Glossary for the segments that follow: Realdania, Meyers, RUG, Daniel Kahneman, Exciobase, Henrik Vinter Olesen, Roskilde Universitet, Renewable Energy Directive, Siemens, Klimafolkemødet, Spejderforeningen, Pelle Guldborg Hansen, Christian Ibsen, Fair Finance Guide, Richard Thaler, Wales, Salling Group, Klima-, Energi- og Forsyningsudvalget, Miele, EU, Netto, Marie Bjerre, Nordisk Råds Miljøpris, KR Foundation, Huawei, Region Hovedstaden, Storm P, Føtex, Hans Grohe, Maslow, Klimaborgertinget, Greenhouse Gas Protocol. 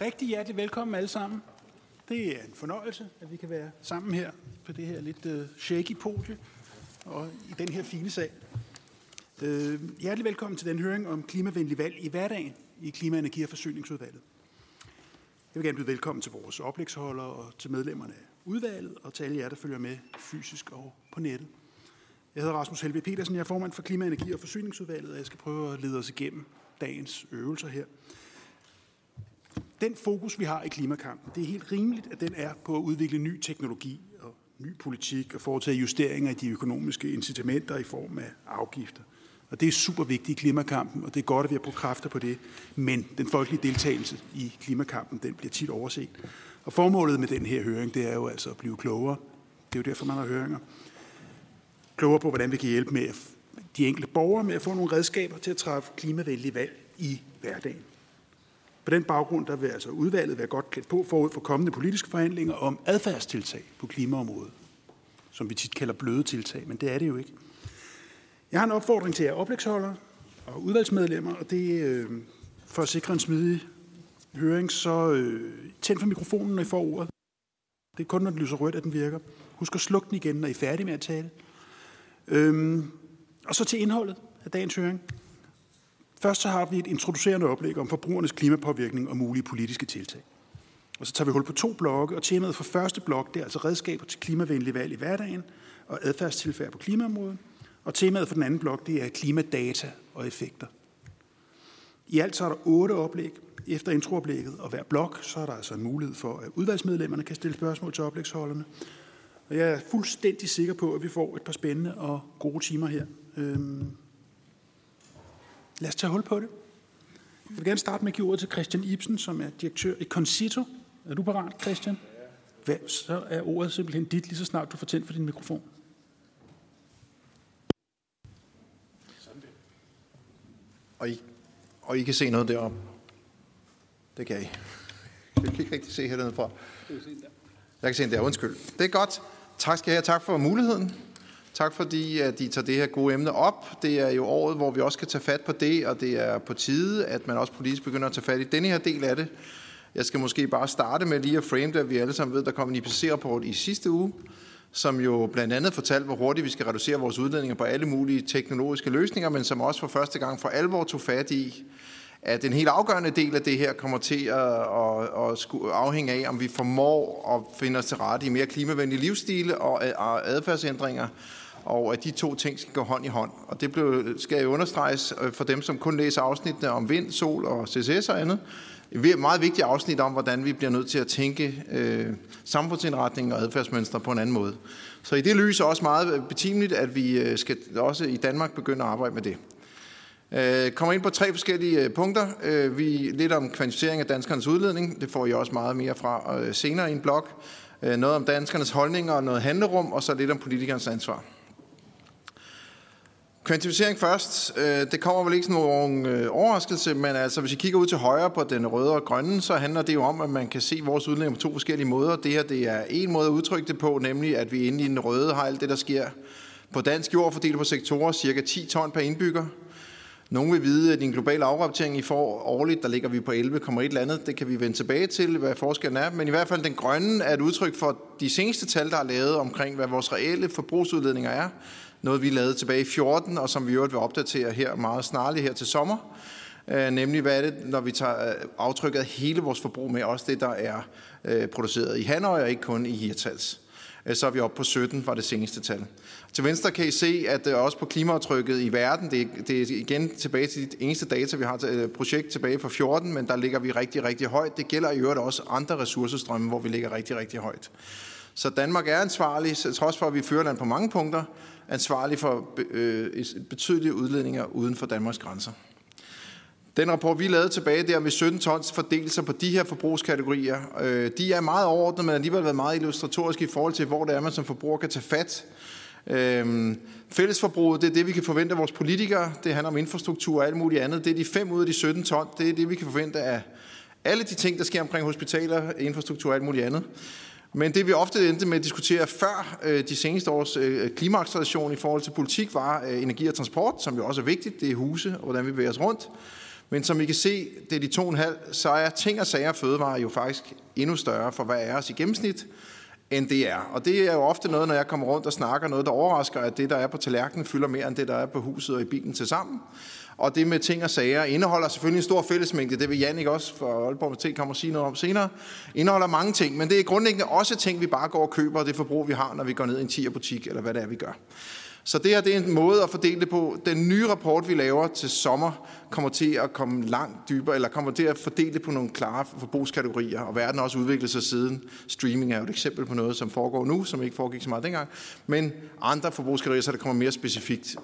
Rigtig hjertelig velkommen alle sammen. Det er en fornøjelse, at vi kan være sammen her på det her lidt shaky podie og i den her fine sal. Hjertelig velkommen til den høring om klimavenlig valg i hverdagen i Klima-, Energi- og Forsyningsudvalget. Jeg vil gerne byde velkommen til vores oplægsholdere og til medlemmerne af udvalget og til alle jer, der følger med fysisk og på nettet. Jeg hedder Rasmus Helvig Petersen, jeg er formand for Klima-, Energi- og Forsyningsudvalget, og jeg skal prøve at lede os igennem dagens øvelser her. Den fokus, vi har i klimakampen, det er helt rimeligt, at den er på at udvikle ny teknologi og ny politik og foretage justeringer i de økonomiske incitamenter i form af afgifter. Og det er super vigtigt i klimakampen, og det er godt, at vi har brugt kræfter på det. Men den folkelige deltagelse i klimakampen, den bliver tit overset. Og formålet med den her høring, det er jo altså at blive klogere. Det er jo derfor, man har høringer. Klogere på, hvordan vi kan hjælpe med de enkelte borgere med at få nogle redskaber til at træffe klimavenlige valg i hverdagen. På den baggrund, der vil altså udvalget være godt klædt på forud for kommende politiske forhandlinger om adfærdstiltag på klimaområdet, som vi tit kalder bløde tiltag, men det er det jo ikke. Jeg har en opfordring til jer oplægsholdere og udvalgsmedlemmer, og det for at sikre en smidig høring, så tænd for mikrofonen, når I får ordet. Det er kun, når den lyser rødt, at den virker. Husk at slukke den igen, når I er færdige med at tale. Og så til indholdet af dagens høring. Først så har vi et introducerende oplæg om forbrugernes klimapåvirkning og mulige politiske tiltag. Og så tager vi hul på 2 blokke, og temaet for første blok, det er altså redskaber til klimavenlige valg i hverdagen og adfærdstilfærd på klimaområdet. Og temaet for den anden blok, det er klimadata og effekter. I alt så er der 8 oplæg efter introoplægget, og hver blok, så er der altså en mulighed for, at udvalgsmedlemmerne kan stille spørgsmål til oplægsholderne. Og jeg er fuldstændig sikker på, at vi får et par spændende og gode timer her. Lad os tage hul på det. Jeg vil gerne starte med at give ordet til Christian Ibsen, som er direktør i Concito. Er du parat, Christian? Ja. Så er ordet simpelthen dit, lige så snart du får tændt for din mikrofon. Og I kan se noget deroppe. Det kan I. Jeg kan ikke rigtig se her fra. Jeg kan se den der, undskyld. Det er godt. Tak skal I have. Tak for muligheden. Tak fordi, at I tager det her gode emne op. Det er jo året, hvor vi også kan tage fat på det, og det er på tide, at man også politisk begynder at tage fat i denne her del af det. Jeg skal måske bare starte med lige at frame det, at vi alle sammen ved, der kom en IPCC-rapport i sidste uge, som jo blandt andet fortalte, hvor hurtigt vi skal reducere vores udledninger på alle mulige teknologiske løsninger, men som også for første gang for alvor tog fat i, at en helt afgørende del af det her kommer til at afhænge af, om vi formår at finde os til rette i mere klimavenlige livsstile og adfærdsændringer, og at de 2 ting skal gå hånd i hånd. Og det skal jo understreges for dem, som kun læser afsnittene om vind, sol og CCS og andet. Et meget vigtigt afsnit om, hvordan vi bliver nødt til at tænke samfundsindretning og adfærdsmønstre på en anden måde. Så i det lys er også meget betimeligt, at vi skal også i Danmark begynde at arbejde med det. Kommer ind på 3 forskellige punkter. Vi lidt om kvantificering af danskernes udledning. Det får I også meget mere fra senere i en blog. Noget om danskernes holdninger og noget handlerum, og så lidt om politikernes ansvar. Kvantificering først. Det kommer vel ikke sådan nogen overraskelse, men altså, hvis I kigger ud til højre på den røde og grønne, så handler det jo om, at man kan se vores udledning på 2 forskellige måder. Det her, det er en måde at udtrykke det på, nemlig at vi inde i den røde har alt det, der sker på dansk jord, fordelt på sektorer, cirka 10 ton per indbygger. Nogle vil vide, at den globale afrapportering, I får årligt, der ligger vi på 11,1 eller andet. Det kan vi vende tilbage til, hvad forskellen er. Men i hvert fald den grønne er et udtryk for de seneste tal, der er lavet omkring, hvad vores reelle forbrugsudledninger er. Noget, vi lavede tilbage i 14, og som vi i øvrigt vil opdatere her meget snarligt her til sommer. Nemlig, hvad er det, når vi tager aftrykket af hele vores forbrug med, også det, der er produceret i Hanoi og ikke kun i Hirtshals. Så er vi oppe på 17, var det seneste tal. Til venstre kan I se, at også på klimaaftrykket i verden, det er igen tilbage til det eneste data, vi har til projekt tilbage fra 14, men der ligger vi rigtig, rigtig højt. Det gælder i øvrigt også andre ressourcestrømme, hvor vi ligger rigtig, rigtig højt. Så Danmark er ansvarlig, trods for at vi fører land på mange punkter, ansvarlig for betydelige udledninger uden for Danmarks grænser. Den rapport, vi lavede tilbage der med 17 tons fordelelser på de her forbrugskategorier, de er meget overordnet, men alligevel været meget illustratoriske i forhold til, hvor det er, man som forbruger kan tage fat. Fællesforbruget, det er det, vi kan forvente af vores politikere. Det handler om infrastruktur og alt muligt andet. Det er de 5 ud af de 17 ton. Det er det, vi kan forvente af alle de ting, der sker omkring hospitaler, infrastruktur og alt muligt andet. Men det, vi ofte endte med at diskutere før de seneste års klimaakseration i forhold til politik, var energi og transport, som jo også er vigtigt. Det er huse og hvordan vi bevæger os rundt. Men som I kan se, det er de 2,5, så er ting og sager fødevarer jo faktisk endnu større for hvad er os i gennemsnit, end det er. Og det er jo ofte noget, når jeg kommer rundt og snakker noget, der overrasker, at det, der er på tallerkenen, fylder mere end det, der er på huset og i bilen til sammen. Og det med ting og sager indeholder selvfølgelig en stor fællesmængde, det vil Janik også fra Aalborg T kommer og sige noget om senere, indeholder mange ting, men det er grundlæggende også ting, vi bare går og køber, og det forbrug, vi har, når vi går ned i en tierbutik, eller hvad det er, vi gør. Så det her, det er en måde at fordele det på. Den nye rapport, vi laver til sommer, kommer til at komme langt dybere, eller kommer til at fordele det på nogle klare forbrugskategorier, og verden har også udviklet sig siden. Streaming er jo et eksempel på noget, som foregår nu, som ikke foregik så meget dengang, men andre forbrugskategorier, så der kommer mere specifikt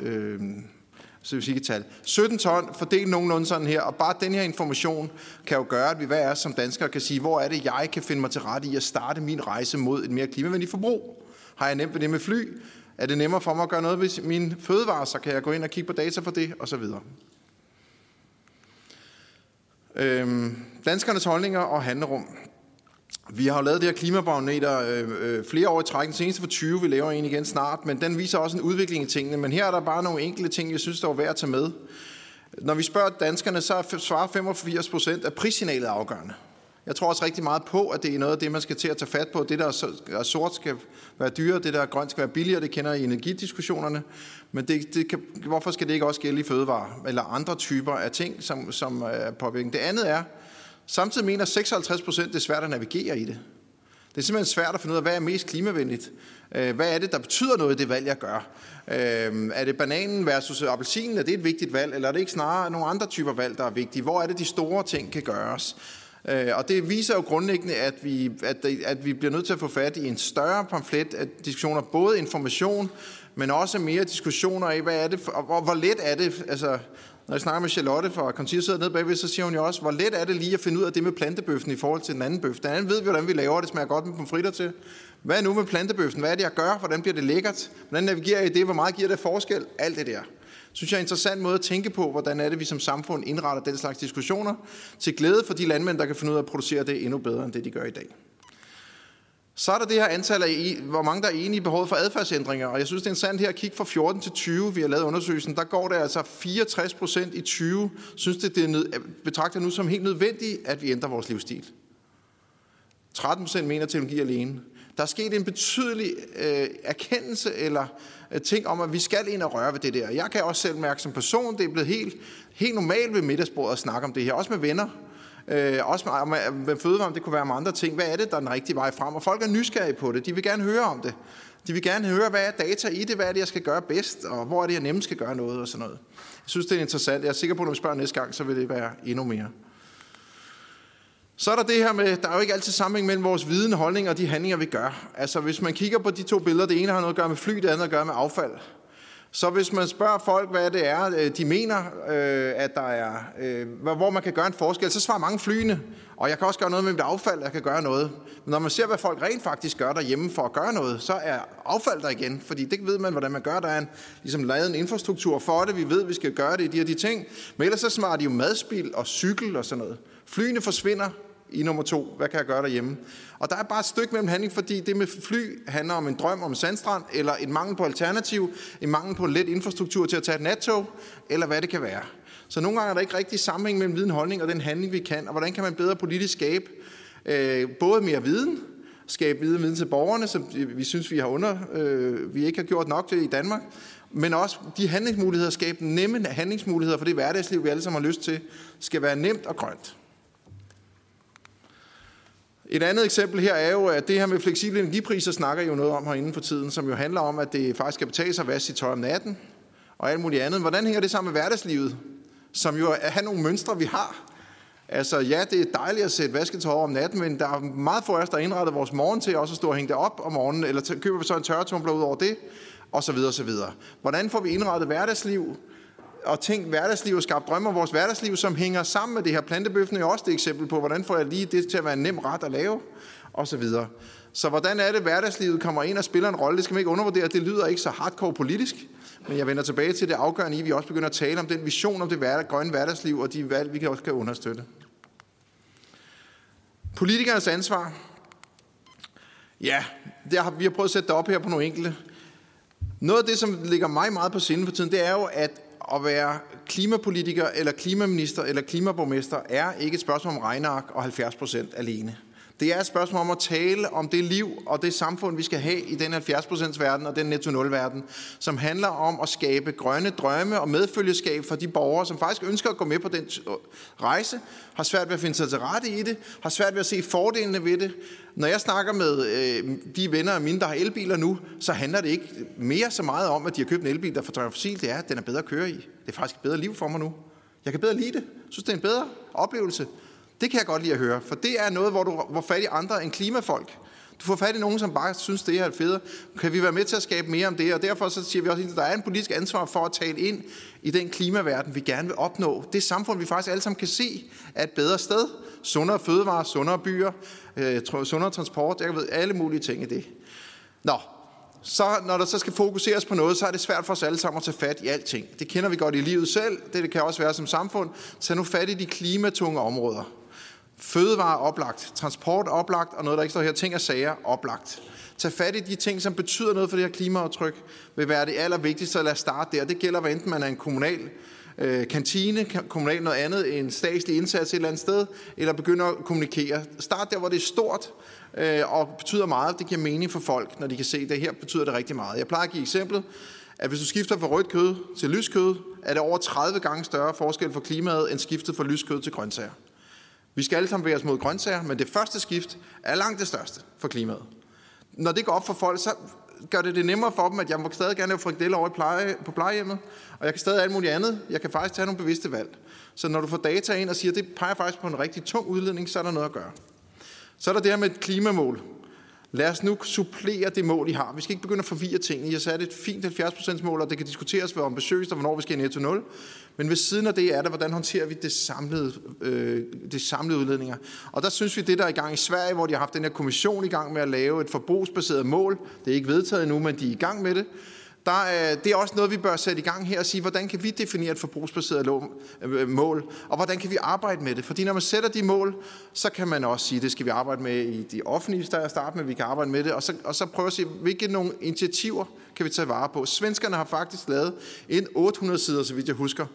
specifikke tal. 17 ton, fordelt nogenlunde sådan her, og bare den her information kan jo gøre, at vi hvad er som danskere kan sige, hvor er det, jeg kan finde mig til rette i at starte min rejse mod et mere klimavenligt forbrug? Har jeg nemt ved det med fly? Er det nemmere for mig at gøre noget ved mine fødevarer, så kan jeg gå ind og kigge på data for det, og så videre. Danskernes holdninger og handlerum. Vi har jo lavet det her klimabarometer flere år i træk. Den seneste for 20, vi laver en igen snart, men den viser også en udvikling i tingene. Men her er der bare nogle enkelte ting, jeg synes, der er værd at tage med. Når vi spørger danskerne, så svarer 85% af prissignalet afgørende. Jeg tror også rigtig meget på, at det er noget af det, man skal til at tage fat på. Det, der er sort, skal være dyrere. Det, der er grønt, skal være billigere. Det kender I energidiskussionerne. Men hvorfor skal det ikke også gælde i fødevarer eller andre typer af ting, som er påvirket? Det andet er, samtidig mener 56% det er svært at navigere i det. Det er simpelthen svært at finde ud af, hvad er mest klimavenligt. Hvad er det, der betyder noget i det valg, jeg gør? Er det bananen versus appelsinen? Er det et vigtigt valg? Eller er det ikke snarere nogle andre typer valg, der er vigtige? Hvor er det, de store ting kan gøres? Og det viser jo grundlæggende, at vi bliver nødt til at få fat i en større pamflet af diskussioner, både information, men også mere diskussioner af, hvad er det, og hvor let er det, altså når jeg snakker med Charlotte fra Concito, sidder nede bagved, så siger hun jo også, hvor let er det lige at finde ud af det med plantebøffen i forhold til den anden bøf. Den anden ved vi, hvordan vi laver, det smager godt med pomfritter til. Hvad er nu med plantebøffen? Hvad er det, jeg gør? Hvordan bliver det lækkert? Hvordan navigerer I det? Hvor meget giver det forskel? Alt det der. Synes jeg er en interessant måde at tænke på, hvordan er det, vi som samfund indretter den slags diskussioner til glæde for de landmænd, der kan finde ud af at producere det endnu bedre, end det de gør i dag. Så er der det her antal af, hvor mange der er enige i behovet for adfærdsændringer, og jeg synes, det er interessant her at kigge fra 14 til 20, vi har lavet undersøgelsen, der går det altså 64% i 20, synes det betragter nu som helt nødvendigt, at vi ændrer vores livsstil. 13% mener teknologi alene. Der er sket en betydelig erkendelse eller ting om, at vi skal ind og røre ved det der. Jeg kan også selv mærke som person, det er blevet helt normalt ved middagsbordet at snakke om det her, også med venner. Også med fødevarer, det kunne være med andre ting. Hvad er det, der er den rigtige vej frem? Og folk er nysgerrige på det. De vil gerne høre om det. De vil gerne høre, hvad er data i det? Hvad er det, jeg skal gøre bedst? Og hvor er det, jeg nemmest skal gøre noget? Og sådan noget. Jeg synes, det er interessant. Jeg er sikker på, at når vi spørger næste gang, så vil det være endnu mere. Så er der det her med, der er jo ikke altid sammenhæng mellem vores viden, holdning og de handlinger, vi gør. Altså, hvis man kigger på de to billeder, det ene har noget at gøre med fly, det andet har at gøre med affald. Så hvis man spørger folk, hvad det er, de mener, at der er, hvor man kan gøre en forskel, så svarer mange flyene. Og jeg kan også gøre noget med mit affald, jeg kan gøre noget. Men når man ser, hvad folk rent faktisk gør derhjemme for at gøre noget, så er affald der igen. Fordi det ved man, hvordan man gør. Der er ligesom lavet en infrastruktur for det. Vi ved, vi skal gøre det i de og de ting. Men ellers så smager de jo madspil og cykel og sådan noget. Flyene forsvinder i nummer 2. Hvad kan jeg gøre derhjemme? Og der er bare et stykke mellem handling, fordi det med fly handler om en drøm om sandstrand, eller en mangel på alternativ, en mangel på let infrastruktur til at tage et nattog, eller hvad det kan være. Så nogle gange er der ikke rigtig sammenhæng mellem viden, holdning og den handling, vi kan, og hvordan kan man bedre politisk skabe både mere viden, skabe viden til borgerne, som vi synes, vi ikke har gjort nok til i Danmark, men også de handlingsmuligheder, skabe nemme handlingsmuligheder for det hverdagsliv, vi alle sammen har lyst til, skal være nemt og grønt. Et andet eksempel her er jo, at det her med fleksible energipriser snakker I jo noget om herinde for tiden, som jo handler om, at det faktisk skal betale sig at vaske sit tøj om natten og alt muligt andet. Hvordan hænger det sammen med hverdagslivet, som jo har nogle mønstre, vi har? Altså ja, det er dejligt at sætte vasketøj om natten, men der er meget få af os, der indretter vores morgen til også at stå og hænge det op om morgenen, eller køber vi så en tørretumbler ud over det, og så videre, og så videre. Hvordan får vi indrettet hverdagsliv? Og tænk hverdagsliv og skabe drømme om vores hverdagsliv, som hænger sammen med det her. Plantebøffen er også et eksempel på, hvordan får jeg lige det til at være en nem ret at lave, og så videre. Så hvordan er det, hverdagslivet kommer ind og spiller en rolle? Det skal man ikke undervurdere. Det lyder ikke så hardcore politisk, men jeg vender tilbage til det afgørende i, at vi også begynder at tale om den vision om det grønne hverdagsliv, og de valg, vi også kan understøtte. Politikernes ansvar. Ja, vi har prøvet at sætte det op her på nogle enkelte. Noget af det, som ligger mig meget på sinde for tiden, det er jo, at at være klimapolitiker, eller klimaminister, eller klimaborgmester er ikke et spørgsmål om regneark og 70% alene. Det er et spørgsmål om at tale om det liv og det samfund, vi skal have i den 70% verden og den netto-nul-verden, som handler om at skabe grønne drømme og medfølgeskab for de borgere, som faktisk ønsker at gå med på den rejse, har svært ved at finde sig til rette i det, har svært ved at se fordelene ved det. Når jeg snakker med de venner af mine, der har elbiler nu, så handler det ikke mere så meget om, at de har købt en elbil, der fortrænger fossil. Det er, at den er bedre at køre i. Det er faktisk et bedre liv for mig nu. Jeg kan bedre lide det. Jeg synes, det er en bedre oplevelse. Det kan jeg godt lide at høre, for det er noget, hvor fat i andre end klimafolk. Du får fat i nogen, som bare synes, det her er federe. Kan vi være med til at skabe mere om det? Og derfor så siger vi også, at der er en politisk ansvar for at tale ind i den klimaverden, vi gerne vil opnå. Det samfund, vi faktisk alle sammen kan se, er et bedre sted. Sundere fødevarer, sundere byer, sundere transport, jeg ved alle mulige ting i det. Nå. Så når der så skal fokuseres på noget, så er det svært for os alle sammen at tage fat i alting. Det kender vi godt i livet selv, det kan også være som samfund. Tag nu fat i de klimatunge områder. Fødevare oplagt, transport oplagt, og noget, der ikke står her, ting og sager oplagt. Tag fat i de ting, som betyder noget for det her klimaaftryk, vil være det allervigtigste, at lade starte der. Det gælder, hvad enten man er en kommunal kantine, kommunal noget andet, en statslig indsats et eller andet sted, eller begynder at kommunikere. Start der, hvor det er stort og betyder meget. Det giver mening for folk, når de kan se, det her betyder det rigtig meget. Jeg plejer at give eksemplet, at hvis du skifter fra rødt kød til lyskød, er det over 30 gange større forskel for klimaet, end skiftet fra lyskød til grøntsager. Vi skal alle sammen være os mod grøntsager, men det første skift er langt det største for klimaet. Når det går op for folk, så gør det nemmere for dem, at jeg må stadig gerne lave frikadeller over på plejehjemmet, og jeg kan stadig alt muligt andet. Jeg kan faktisk tage nogle bevidste valg. Så når du får data ind og siger, at det peger faktisk på en rigtig tung udledning, så er der noget at gøre. Så er der det her med et klimamål. Lad os nu supplere det mål, I har. Vi skal ikke begynde at forvirre tingene. Jeg satte et fint 70%-mål, og det kan diskuteres, hvor ambitiøst og hvornår vi skal i netto 0. Men ved siden af det er der, hvordan håndterer vi det samlede udledninger. Og der synes vi, det der er i gang i Sverige, hvor de har haft den her kommission i gang med at lave et forbrugsbaseret mål. Det er ikke vedtaget endnu, men de er i gang med det. Det er også noget, vi bør sætte i gang her og sige, hvordan kan vi definere et forbrugsbaseret mål, og hvordan kan vi arbejde med det? Fordi når man sætter de mål, så kan man også sige, det skal vi arbejde med i de offentlige steder at starte med, vi kan arbejde med det, og så prøve at se, hvilke nogle initiativer kan vi tage vare på. Svenskerne har faktisk lavet en 800 sider, så vidt jeg husker,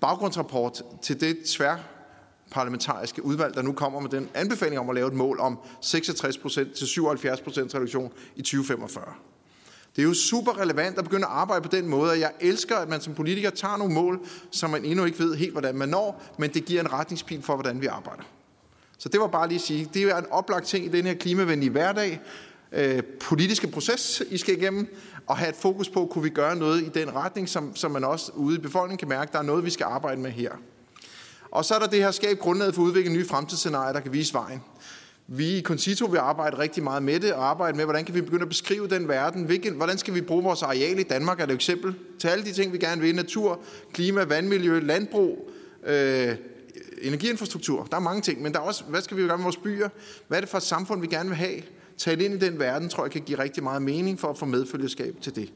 baggrundsrapport til det tværparlamentariske udvalg, der nu kommer med den anbefaling om at lave et mål om 66% til 77% reduktion i 2045. Det er jo super relevant at begynde at arbejde på den måde, og jeg elsker, at man som politiker tager nogle mål, som man endnu ikke ved helt, hvordan man når, men det giver en retningspil for, hvordan vi arbejder. Så det var bare lige at sige, det er en oplagt ting i den her klimavenlige hverdag, politiske proces, I skal igennem, og have et fokus på, kunne vi gøre noget i den retning, som man også ude i befolkningen kan mærke, der er noget, vi skal arbejde med her. Og så er der det her skab grundlaget for at udvikle nye fremtidsscenarier, der kan vise vejen. Vi i Concito vil arbejde rigtig meget med det, og arbejde med, hvordan kan vi begynde at beskrive den verden, hvordan skal vi bruge vores areal i Danmark, er det et eksempel, til alle de ting, vi gerne vil, natur, klima, vandmiljø, landbrug, energiinfrastruktur, der er mange ting, men der er også, hvad skal vi gøre med vores byer, hvad er det for et samfund, vi gerne vil have, tale ind i den verden, tror jeg kan give rigtig meget mening for at få medfølgeskab til det.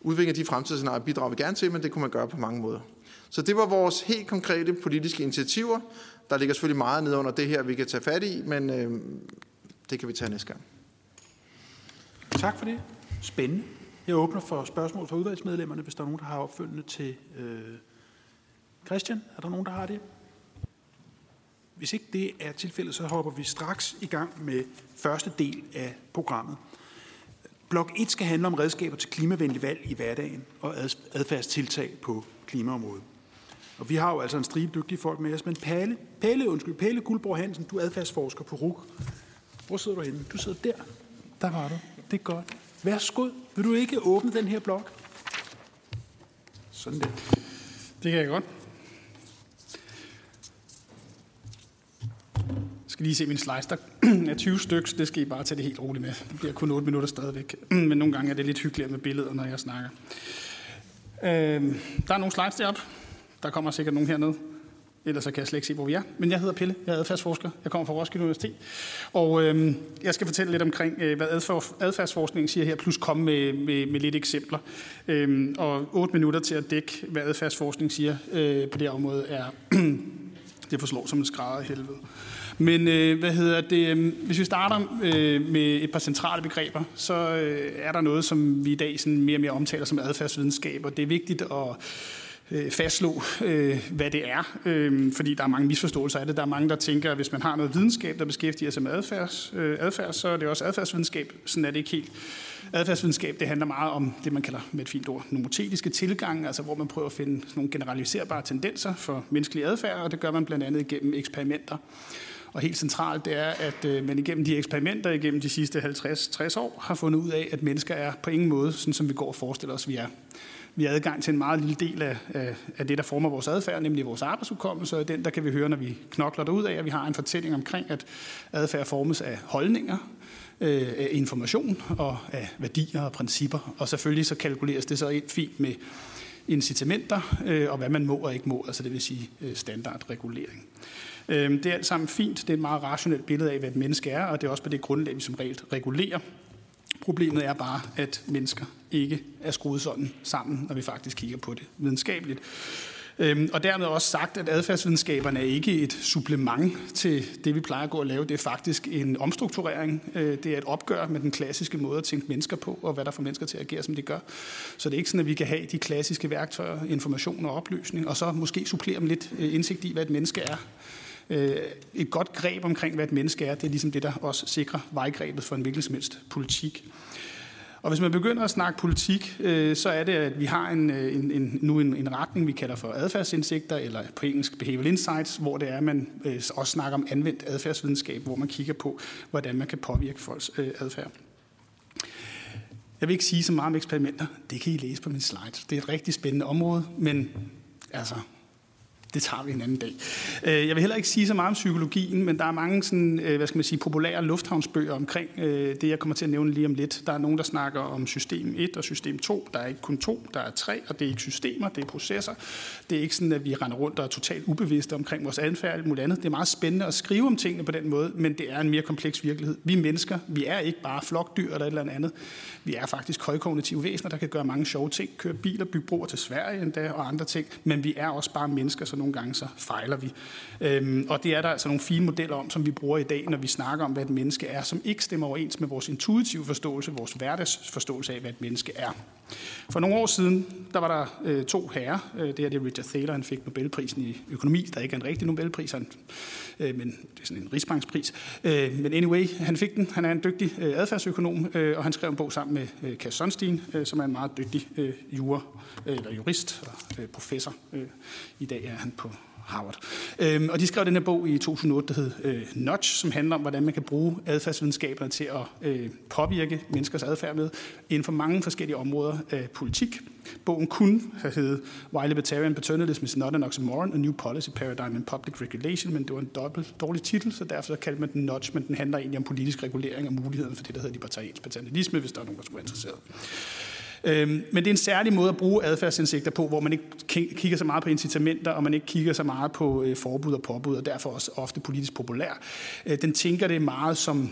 Udvikling af de fremtidsscenarier bidrager vi gerne til, men det kunne man gøre på mange måder. Så det var vores helt konkrete politiske initiativer. Der ligger selvfølgelig meget ned under det her, vi kan tage fat i, men det kan vi tage næste gang. Tak for det. Spændende. Jeg åbner for spørgsmål fra udvalgsmedlemmerne, hvis der er nogen, der har opfølgende til Christian. Er der nogen, der har det? Hvis ikke det er tilfældet, så hopper vi straks i gang med første del af programmet. Blok 1 skal handle om redskaber til klimavenlig valg i hverdagen og adfærdstiltag på klimaområdet. Og vi har jo altså en stribe dygtige folk med os, men Pelle Guldborg Hansen, du er adfærdsforsker på RUG. Hvor sidder du henne? Du sidder der. Der var du. Det er godt. Værsgo. Vil du ikke åbne den her blok? Sådan der. Det kan jeg godt. Jeg skal lige se min slides, der er 20 stykker, det skal I bare tage det helt roligt med. Det bliver kun 8 minutter stadigvæk, men nogle gange er det lidt hyggeligere med billeder, når jeg snakker. Der er nogle slides deroppe, der kommer sikkert nogen hernede, ellers så kan jeg slet ikke se, hvor vi er. Men jeg hedder Pelle, jeg er adfærdsforsker, jeg kommer fra Roskilde Universitet, og jeg skal fortælle lidt omkring, hvad adfærdsforskningen siger her, plus komme med lidt eksempler. Og 8 minutter til at dække, hvad adfærdsforskning siger på det her område, er det forslår som en skrædder i helvede. Men hvis vi starter med et par centrale begreber, så er der noget, som vi i dag sådan mere og mere omtaler som adfærdsvidenskab, og det er vigtigt at fastslå, hvad det er, fordi der er mange misforståelser af det. Der er mange, der tænker, at hvis man har noget videnskab, der beskæftiger sig med adfærd, så er det også adfærdsvidenskab. Sådan er det ikke helt. Adfærdsvidenskab, det handler meget om det, man kalder med et fint ord, nomotetiske tilgange, altså hvor man prøver at finde nogle generaliserbare tendenser for menneskelig adfærd, og det gør man blandt andet igennem eksperimenter. Og helt centralt det er, at man igennem de eksperimenter, igennem de sidste 50-60 år, har fundet ud af, at mennesker er på ingen måde, sådan som vi går og forestiller os, vi er. Vi har adgang til en meget lille del af det, der former vores adfærd, nemlig vores arbejdsudkommelse, og den, der kan vi høre, når vi knokler derud af, at vi har en fortælling omkring, at adfærd formes af holdninger, af information og af værdier og principper. Og selvfølgelig så kalkuleres det så helt fint med incitamenter og hvad man må og ikke må, altså det vil sige standardregulering. Det er alt sammen fint, det er et meget rationelt billede af, hvad et menneske er, og det er også på det grundlag, vi som regel regulerer. Problemet er bare, at mennesker ikke er skruet sådan sammen, når vi faktisk kigger på det videnskabeligt. Og dermed også sagt, at adfærdsvidenskaberne er ikke et supplement til det, vi plejer at gå og lave. Det er faktisk en omstrukturering. Det er et opgør med den klassiske måde at tænke mennesker på, og hvad der får mennesker til at agere, som de gør. Så det er ikke sådan, at vi kan have de klassiske værktøjer, information og oplysning, og så måske supplere dem lidt indsigt i, hvad et menneske er. Et godt greb omkring, hvad et menneske er, det er ligesom det, der også sikrer vejgrebet for en hvilken som helst politik. Og hvis man begynder at snakke politik, så er det, at vi har en retning, vi kalder for adfærdsindsigter, eller på engelsk behavioral insights, hvor det er, at man også snakker om anvendt adfærdsvidenskab, hvor man kigger på, hvordan man kan påvirke folks adfærd. Jeg vil ikke sige så meget om eksperimenter. Det kan I læse på min slide. Det er et rigtig spændende område, men altså... Det tager vi en anden dag. Jeg vil heller ikke sige så meget om psykologien, men der er mange sådan, populære lufthavnsbøger omkring det, jeg kommer til at nævne lige om lidt. Der er nogen, der snakker om system 1 og system 2. Der er ikke kun 2, der er 3, og det er ikke systemer, det er processer. Det er ikke sådan, at vi render rundt og er totalt ubevidste omkring vores adfærd og alt muligt andet. Det er meget spændende at skrive om tingene på den måde, men det er en mere kompleks virkelighed. Vi mennesker, vi er ikke bare flokdyr eller et eller andet. Vi er faktisk højkognitive væsener, der kan gøre mange sjove ting. Køre biler, bygge broer til Sverige endda og andre ting, men vi er også bare mennesker, så nogle gange så fejler vi. Og det er der altså nogle fine modeller om, som vi bruger i dag, når vi snakker om, hvad et menneske er, som ikke stemmer overens med vores intuitive forståelse, vores hverdagsforståelse af, hvad et menneske er. For nogle år siden, der var der to herrer. Det er Richard Thaler, han fik Nobelprisen i økonomi, der ikke er en rigtig Nobelpris, men det er sådan en Rigsbankspris. Men anyway, han fik den. Han er en dygtig adfærdsøkonom, og han skrev en bog sammen med Cass Sunstein, som er en meget dygtig jurist og professor. I dag er han på Harvard. Og de skrev den her bog i 2008, der hed Nudge, som handler om, hvordan man kan bruge adfærdsvidenskaberne til at påvirke menneskers adfærd med inden for mange forskellige områder af politik. Bogen kunne have heddet Why Libertarian Paternalism is Not an Oxymoron, A New Policy Paradigm in Public Regulation, men det var en dårlig titel, så derfor kaldte man den Nudge, men den handler egentlig om politisk regulering og muligheden for det, der hedder libertariansk paternalisme, hvis der er nogen, der skulle være interesseret. Men det er en særlig måde at bruge adfærdsindsigter på, hvor man ikke kigger så meget på incitamenter, og man ikke kigger så meget på forbud og påbud, og derfor også ofte politisk populær. Den tænker det meget som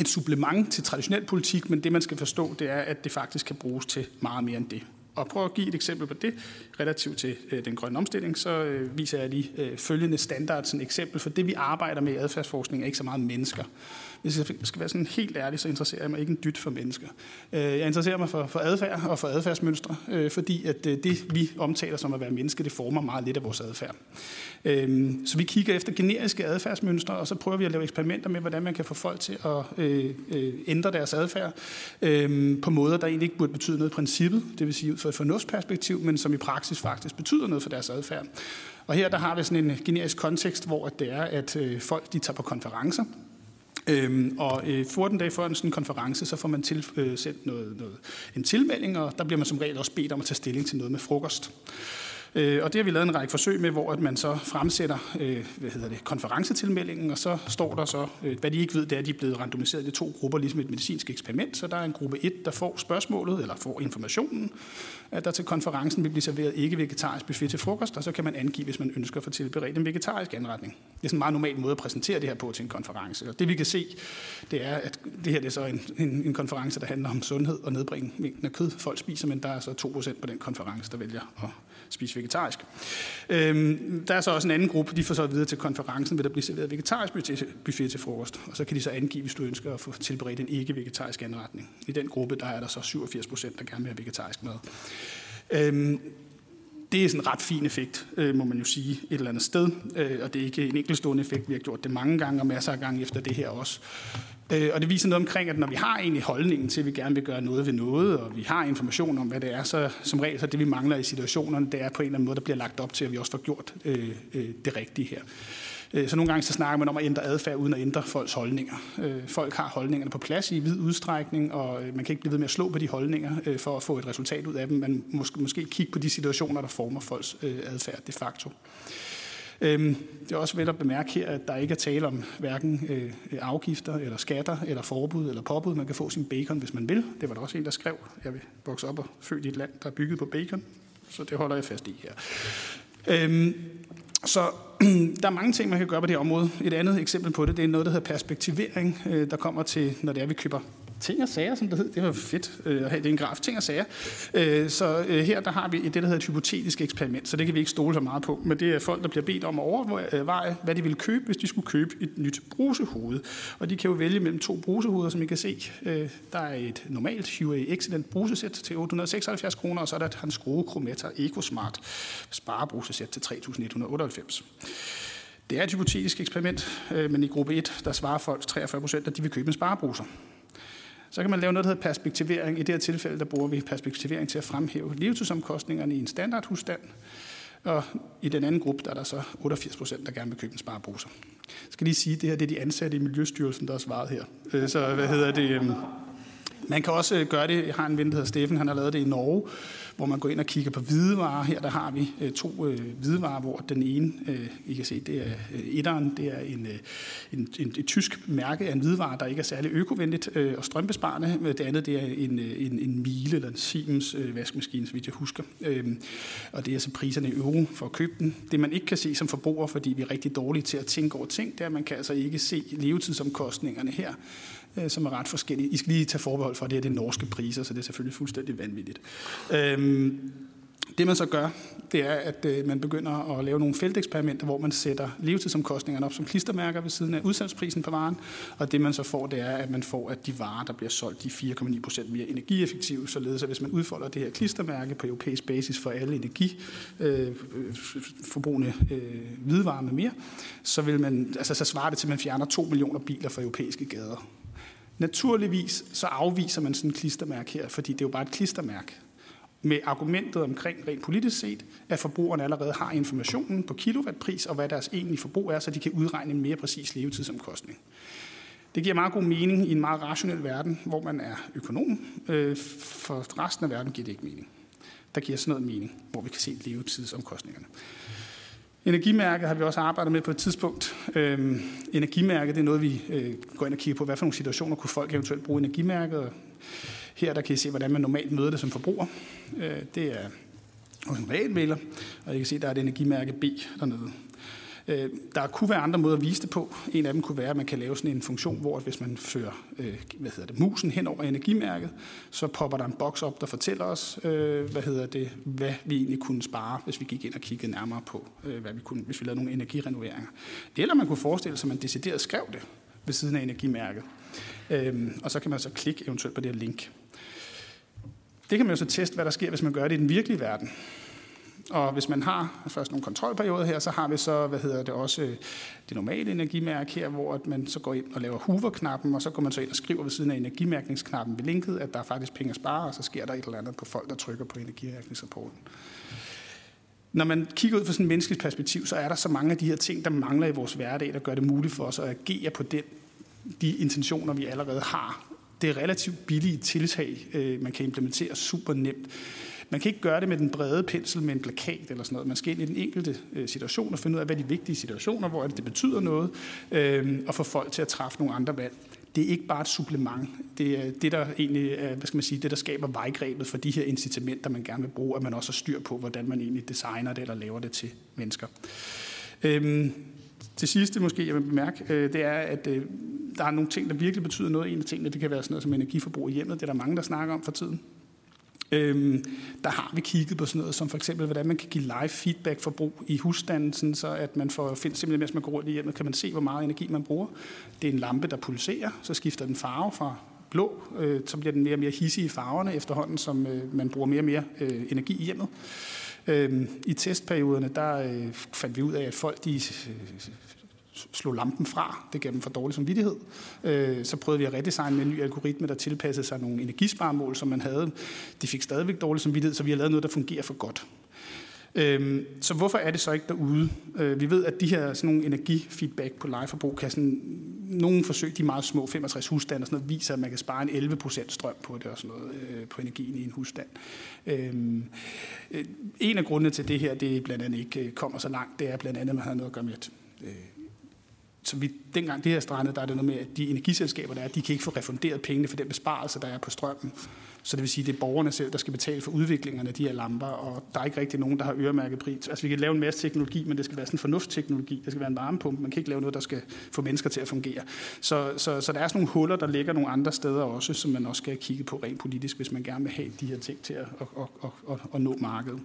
et supplement til traditionel politik, men det man skal forstå, det er, at det faktisk kan bruges til meget mere end det. Og prøv at give et eksempel på det, relativt til den grønne omstilling, så viser jeg lige følgende standard som eksempel, for det vi arbejder med i adfærdsforskning er ikke så meget mennesker. Hvis jeg skal være sådan helt ærlig, så interesserer jeg mig ikke en dyt for mennesker. Jeg interesserer mig for adfærd og for adfærdsmønstre, fordi at det, vi omtaler som at være menneske, det former meget lidt af vores adfærd. Så vi kigger efter generiske adfærdsmønstre, og så prøver vi at lave eksperimenter med, hvordan man kan få folk til at ændre deres adfærd på måder, der egentlig ikke burde betyde noget i princippet, det vil sige ud fra et fornuftsperspektiv, men som i praksis faktisk betyder noget for deres adfærd. Og her der har vi sådan en generisk kontekst, hvor det er, at folk de tager på konferencer, og 14 dage før en sådan konference, så får man sendt en tilmelding, og der bliver man som regel også bedt om at tage stilling til noget med frokost. Og det har vi lavet en række forsøg med, hvor at man så fremsætter konferencetilmeldingen, og så står der så, hvad de ikke ved, det er, at de er blevet randomiseret i to grupper, ligesom et medicinsk eksperiment. Så der er en gruppe 1, der får spørgsmålet, eller får informationen, at der til konferencen vil blive serveret ikke-vegetarisk buffet til frokost, og så kan man angive, hvis man ønsker at få tilberedt en vegetarisk anretning. Det er sådan en meget normal måde at præsentere det her på til en konference. Og det vi kan se, det er, at det her det er så en konference, der handler om sundhed og nedbringe mængden af kød, folk spiser, men der er så 2% på den konference, der vælger at spise vegetarisk. Der er så også en anden gruppe, de får så videre til konferencen, vil der blive serveret vegetarisk buffet til frokost, og så kan de så angive, hvis du ønsker at få tilberedt en ikke-vegetarisk anretning. I den gruppe, der er der så 87%, der gerne vil have vegetarisk mad. Det er sådan en ret fin effekt, må man jo sige, et eller andet sted. Og det er ikke en enkeltstående effekt. Vi har gjort det mange gange og masser af gange efter det her også. Og det viser noget omkring, at når vi har egentlig holdningen til, at vi gerne vil gøre noget ved noget, og vi har information om, hvad det er, så som regel, så det vi mangler i situationerne, det er på en eller anden måde, der bliver lagt op til, at vi også får gjort det rigtige her. Så nogle gange så snakker man om at ændre adfærd uden at ændre folks holdninger. Folk har holdningerne på plads i vid udstrækning, og man kan ikke blive ved med at slå på de holdninger for at få et resultat ud af dem. Man måske kigge på de situationer, der former folks adfærd de facto. Det er også vel at bemærke her, at der ikke er tale om hverken afgifter eller skatter eller forbud eller påbud. Man kan få sin bacon, hvis man vil. Det var der også en, der skrev, jeg vil vokse op og født i et land, der er bygget på bacon. Så det holder jeg fast i her. Så der er mange ting, man kan gøre på det område. Et andet eksempel på det, det er noget, der hedder perspektivering, der kommer til, når det er, vi køber ting og sager, som det hed. Det var fedt at have det en graf, ting og sager. Så her der har vi det, der hedder et hypotetisk eksperiment, så det kan vi ikke stole så meget på. Men det er folk, der bliver bedt om at overveje, hvad de ville købe, hvis de skulle købe et nyt brusehoved. Og de kan jo vælge mellem to brusehoveder, som I kan se. Der er et normalt Huawei Excellent brusesæt til 876 kroner, og så er der et Hans Grohe Chrometa Ecosmart sparebrusesæt til 3.198. Det er et hypotetisk eksperiment, men i gruppe 1, der svarer folk 43%, at de vil købe en sparebruser. Så kan man lave noget, der hedder perspektivering. I det her tilfælde, der bruger vi perspektivering til at fremhæve levetidsomkostningerne i en standardhusstand. Og i den anden gruppe, der er der så 88%, der gerne vil købe en sparebruser. Jeg skal lige sige, at det her det er de ansatte i Miljøstyrelsen, der har svaret her. Så man kan også gøre det. Jeg har en ven, der hedder Steffen. Han har lavet det i Norge, hvor man går ind og kigger på hvidevarer. Her der har vi to hvidevarer, hvor den ene, I kan se, det er etteren. Det er et tysk mærke af en hvidevare, der ikke er særlig økovenligt og strømbesparende. Det andet det er en Miele eller en Siemens vaskemaskine, så vidt jeg husker. Og det er så priserne i euro for at købe den. Det man ikke kan se som forbruger, fordi vi er rigtig dårlige til at tænke over ting, det er, at man kan altså ikke se levetidsomkostningerne her, som er ret forskellige. I skal lige tage forbehold for, at det er norske priser, så det er selvfølgelig fuldstændig vanvittigt. Det man så gør, det er, at man begynder at lave nogle felteksperimenter, hvor man sætter levetidsomkostningerne op som klistermærker ved siden af udsalgsprisen på varen, og det man så får, det er, at man får, at de varer, der bliver solgt, de 4,9% mere energieffektive, således at hvis man udfolder det her klistermærke på europæisk basis for alle energiforbrugende hvidevarer med mere, så vil man, altså så svarer det til, at man fjerner 2 millioner biler fra europæiske gader. Naturligvis så afviser man sådan et klistermærke her, fordi det er jo bare et klistermærke. Med argumentet omkring rent politisk set, at forbrugerne allerede har informationen på kilowattpris og hvad deres egentlige forbrug er, så de kan udregne en mere præcis levetidsomkostning. Det giver meget god mening i en meget rationel verden, hvor man er økonom. For resten af verden giver det ikke mening. Der giver sådan noget mening, hvor vi kan se levetidsomkostningerne. Energimærket har vi også arbejdet med på et tidspunkt. Energimærket det er noget, vi går ind og kigger på. Hvad for nogle situationer kunne folk eventuelt bruge energimærket? Her der kan I se, hvordan man normalt møder det som forbruger. Det er hos en realmægler, og I kan se, der er et energimærke B dernede. Der kunne være andre måder at vise det på. En af dem kunne være, at man kan lave sådan en funktion, hvor hvis man fører musen hen over energimærket, så popper der en boks op, der fortæller os, hvad vi egentlig kunne spare, hvis vi gik ind og kiggede nærmere på, hvad vi kunne, hvis vi lavede nogle energirenoveringer. Eller man kunne forestille sig, at man decideret skrev det ved siden af energimærket. Og så kan man så klikke eventuelt på det her link. Det kan man jo så teste, hvad der sker, hvis man gør det i den virkelige verden. Og hvis man har først nogle kontrolperioder her, så har vi så, også det normale energimærke her, hvor man så går ind og laver hover-knappen, og så går man så ind og skriver ved siden af energimærkningsknappen ved linket, at der er faktisk penge at spare, og så sker der et eller andet på folk, der trykker på energimærkningsrapporten. Når man kigger ud fra sådan et menneskeligt perspektiv, så er der så mange af de her ting, der mangler i vores hverdag, der gør det muligt for os at agere på de intentioner, vi allerede har. Det er relativt billige tiltag, man kan implementere super nemt. Man kan ikke gøre det med den brede pensel med en plakat eller sådan noget. Man skal ind i den enkelte situation og finde ud af, hvad de vigtige situationer, hvor det betyder noget, og få folk til at træffe nogle andre valg. Det er ikke bare et supplement. Det er det, der egentlig er, det, der skaber vejgrebet for de her incitamenter, man gerne vil bruge, at man også har styr på, hvordan man egentlig designer det eller laver det til mennesker. Det sidste måske, jeg vil bemærke, det er, at der er nogle ting, der virkelig betyder noget. En af tingene, det kan være sådan noget som energiforbrug i hjemmet. Det er der mange, der snakker om for tiden. Der har vi kigget på sådan noget som for eksempel, hvordan man kan give live feedback forbrug i husstanden, så at man får simpelthen, mens man går rundt i hjemmet, kan man se, hvor meget energi man bruger. Det er en lampe, der pulserer, så skifter den farve fra blå, så bliver den mere og mere hissig i farverne efterhånden, som man bruger mere og mere energi i hjemmet. I testperioderne, der fandt vi ud af, at folk de slog lampen fra. Det gav dem for dårlig samvittighed. Så prøvede vi at redesigne med en ny algoritme, der tilpassede sig nogle energisparemål, som man havde. De fik stadigvæk dårlig samvittighed, så vi har lavet noget, der fungerer for godt. Så hvorfor er det så ikke derude? Vi ved, at de her sådan nogle energifeedback på lejeforbrug kan sådan, nogle forsøg, de meget små, 65 husstande og sådan noget, viser, at man kan spare en 11% strøm på det og sådan noget, på energien i en husstand. En af grundene til det her, det blandt andet ikke kommer så langt, det er blandt andet, at man har noget at gøre med et så vi, dengang det her strandede, der er det noget med, at de energiselskaber, der er, de kan ikke få refunderet pengene for den besparelse, der er på strømmen. Så det vil sige, at det er borgerne selv, der skal betale for udviklingerne af de her lamper, og der er ikke rigtig nogen, der har øremærket pris. Altså vi kan lave en masse teknologi, men det skal være sådan en fornuftsteknologi. Der skal være en varmepumpe. Man kan ikke lave noget, der skal få mennesker til at fungere. Så der er sådan nogle huller, der ligger nogle andre steder også, som man også skal kigge på rent politisk, hvis man gerne vil have de her ting til at nå markedet.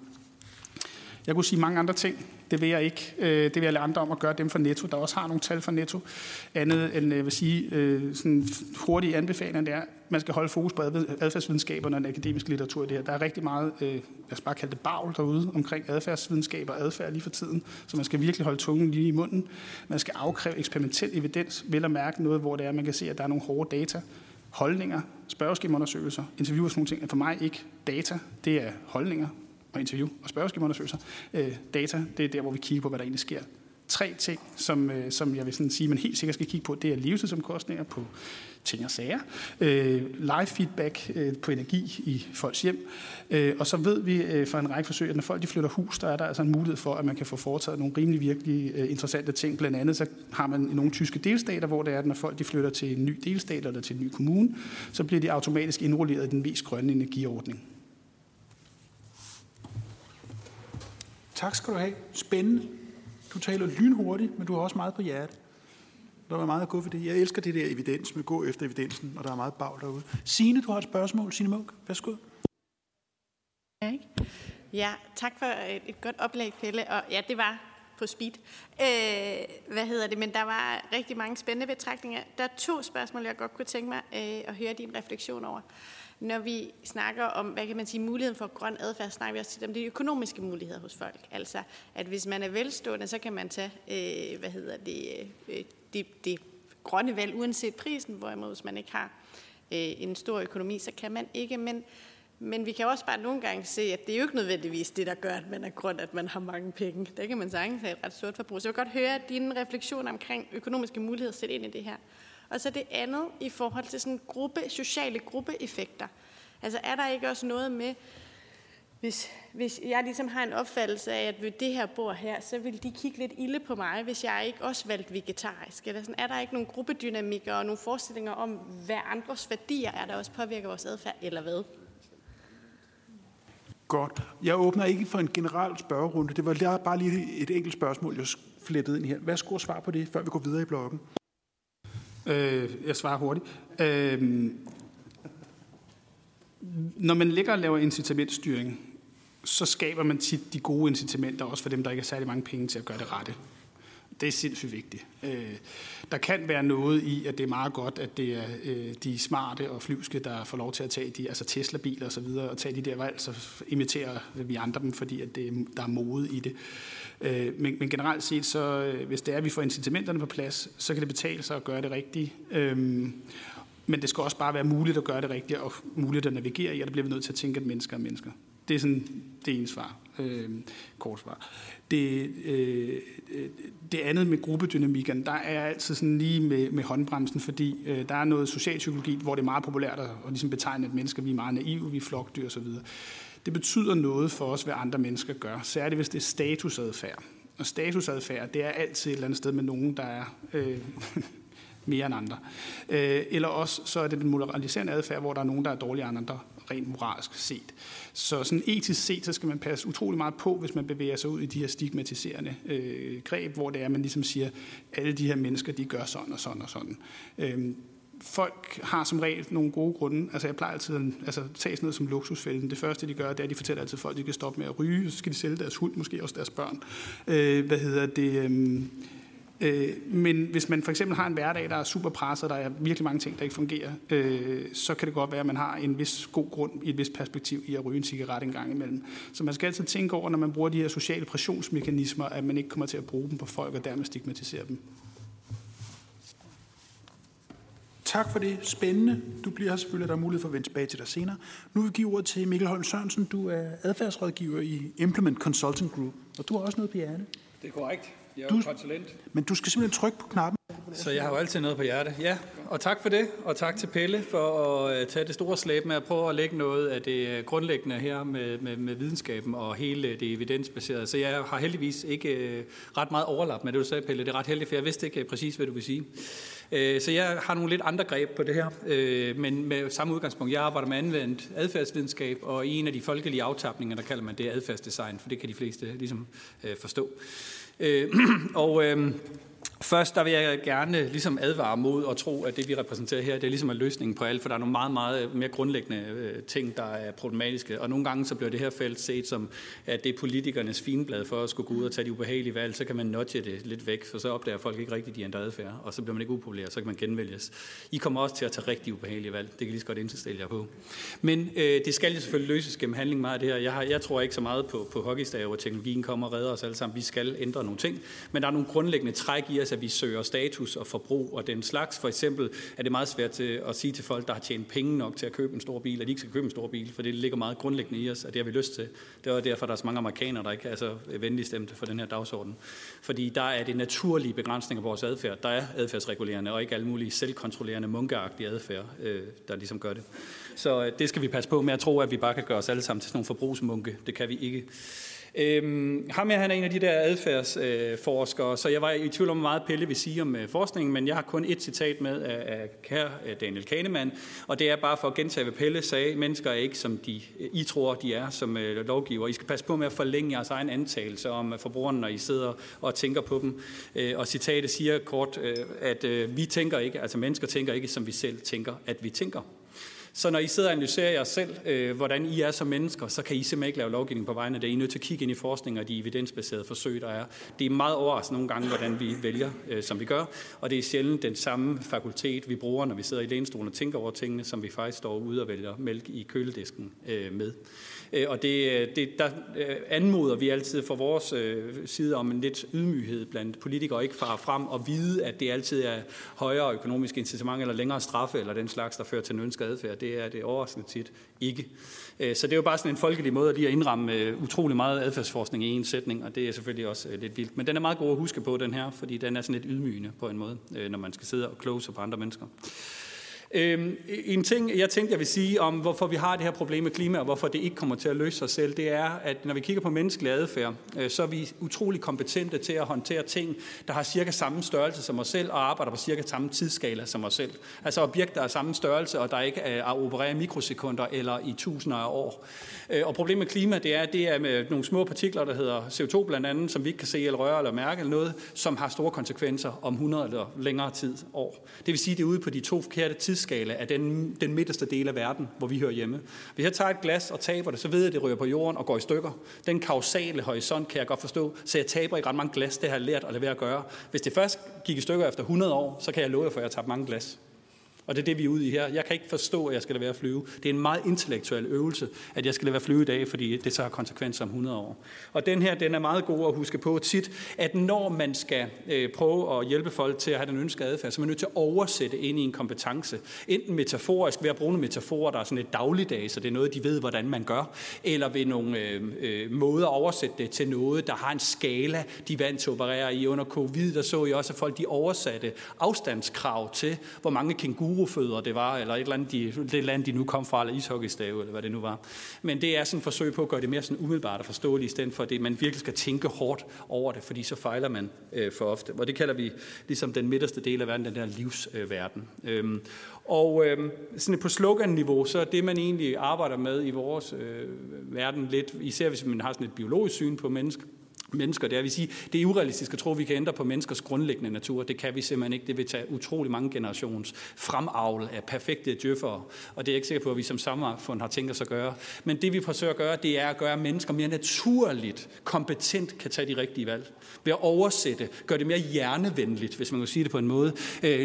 Jeg kunne sige mange andre ting. Det vil jeg ikke. Det vil jeg lade andre om at gøre dem for Netto, der også har nogle tal for Netto. Andet end, jeg vil sige, sådan hurtige anbefalinger, er, man skal holde fokus på adfærdsvidenskaberne og den akademiske litteratur i det her. Der er rigtig meget, lad os bare kalde det bagl derude, omkring adfærdsvidenskab og adfærd lige for tiden, så man skal virkelig holde tungen lige i munden. Man skal afkræve eksperimentel evidens, vel at mærke noget, hvor det er, man kan se, at der er nogle hårde data, holdninger, spørgeskemaundersøgelser, interviewer og sådan nogle ting. For mig ikke data, det er holdninger og interview og spørgeskemaundersøgelser. Data, det er der, hvor vi kigger på, hvad der egentlig sker. 3 ting, som jeg vil sådan sige, man helt sikkert skal kigge på, det er livstidsomkostninger på ting og sager, live feedback på energi i folks hjem, og så ved vi fra en række forsøg, at når folk de flytter hus, der er der altså en mulighed for, at man kan få foretaget nogle rimelig virkelig interessante ting. Blandt andet så har man nogle tyske delstater, hvor det er, at når folk de flytter til en ny delstat eller til en ny kommune, så bliver de automatisk indrulleret i den mest grønne energiordning. Tak skal du have. Spændende. Du taler lynhurtigt, men du har også meget på hjertet. Der var meget at gå for det. Jeg elsker det der evidens med gå efter evidensen, og der er meget bag derude. Signe, du har et spørgsmål. Signe Munk, værsgo. Ja, tak for et godt oplæg, Pelle. Og ja, det var på speed. Men der var rigtig mange spændende betragtninger. Der er 2 spørgsmål, jeg godt kunne tænke mig at høre din refleksion over. Når vi snakker om, hvad kan man sige, muligheden for grøn adfærd, snakker vi også til dem, de økonomiske muligheder hos folk. Altså, at hvis man er velstående, så kan man tage, det grønne valg, uanset prisen, hvorimod hvis man ikke har en stor økonomi, så kan man ikke. Men vi kan også bare nogle gange se, at det er jo ikke nødvendigvis det, der gør, at man er grøn, at man har mange penge. Der kan man sagtens have et ret stort forbrug. Så jeg vil godt høre dine refleksioner omkring økonomiske muligheder sæt ind i det her. Og så det andet i forhold til sådan sociale gruppeeffekter. Altså er der ikke også noget med, hvis jeg ligesom har en opfattelse af, at ved det her bord her, så vil de kigge lidt ilde på mig, hvis jeg ikke også valgte vegetarisk. Eller sådan, er der ikke nogle gruppedynamikker og nogle forestillinger om, hvad andres værdier er, der også påvirker vores adfærd, eller hvad? Godt. Jeg åbner ikke for en generel spørgerunde. Det var bare lige et enkelt spørgsmål, jeg flettede ind her. Hvad skulle svar på det, før vi går videre i blokken? Jeg svarer hurtigt. Når man ligger og laver incitamentstyring, så skaber man tit de gode incitamenter, også for dem, der ikke har særlig mange penge til at gøre det rette. Det er sindssygt vigtigt. Der kan være noget i, at det er meget godt, at det er de smarte og flyvske, der får lov til at tage de, altså Tesla-biler og så videre, og tage de der valg, så imiterer vi andre dem, fordi at der er mode i det. Men generelt set, så hvis det er, at vi får incitamenterne på plads, så kan det betale sig at gøre det rigtigt. Men det skal også bare være muligt at gøre det rigtigt, og muligt at navigere i, og der bliver vi nødt til at tænke, at mennesker er mennesker. Det er sådan det ene svar. Kort svar. Det andet med gruppedynamikken, der er altid sådan lige med håndbremsen, fordi der er noget socialpsykologi, hvor det er meget populært at ligesom betegne, at mennesker vi er meget naive, vi er flokdyr osv. Det betyder noget for os, hvad andre mennesker gør, særligt hvis det er statusadfærd. Og statusadfærd, det er altid et eller andet sted med nogen, der er mere end andre. Eller også så er det den moraliserende adfærd, hvor der er nogen, der er dårligere end andre, rent moralsk set. Så sådan etisk set, så skal man passe utrolig meget på, hvis man bevæger sig ud i de her stigmatiserende greb, hvor det er, man ligesom siger, alle de her mennesker, de gør sådan og sådan og sådan. Folk har som regel nogle gode grunde. Altså jeg plejer altid at tage sådan noget som luksusfælden. Det første, de gør, det er, at de fortæller altid folk, de kan stoppe med at ryge, så skal de sælge deres hund, måske også deres børn. Men hvis man for eksempel har en hverdag, der er super presset, der er virkelig mange ting, der ikke fungerer, så kan det godt være, at man har en vis god grund i et vis perspektiv i at ryge en cigaret en gang imellem. Så man skal altid tænke over, når man bruger de her sociale pressionsmekanismer, at man ikke kommer til at bruge dem på folk og dermed stigmatisere dem. Tak for det. Spændende. Du bliver selvfølgelig, der er mulighed for at vende tilbage til dig senere. Nu vil jeg give ordet til Mikkel Holm Sørensen. Du er adfærdsrådgiver i Implement Consulting Group, og du har også noget på hjerte. Det er korrekt. Jeg er jo konsulent. Men du skal simpelthen trykke på knappen. Så jeg har jo altid noget på hjerte. Ja, og tak for det, og tak til Pelle for at tage det store slæb med at prøve at lægge noget af det grundlæggende her med videnskaben og hele det evidensbaserede. Så jeg har heldigvis ikke ret meget overlap med det, du sagde, Pelle. Det er ret heldigt, for jeg vidste ikke præcis, hvad du vil sige. Så jeg har nogle lidt andre greb på det her, men med samme udgangspunkt. Jeg arbejder med anvendt adfærdsvidenskab, og en af de folkelige aftapninger, der kalder man det adfærdsdesign, for det kan de fleste ligesom forstå. Først der vil jeg gerne ligesom advare mod at tro, at det vi repræsenterer her, det er ligesom en løsning på alt, for der er nogle meget, meget mere grundlæggende ting, der er problematiske. Og nogle gange så bliver det her felt set som, at det er politikernes figenblad for at skulle gå ud og tage de ubehagelige valg, så kan man nudge det lidt væk, for så opdager folk ikke rigtigt de ændrede adfærd, og så bliver man ikke upopulær, så kan man genvælges. I kommer også til at tage rigtig ubehagelige valg, det kan lige så godt indstille jer på. Men det skal jo selvfølgelig løses gennem handling meget af det her. Jeg tror ikke så meget på hockeystaver, hvor teknologien kommer og redder os alle sammen. Vi skal ændre nogle ting, men der er nogle grundlæggende træk i at vi søger status og forbrug og den slags. For eksempel er det meget svært at sige til folk, der har tjent penge nok til at købe en stor bil, at de ikke skal købe en stor bil, for det ligger meget grundlæggende i os, at det har vi lyst til. Det er derfor, der er så mange amerikanere, der ikke er så venligt stemte for den her dagsorden. Fordi der er det naturlige begrænsninger på vores adfærd. Der er adfærdsregulerende og ikke alle mulige selvkontrollerende, munkeagtige adfærd, der ligesom gør det. Så det skal vi passe på med at tro, at vi bare kan gøre os alle sammen til sådan nogle forbrugsmunke. Det kan vi ikke. Han er en af de der adfærdsforskere, så jeg var i tvivl om, hvor meget Pelle vil sige om forskningen, men jeg har kun et citat med af Daniel Kahneman, og det er bare for at gentage, hvad Pelle sagde: mennesker er ikke, som I tror, de er som lovgiver. I skal passe på med at forlænge jeres egen antagelse om forbrugerne, når I sidder og tænker på dem. Og citatet siger kort, at vi tænker ikke, altså mennesker tænker ikke, som vi selv tænker, at vi tænker. Så når I sidder og analyserer jer selv, hvordan I er som mennesker, så kan I simpelthen ikke lave lovgivning på vegne af det. I er nødt til at kigge ind i forskning og de evidensbaserede forsøg, der er. Det er meget overraskende nogle gange, hvordan vi vælger, som vi gør. Og det er sjældent den samme fakultet, vi bruger, når vi sidder i lænestolen og tænker over tingene, som vi faktisk står ude og vælger mælk i køledisken med. Og der anmoder vi altid fra vores side om en lidt ydmyghed blandt politikere, ikke fare frem og vide, at det altid er højere økonomiske incitamenter eller længere straffe eller den slags, der fører til en ønsket adfærd. Det er det overraskende tit ikke. Så det er jo bare sådan en folkelig måde at indramme utrolig meget adfærdsforskning i en sætning, og det er selvfølgelig også lidt vildt. Men den er meget god at huske på, den her, fordi den er sådan lidt ydmygende på en måde, når man skal sidde og kloge sig på andre mennesker. En ting, jeg tænkte, jeg vil sige om, hvorfor vi har det her problem med klima, og hvorfor det ikke kommer til at løse sig selv, det er, at når vi kigger på menneskelig adfærd, så er vi utrolig kompetente til at håndtere ting, der har cirka samme størrelse som os selv, og arbejder på cirka samme tidsskala som os selv. Altså objekter af samme størrelse, og der ikke er opereret i mikrosekunder eller i tusinder af år. Og problemet med klima, det er med nogle små partikler, der hedder CO2 blandt andet, som vi ikke kan se eller røre eller mærke eller noget, som har store konsekvenser om 100 eller længere tid år. Det vil sige, det er ude på de to forkerte tidsskala af den midterste del af verden, hvor vi hører hjemme. Hvis jeg tager et glas og taber det, så ved jeg, at det ryger på jorden og går i stykker. Den kausale horisont kan jeg godt forstå, så jeg taber ikke ret mange glas, det har jeg lært at lade være at gøre. Hvis det først gik i stykker efter 100 år, så kan jeg love jer for, at jeg taber mange glas. Og det er det, vi er ude i her. Jeg kan ikke forstå, at jeg skal lade være at flyve. Det er en meget intellektuel øvelse, at jeg skal lade være at flyve i dag, fordi det så har konsekvenser om 100 år. Og den her, den er meget god at huske på tit, at når man skal prøve at hjælpe folk til at have den ønskede adfærd, så er man nødt til at oversætte ind i en kompetence. Enten metaforisk, ved at bruge nogle metaforer, der er sådan et dagligdag, så det er noget, de ved, hvordan man gør, eller ved nogle måder at oversætte det til noget, der har en skala, de vant til at operere i. Under covid, der så I også, at folk de oversatte afstandskrav til, hvor mange kænguruer fødder det var, eller et eller andet, det land, de nu kom fra, eller ishockeystave, eller hvad det nu var. Men det er sådan et forsøg på at gøre det mere sådan umiddelbart og forståeligt, i stedet for det, man virkelig skal tænke hårdt over det, fordi så fejler man for ofte. Og det kalder vi ligesom den midterste del af verden, den der livsverden. Sådan på slogan-niveau, så er det, man egentlig arbejder med i vores verden lidt, især hvis man har sådan et biologisk syn på mennesker, mennesker. Det er, vil sige, det er urealistisk at tro, at vi kan ændre på menneskers grundlæggende natur. Det kan vi simpelthen ikke. Det vil tage utrolig mange generations fremavl af perfekte djøffere, og det er ikke sikkert på, at vi som samfund har tænkt os at gøre. Men det, vi forsøger at gøre, det er at gøre mennesker mere naturligt, kompetent kan tage de rigtige valg. Ved at oversætte, gøre det mere hjernevenligt, hvis man kan sige det på en måde,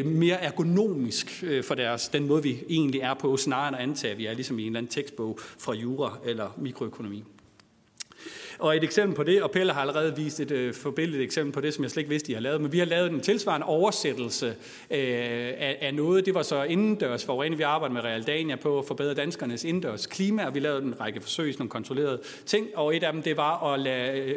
mere ergonomisk for den måde, vi egentlig er på, snarere end at antage, at vi er ligesom i en eller anden tekstbog fra jura eller mikroøkonomi. Og et eksempel på det, og Pelle har allerede vist et forbilledligt eksempel på det, som jeg slet ikke vidste, de har lavet, men vi har lavet en tilsvarende oversættelse af noget. Det var så indendørs forurening. Vi arbejder med Realdania på at forbedre danskernes indendørs klima, og vi lavede en række forsøg, nogle kontrollerede ting, og et af dem, det var at lade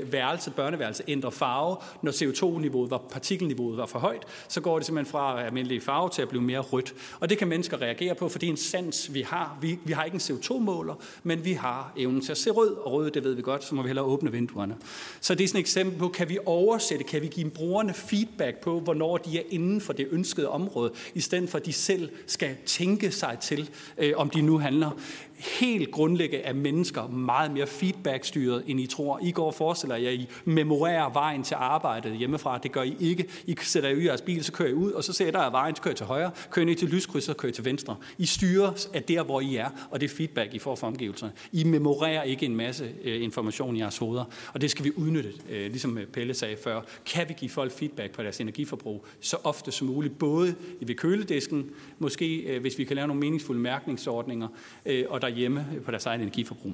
børneværelset ændre farve. Når CO2-niveauet, partikelniveauet var for højt, så går det simpelthen fra almindelige farve til at blive mere rødt. Og det kan mennesker reagere på, for det er en sans, vi har. Vi har ikke en CO2-måler, men vi har evnen til at se rød, og rød, det ved vi godt, så må vi hellere åbne vinduerne. Så det er sådan et eksempel på, kan vi oversætte, kan vi give brugerne feedback på, hvornår de er inden for det ønskede område, i stedet for, at de selv skal tænke sig til, om de nu handler. Helt grundlæggende er mennesker meget mere feedback-styret, end I tror. I går og forestiller jer, I memorerer vejen til arbejdet hjemmefra. Det gør I ikke. I sætter jer i jeres bil, så kører I ud, og så sætter jeg vejen, så kører I til højre, kører I til lyskryds, så kører I til venstre. I styrer af der, hvor I er, og det feedback, I får fra omgivelserne. I memorerer ikke en masse information i jeres hoveder, og det skal vi udnytte, ligesom Pelle sagde før. Kan vi give folk feedback på deres energiforbrug så ofte som muligt, både ved køledisken, måske hvis vi kan lave nogle meningsfulde mærkningsordninger, og derhjemme på deres egen energiforbrug.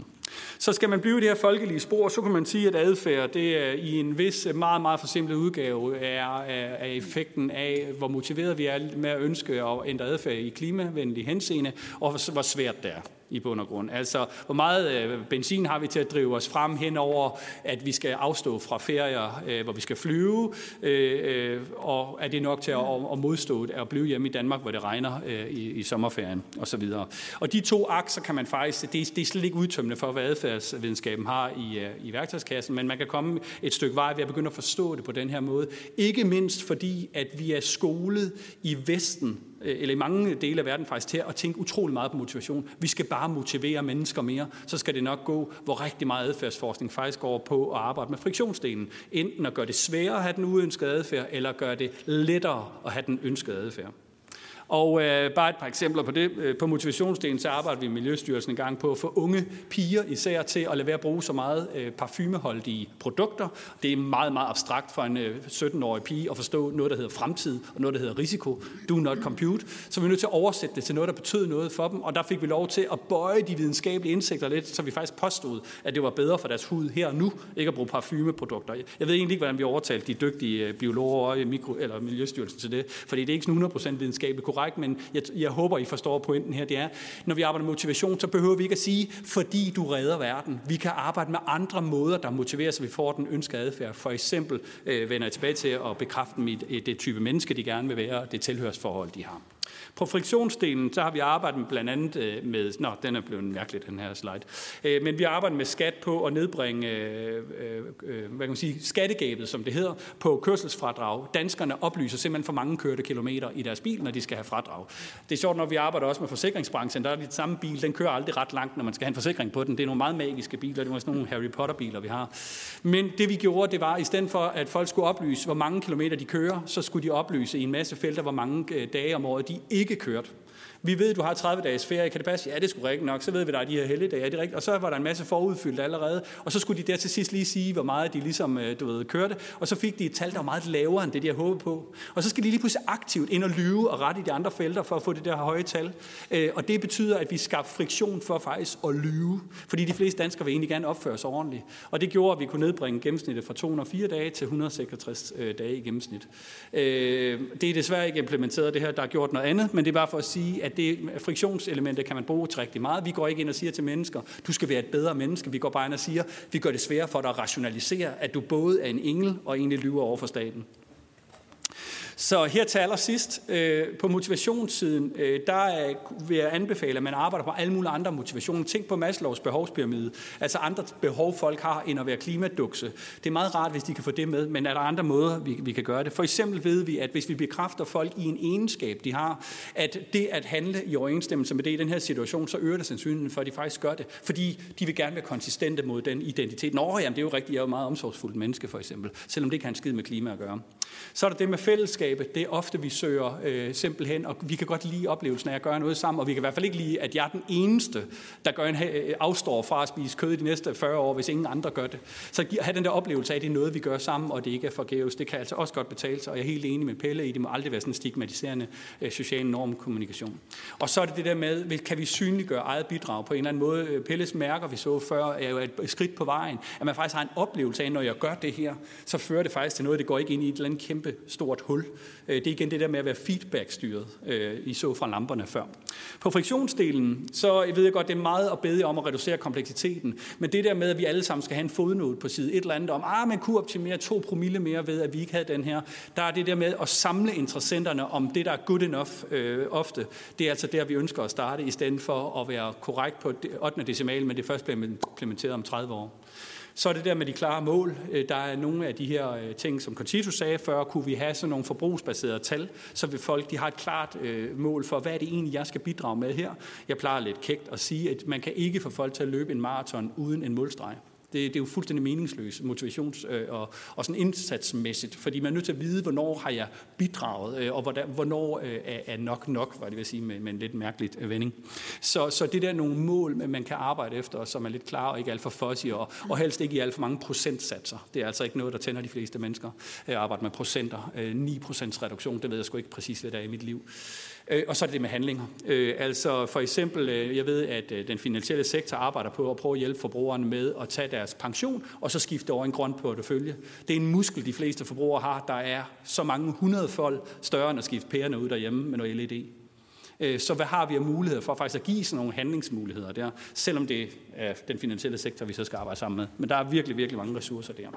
Så skal man blive i det her folkelige spor, så kan man sige, at adfærd, det er i en vis meget, meget forsimplet udgave er effekten af, hvor motiveret vi er med at ønske at ændre adfærd i klimavenlig henseende, og hvor svært det er i bund og grund. Altså, hvor meget benzin har vi til at drive os frem hen over, at vi skal afstå fra ferier, hvor vi skal flyve, og er det nok til at modstå at blive hjemme i Danmark, hvor det regner i sommerferien osv. Og de to akser kan man faktisk, det er slet ikke udtømmende for, hvad adfærdsvidenskaben har i værktøjskassen, men man kan komme et stykke vej ved at begynde at forstå det på den her måde. Ikke mindst fordi, at vi er skolet i Vesten, eller i mange dele af verden faktisk, til at tænke utrolig meget på motivation. Vi skal bare motivere mennesker mere, så skal det nok gå, hvor rigtig meget adfærdsforskning faktisk går på at arbejde med friktionsdelen. Enten at gøre det sværere at have den uønskede adfærd, eller gøre det lettere at have den ønskede adfærd. Og bare et par eksempler på det. På motivationsdelen, så arbejder vi i Miljøstyrelsen en gang på at få unge piger især til at lade være at bruge så meget parfumeholdige produkter. Det er meget, meget abstrakt for en 17-årig pige at forstå noget, der hedder fremtid og noget, der hedder risiko. Do not compute. Så vi er nødt til at oversætte det til noget, der betød noget for dem. Og der fik vi lov til at bøje de videnskabelige indsigter lidt, så vi faktisk påstod, at det var bedre for deres hud her og nu, ikke at bruge parfumeprodukter. Jeg ved egentlig ikke, hvordan vi overtalte de dygtige biologer og Miljøstyrelsen til det, fordi det er ikke 100% videnskabeligt korrekt, men jeg håber, I forstår pointen her. Det er, når vi arbejder med motivation, så behøver vi ikke at sige, fordi du redder verden. Vi kan arbejde med andre måder, der motiverer, så vi får den ønskede adfærd. For eksempel vender jeg tilbage til at bekræfte dem i det type menneske, de gerne vil være, og det tilhørsforhold, de har. På friktionsdelen, så har vi arbejdet med blandt andet med... Nå, den er blevet mærkelig, den her slide. Men vi arbejder med skat på at nedbringe, hvad kan man sige, skattegabet, som det hedder, på kørselsfradrag. Danskerne oplyser simpelthen for mange kørte kilometer i deres bil, når de skal have fradrag. Det er sjovt, når vi arbejder også med forsikringsbranchen. Der er det samme bil, den kører aldrig ret langt, når man skal have en forsikring på den. Det er nogle meget magiske biler, det er sådan nogle Harry Potter-biler, vi har. Men det vi gjorde, det var, i stedet for, at folk skulle oplyse, hvor mange kilometer de kører, så skulle de oplyse i en masse felter, hvor mange dage om året de ikke kørt. Vi ved, at du har 30 dages ferie. Kan det passe? Ja, det skulle rigtigt nok. Så ved vi, der er de her helligdage. Er det rigtigt? Og så var der en masse forudfyldt allerede. Og så skulle de der til sidst lige sige, hvor meget de ligesom, kørte. Og så fik de et tal, der var meget lavere end det, de havde håbet på. Og så skal de lige pludselig aktivt ind og lyve og rette i de andre felter for at få det der høje tal. Og det betyder, at vi skabte friktion for faktisk at lyve. Fordi de fleste danskere vil egentlig gerne opføre sig ordentligt. Og det gjorde, at vi kunne nedbringe gennemsnittet fra 204 dage til 166 dage i gennemsnit. Det er desværre ikke implementeret det her, der har gjort noget andet, men det er bare for at sige, at det friktionselementet kan man bruge til rigtig meget. Vi går ikke ind og siger til mennesker, du skal være et bedre menneske. Vi går bare ind og siger, vi gør det sværere for dig at rationalisere, at du både er en engel og egentlig lyver over for staten. Så her til allersidst, på motivationssiden, der vil jeg anbefale, at man arbejder på alle mulige andre motivationer. Tænk på Maslows behovspyramide, altså andre behov, folk har, end at være klimadukse. Det er meget rart, hvis de kan få det med, men er der andre måder, vi kan gøre det? For eksempel ved vi, at hvis vi bekræfter folk i en egenskab, de har, at det at handle i overensstemmelse med det i den her situation, så øger det sandsynligheden for, at de faktisk gør det, fordi de vil gerne være konsistente mod den identitet. Nå, jamen det er jo rigtigt, jeg er jo meget omsorgsfuldt menneske, for eksempel, selvom det ikke har en skid med klima at gøre. Så er der det med fællesskabet. Det er ofte, vi søger simpelthen, og vi kan godt lide oplevelsen af at gøre noget sammen, og vi kan i hvert fald ikke lide, at jeg er den eneste, der gør afstår fra at spise kød de næste 40 år, hvis ingen andre gør det. Så have den der oplevelse af, at det er noget, vi gør sammen, og det ikke er forgæves. Det kan altså også godt betale sig, og jeg er helt enig med Pelle i, det må aldrig være sådan en stigmatiserende social normkommunikation. Og så er det det der med, kan vi synliggøre eget bidrag på en eller anden måde. Pelles mærker, vi så før, er jo et skridt på vejen, at man faktisk har en oplevelse af, når jeg gør det her, så fører det faktisk til noget, det går ikke ind i et eller andet kæmpe stort hul. Det er igen det der med at være feedback-styret, I så fra lamperne før. På friktionsdelen, så ved jeg godt, det er meget at bede om at reducere kompleksiteten, men det der med, at vi alle sammen skal have en fodnote på side et eller andet om, man kunne optimere 2 promille mere ved, at vi ikke havde den her. Der er det der med at samle interessenterne om det, der er good enough ofte. Det er altså der, vi ønsker at starte, i stedet for at være korrekt på 8. decimal, men det først bliver implementeret om 30 år. Så er det der med de klare mål. Der er nogle af de her ting, som Concito sagde før, kunne vi have sådan nogle forbrugsbaserede tal, så vil folk, de har et klart mål for, hvad er det egentlig, jeg skal bidrage med her. Jeg plejer lidt kægt at sige, at man kan ikke få folk til at løbe en maraton uden en målstreg. Det er jo fuldstændig meningsløst motivations- og sådan indsatsmæssigt, fordi man er nødt til at vide, hvornår har jeg bidraget, og hvornår er nok, hvad det vil sige, med en lidt mærkelig vending. Så det der er nogle mål, man kan arbejde efter, som er lidt klare og ikke alt for fuzzy, og helst ikke i alt for mange procentsatser. Det er altså ikke noget, der tænder de fleste mennesker. Jeg arbejder med procenter. 9% reduktion, det ved jeg sgu ikke præcis, hvad der er i mit liv. Og så er det med handlinger. Altså for eksempel, jeg ved, at den finansielle sektor arbejder på at prøve at hjælpe forbrugerne med at tage deres pension, og så skifte over en grøn portefølje. Det er en muskel, de fleste forbrugere har, der er så mange 100-fold større end at skifte pærerne ud derhjemme med noget LED. Så hvad har vi af muligheder for faktisk at give sådan nogle handlingsmuligheder der, selvom det er den finansielle sektor, vi så skal arbejde sammen med. Men der er virkelig, virkelig mange ressourcer der.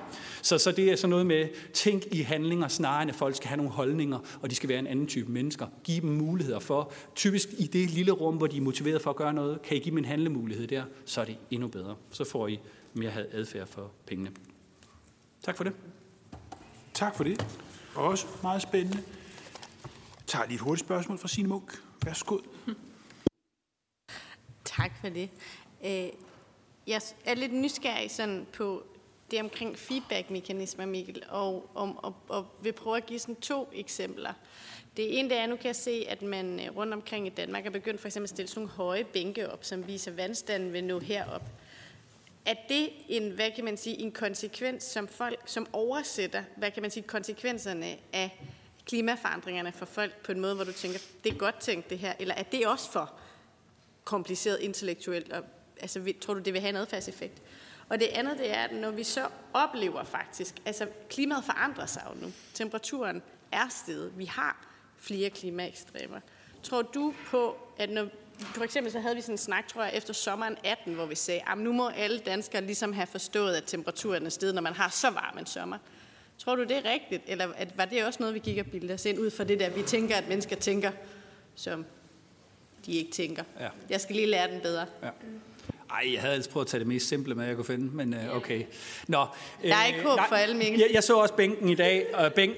Så det er sådan noget med, tænk i handlinger, snarere end at folk skal have nogle holdninger, og de skal være en anden type mennesker. Giv dem muligheder for, typisk i det lille rum, hvor de er motiveret for at gøre noget, kan I give dem en handlemulighed der, så er det endnu bedre. Så får I mere adfærd for pengene. Tak for det. Tak for det. Også meget spændende. Jeg tager lige et hurtigt spørgsmål fra Signe Munk. Værsgo. Tak for det. Jeg er lidt nysgerrig sådan på det omkring feedback-mekanismer, Mikkel, og vil prøve at give sådan 2 eksempler. Det ene, det er, nu kan jeg se, at man rundt omkring i Danmark er begyndt for eksempel at stille sådan nogle høje bænke op, som viser, at vandstanden vil nå herop. Er det en, hvad kan man sige, en konsekvens, som folk, som oversætter, hvad kan man sige, konsekvenserne af klimaforandringerne for folk på en måde, hvor du tænker, det er godt tænkt det her, eller er det også for kompliceret intellektuelt, og altså, tror du, det vil have en adfærdseffekt? Og det andet, det er, at når vi så oplever faktisk, altså klimaet forandrer sig jo nu, temperaturen er steget, vi har flere klimaekstremer. Tror du på, at når for eksempel så havde vi sådan en snak, tror jeg, efter sommeren 18, hvor vi sagde, at nu må alle danskere ligesom have forstået, at temperaturen er steget, når man har så varm en sommer. Tror du, det er rigtigt? Eller var det også noget, vi gik og bildte os ind ud fra det der, vi tænker, at mennesker tænker, som de ikke tænker? Ja. Jeg skal lige lære den bedre. Ja. Ej, jeg havde altså prøvet at tage det mest simple med, jeg kunne finde, men okay. Nå, der er ikke håb for alle, Mikkel. Jeg så også bænken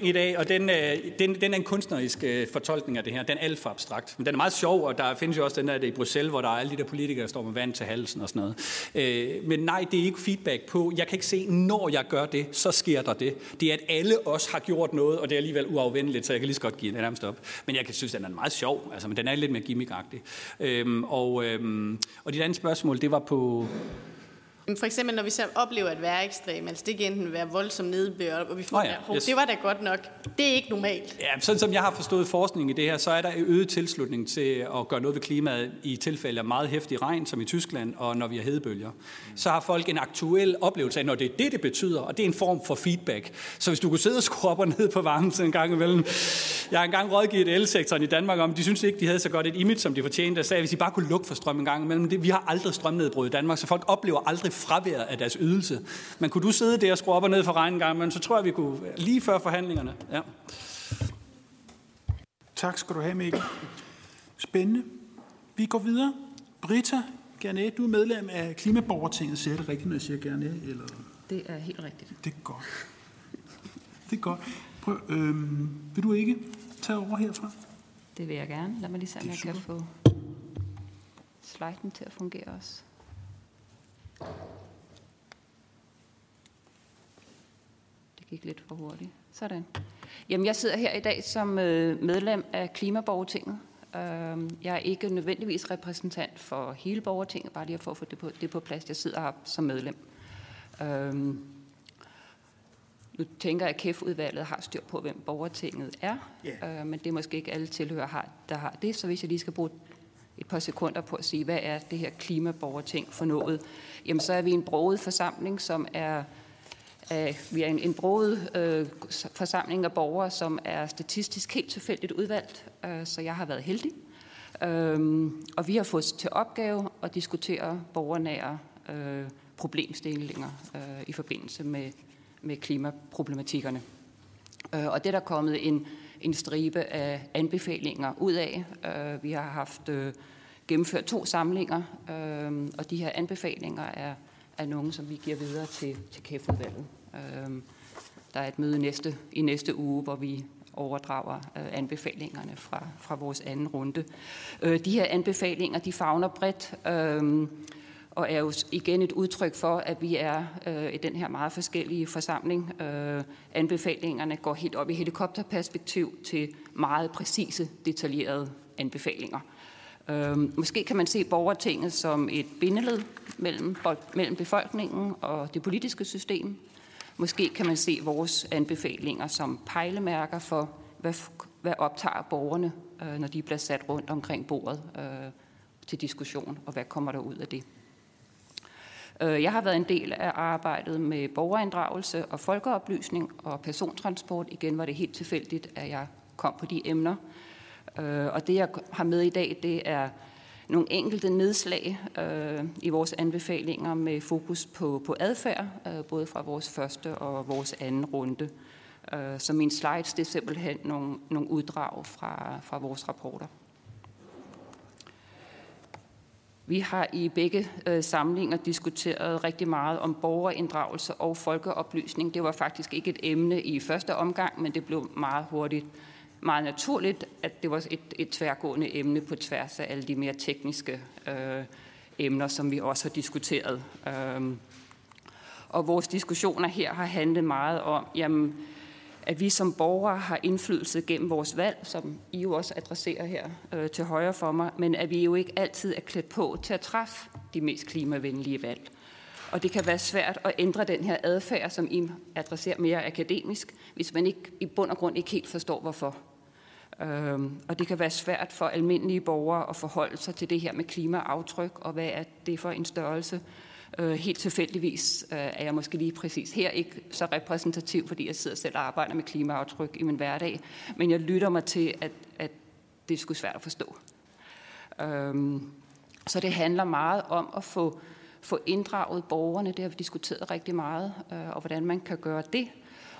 i dag, og den er en kunstnerisk fortolkning af det her. Den er alt for abstrakt, men den er meget sjov, og der findes jo også den der i Bruxelles, hvor der er alle de der politikere, der står med vand til halsen og sådan noget. Men nej, det er ikke feedback på. Jeg kan ikke se, når jeg gør det, så sker der det. Det er, at alle os har gjort noget, og det er alligevel uafvendeligt, så jeg kan lige så godt give den nærmest op. Men jeg kan synes, den er meget sjov, altså, men den er lidt mere gimmickagtig. Og dit andet spørgsmål, det var på... For eksempel, når vi så oplever at være ekstrem, altså det kan enten være voldsom nedbør, og vi får yes. Det var da godt nok. Det er ikke normalt. Ja, sådan som jeg har forstået forskningen i det her, så er der øget tilslutning til at gøre noget ved klimaet i tilfælde af meget heftig regn, som i Tyskland, og når vi har hedebølger. Så har folk en aktuel oplevelse af, når det er det, det betyder, og det er en form for feedback. Så hvis du kunne sidde og skrue op og ned på varmen til en gang imellem. Jeg har engang rådgivet elsektoren i Danmark om, de synes ikke, de havde så godt et image, som de fortjente, og sagde, hvis I bare kunne lukke for strøm en gang imellem. Vi har aldrig strømnedbrud i Danmark, så folk oplever aldrig fraværet af deres ydelse. Men kunne du sidde der og skrue op og ned for regnen en gang, men så tror jeg, vi kunne lige før forhandlingerne. Ja. Tak skal du have, Mikkel. Spændende. Vi går videre. Britta Gernet, du er medlem af Klimaborgertinget. Siger det rigtigt, når jeg siger Gernet? Eller? Det er helt rigtigt. Det er godt. Det er godt. Prøv, vil du ikke tage over herfra? Det vil jeg gerne. Lad mig lige se, om jeg kan få sliden til at fungere også. Det gik lidt for hurtigt. Sådan. Jamen, jeg sidder her i dag som medlem af Klimaborgertinget. Jeg er ikke nødvendigvis repræsentant for hele borgertinget, bare lige for at få det på plads. Jeg sidder her som medlem. Nu tænker jeg, at KEF-udvalget har styr på, hvem borgertinget er, men det er måske ikke alle tilhører, der har det. Så hvis jeg lige skal bruge et par sekunder på at sige, hvad er det her klimaborgerting for noget, jamen så er vi en broget forsamling, som er... Vi er en broget forsamling af borgere, som er statistisk helt tilfældigt udvalgt, så jeg har været heldig. Og vi har fået til opgave at diskutere borgernære problemstillinger i forbindelse med klimaproblematikkerne. Og det er der kommet en stribe af anbefalinger ud af. Vi har haft gennemført 2 samlinger, og de her anbefalinger er nogen, som vi giver videre til KEF-udvalget. Der er et møde i næste uge, hvor vi overdrager anbefalingerne fra vores anden runde. De her anbefalinger, de favner bredt, og er jo igen et udtryk for, at vi er i den her meget forskellige forsamling. Anbefalingerne går helt op i helikopterperspektiv til meget præcise, detaljerede anbefalinger. Måske kan man se borgertinget som et bindeled mellem befolkningen og det politiske system. Måske kan man se vores anbefalinger som pejlemærker for, hvad optager borgerne, når de bliver sat rundt omkring bordet til diskussion, og hvad kommer der ud af det. Jeg har været en del af arbejdet med borgerinddragelse og folkeoplysning og persontransport. Igen var det helt tilfældigt, at jeg kom på de emner. Og det, jeg har med i dag, det er nogle enkelte nedslag i vores anbefalinger med fokus på adfærd, både fra vores første og vores anden runde. Så mine slides, det er simpelthen nogle uddrag fra vores rapporter. Vi har i begge samlinger diskuteret rigtig meget om borgerinddragelse og folkeoplysning. Det var faktisk ikke et emne i første omgang, men det blev meget naturligt, at det var et tværgående emne på tværs af alle de mere tekniske emner, som vi også har diskuteret. Og vores diskussioner her har handlet meget om, jamen, at vi som borgere har indflydelse gennem vores valg, som I jo også adresserer her til højre for mig, men at vi jo ikke altid er klædt på til at træffe de mest klimavenlige valg. Og det kan være svært at ændre den her adfærd, som I adresserer mere akademisk, hvis man ikke i bund og grund ikke helt forstår, hvorfor. Og det kan være svært for almindelige borgere at forholde sig til det her med klimaaftryk, og hvad er det for en størrelse. Helt tilfældigvis er jeg måske lige præcis her ikke så repræsentativ, fordi jeg sidder selv og arbejder med klimaaftryk i min hverdag, men jeg lytter mig til, at det er sgu svært at forstå. Så det handler meget om at få inddraget borgerne, det har vi diskuteret rigtig meget, og hvordan man kan gøre det.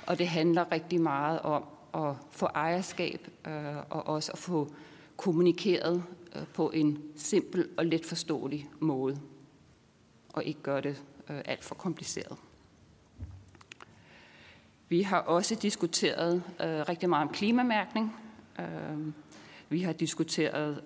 Og det handler rigtig meget om at få ejerskab, og også at få kommunikeret på en simpel og letforståelig måde, og ikke gøre det alt for kompliceret. Vi har også diskuteret rigtig meget om klimamærkning. Vi har diskuteret,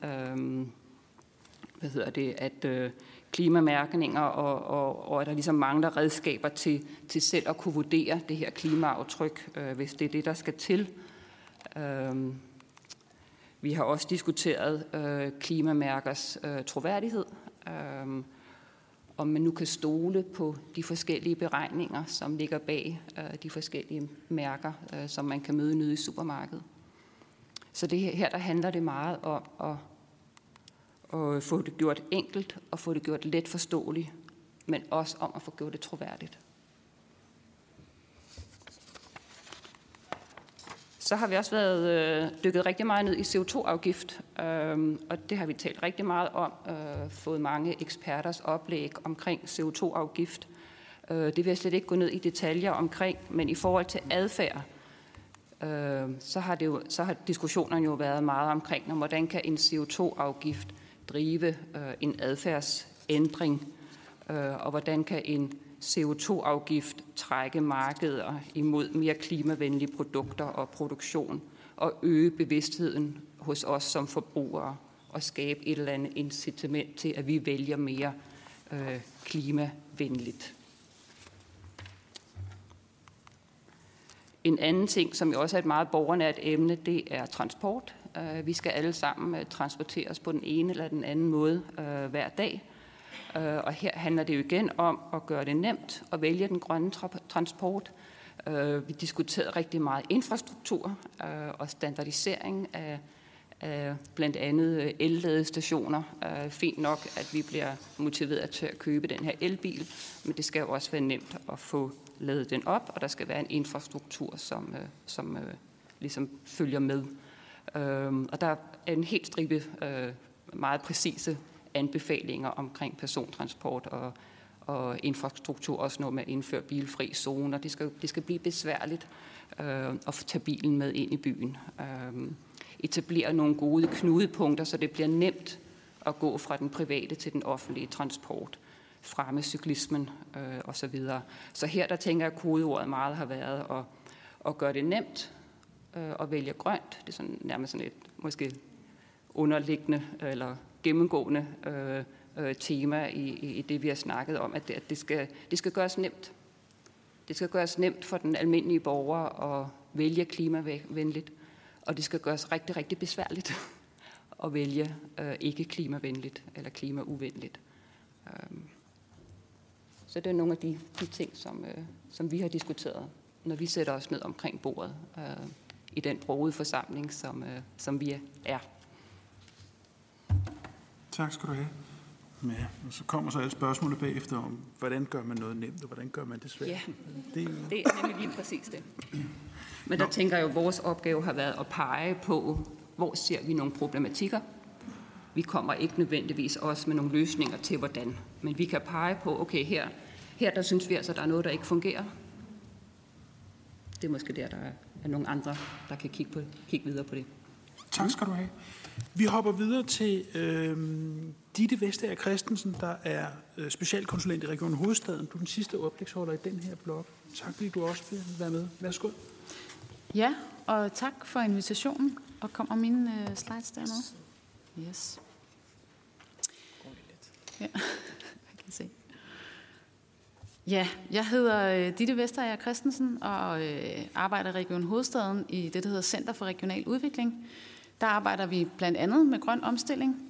klimamærkninger, og at der ligesom mangler redskaber til selv at kunne vurdere det her klimaaftryk, hvis det er det, der skal til. Vi har også diskuteret klimamærkers troværdighed, om man nu kan stole på de forskellige beregninger, som ligger bag de forskellige mærker, som man kan møde nede i supermarkedet. Så det her, der handler det meget om at få det gjort enkelt og få det gjort let forståeligt, men også om at få gjort det troværdigt. Så har vi også dykket rigtig meget ned i CO2-afgift, og det har vi talt rigtig meget om, fået mange eksperters oplæg omkring CO2-afgift. Det vil jeg slet ikke gå ned i detaljer omkring, men i forhold til adfærd, så har diskussionerne jo været meget omkring, om hvordan kan en CO2-afgift drive en adfærdsændring, og hvordan kan en CO2-afgift trække markeder imod mere klimavenlige produkter og produktion, og øge bevidstheden hos os som forbrugere, og skabe et eller andet incitament til, at vi vælger mere klimavenligt. En anden ting, som jo også er et meget borgernært emne, det er transport. Vi skal alle sammen transporteres på den ene eller den anden måde hver dag. Og her handler det jo igen om at gøre det nemt at vælge den grønne transport. Vi diskuterede rigtig meget infrastruktur og standardisering af blandt andet elladestationer. Fint nok, at vi bliver motiveret til at købe den her elbil, men det skal jo også være nemt at få ladet den op, og der skal være en infrastruktur, som ligesom følger med. Og der er en helt stribe meget præcise anbefalinger omkring persontransport og infrastruktur, også noget med at indføre bilfri zoner. Det skal blive besværligt at tage bilen med ind i byen. Etablere nogle gode knudepunkter, så det bliver nemt at gå fra den private til den offentlige transport. Fremme cyklismen osv. Så her der tænker jeg, at kodeordet meget har været at gøre det nemt at vælge grønt. Det er sådan, nærmest sådan et måske underliggende eller gennemgående tema i det, vi har snakket om, at det skal gøres nemt. Det skal gøres nemt for den almindelige borger at vælge klimavenligt, og det skal gøres rigtig, rigtig besværligt at vælge ikke klimavenligt eller klimauvenligt. Så det er nogle af de ting, som vi har diskuteret, når vi sætter os ned omkring bordet i den brogede forsamling, som vi er. Tak skal du have. Ja, og så kommer så alle spørgsmålene bagefter om, hvordan gør man noget nemt, og hvordan gør man det svært? Ja, det er nemlig lige præcis det. Men der tænker jeg jo, at vores opgave har været at pege på, hvor ser vi nogle problematikker. Vi kommer ikke nødvendigvis også med nogle løsninger til, hvordan. Men vi kan pege på, okay, her der synes vi altså, der er noget, der ikke fungerer. Det er måske der er nogle andre, der kan kigge videre på det. Tak skal du have. Vi hopper videre til Ditte Vestager Christensen, der er specialkonsulent i Region Hovedstaden. Du er den sidste oplægsholder i den her blog. Tak fordi du også vil være med. Værsgo. Ja, og tak for invitationen. Og kommer mine slides dernede? Yes. Ja, jeg kan se. Ja, jeg hedder Ditte Vestager Christensen og arbejder i Region Hovedstaden i det, der hedder Center for Regional Udvikling. Der arbejder vi blandt andet med grøn omstilling.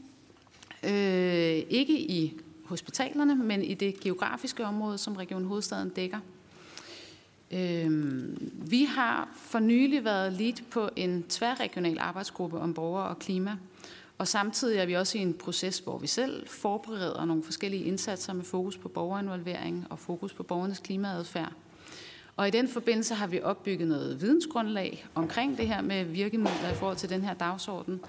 Ikke i hospitalerne, men i det geografiske område, som Region Hovedstaden dækker. Vi har for nylig været lead på en tværregional arbejdsgruppe om borgere og klima. Og samtidig er vi også i en proces, hvor vi selv forbereder nogle forskellige indsatser med fokus på borgerinvolvering og fokus på borgernes klimaadfærd. Og i den forbindelse har vi opbygget noget vidensgrundlag omkring det her med virkemidler i forhold til den her dagsorden.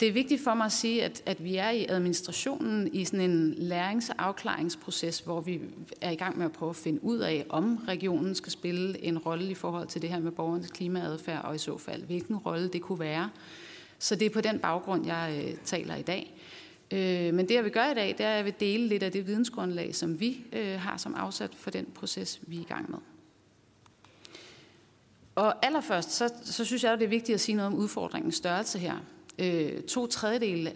Det er vigtigt for mig at sige, at vi er i administrationen i sådan en lærings- og afklaringsproces, hvor vi er i gang med at prøve at finde ud af, om regionen skal spille en rolle i forhold til det her med borgernes klimaadfærd, og i så fald hvilken rolle det kunne være. Så det er på den baggrund, jeg taler i dag. Men det, jeg vil gøre i dag, det er, at jeg vil dele lidt af det vidensgrundlag, som vi har som afsat for den proces, vi er i gang med. Og allerførst, så synes jeg, at det er vigtigt at sige noget om udfordringens størrelse her. 2/3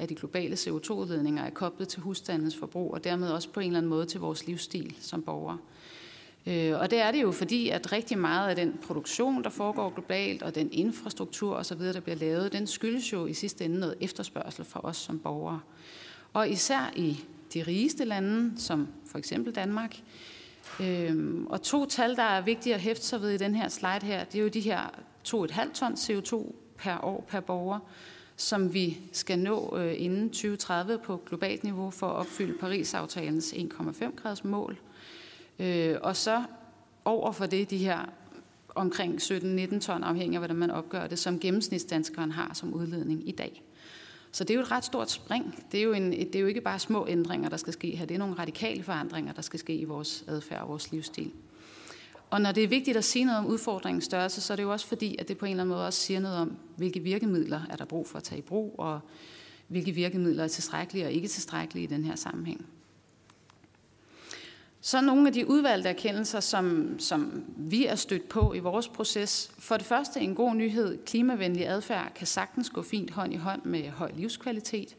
af de globale CO2-udledninger er koblet til husstandens forbrug, og dermed også på en eller anden måde til vores livsstil som borgere. Og det er det jo fordi, at rigtig meget af den produktion, der foregår globalt, og den infrastruktur osv., der bliver lavet, den skyldes jo i sidste ende noget efterspørgsel fra os som borgere. Og især i de rigeste lande, som for eksempel Danmark. Og to tal, der er vigtige at hæfte sig ved i den her slide her, det er jo de her 2,5 ton CO2 per år per borger, som vi skal nå inden 2030 på globalt niveau for at opfylde Paris-aftalens 1,5-gradsmål. Og så over for det, de her omkring 17-19 ton, afhængig af hvordan man opgør det, som gennemsnitsdanskeren har som udledning i dag. Så det er jo et ret stort spring. Det er jo ikke bare små ændringer, der skal ske her. Det er nogle radikale forandringer, der skal ske i vores adfærd og vores livsstil. Og når det er vigtigt at sige noget om udfordringens størrelse, så er det jo også fordi, at det på en eller anden måde også siger noget om, hvilke virkemidler er der brug for at tage i brug, og hvilke virkemidler er tilstrækkelige og ikke tilstrækkelige i den her sammenhæng. Så nogle af de udvalgte erkendelser, som vi er stødt på i vores proces. For det første en god nyhed. Klimavenlig adfærd kan sagtens gå fint hånd i hånd med høj livskvalitet.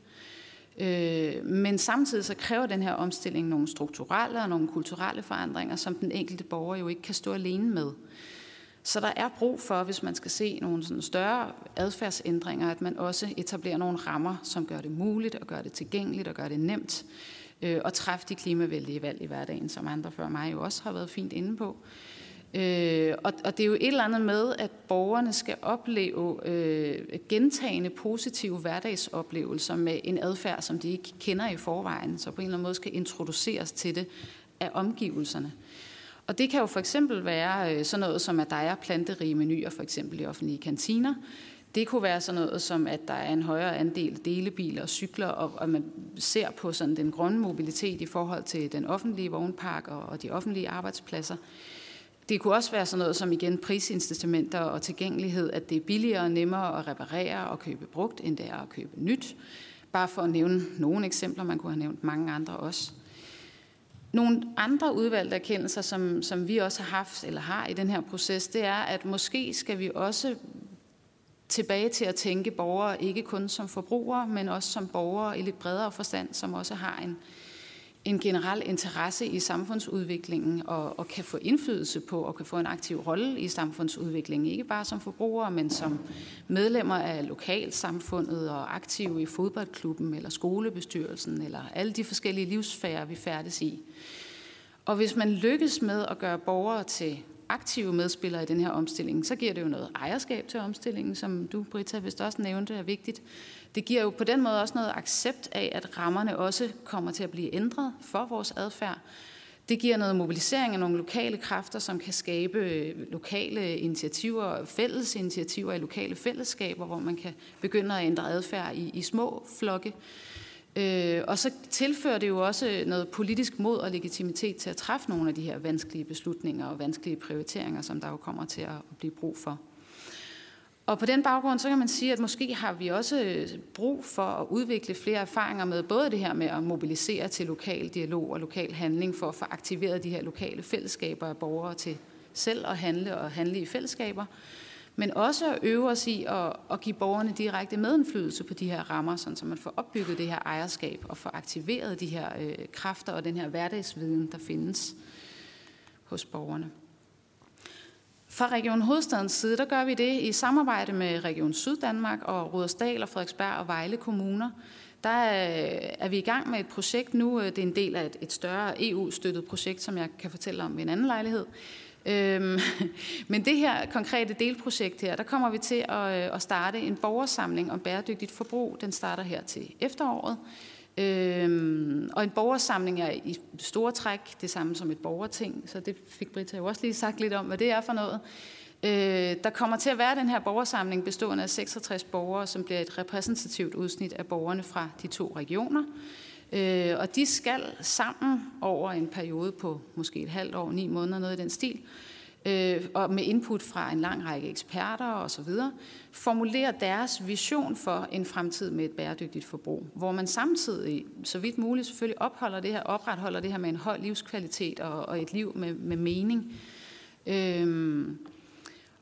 Men samtidig så kræver den her omstilling nogle strukturelle og nogle kulturelle forandringer, som den enkelte borger jo ikke kan stå alene med. Så der er brug for, hvis man skal se nogle sådan større adfærdsændringer, at man også etablerer nogle rammer, som gør det muligt og gør det tilgængeligt og gør det nemt og træffe de klimavældige valg i hverdagen, som andre før mig jo også har været fint inde på. Og det er jo et eller andet med, at borgerne skal opleve gentagende positive hverdagsoplevelser med en adfærd, som de ikke kender i forvejen, så på en eller anden måde skal introduceres til det af omgivelserne. Og det kan jo for eksempel være sådan noget som, at der er planterige menuer for eksempel i offentlige kantiner. Det kunne være sådan noget som, at der er en højere andel delebiler og cykler, og man ser på sådan den grønne mobilitet i forhold til den offentlige vognpark og de offentlige arbejdspladser. Det kunne også være sådan noget som igen prisincitamenter og tilgængelighed, at det er billigere og nemmere at reparere og købe brugt, end det er at købe nyt. Bare for at nævne nogle eksempler, man kunne have nævnt mange andre også. Nogle andre udvalgte erkendelser, som vi også har haft eller har i den her proces, det er, at måske skal vi også tilbage til at tænke borgere ikke kun som forbrugere, men også som borgere i lidt bredere forstand, som også har en generel interesse i samfundsudviklingen og kan få indflydelse på og kan få en aktiv rolle i samfundsudviklingen, ikke bare som forbrugere, men som medlemmer af lokalsamfundet og aktive i fodboldklubben eller skolebestyrelsen eller alle de forskellige livsfærer, vi færdes i. Og hvis man lykkes med at gøre borgere til aktive medspillere i den her omstilling, så giver det jo noget ejerskab til omstillingen, som du, Britta, vist også nævnte, er vigtigt. Det giver jo på den måde også noget accept af, at rammerne også kommer til at blive ændret for vores adfærd. Det giver noget mobilisering af nogle lokale kræfter, som kan skabe lokale initiativer, fælles initiativer i lokale fællesskaber, hvor man kan begynde at ændre adfærd i små flokke. Og så tilfører det jo også noget politisk mod og legitimitet til at træffe nogle af de her vanskelige beslutninger og vanskelige prioriteringer, som der jo kommer til at blive brug for. Og på den baggrund, så kan man sige, at måske har vi også brug for at udvikle flere erfaringer med både det her med at mobilisere til lokal dialog og lokal handling for at få aktiveret de her lokale fællesskaber af borgere til selv at handle og handle i fællesskaber, men også at øve os i at give borgerne direkte medindflydelse på de her rammer, sådan så man får opbygget det her ejerskab og får aktiveret de her kræfter og den her hverdagsviden, der findes hos borgerne. Fra Region Hovedstadens side, der gør vi det i samarbejde med Region Syddanmark og Rudersdal og Frederiksberg og Vejle kommuner. Der er vi i gang med et projekt nu. Det er en del af et større EU-støttet projekt, som jeg kan fortælle om ved en anden lejlighed. Men det her konkrete delprojekt her, der kommer vi til at starte en borgersamling om bæredygtigt forbrug. Den starter her til efteråret. Og en borgersamling er i store træk det samme som et borgerting, så det fik Britta jo også lige sagt lidt om, hvad det er for noget. Der kommer til at være den her borgersamling bestående af 66 borgere, som bliver et repræsentativt udsnit af borgerne fra de to regioner. Og de skal sammen over en periode på måske et halvt år, 9 måneder, noget i den stil, og med input fra en lang række eksperter og så videre, formulere deres vision for en fremtid med et bæredygtigt forbrug, hvor man samtidig, så vidt muligt selvfølgelig, opretholder det her med en høj livskvalitet og et liv med mening.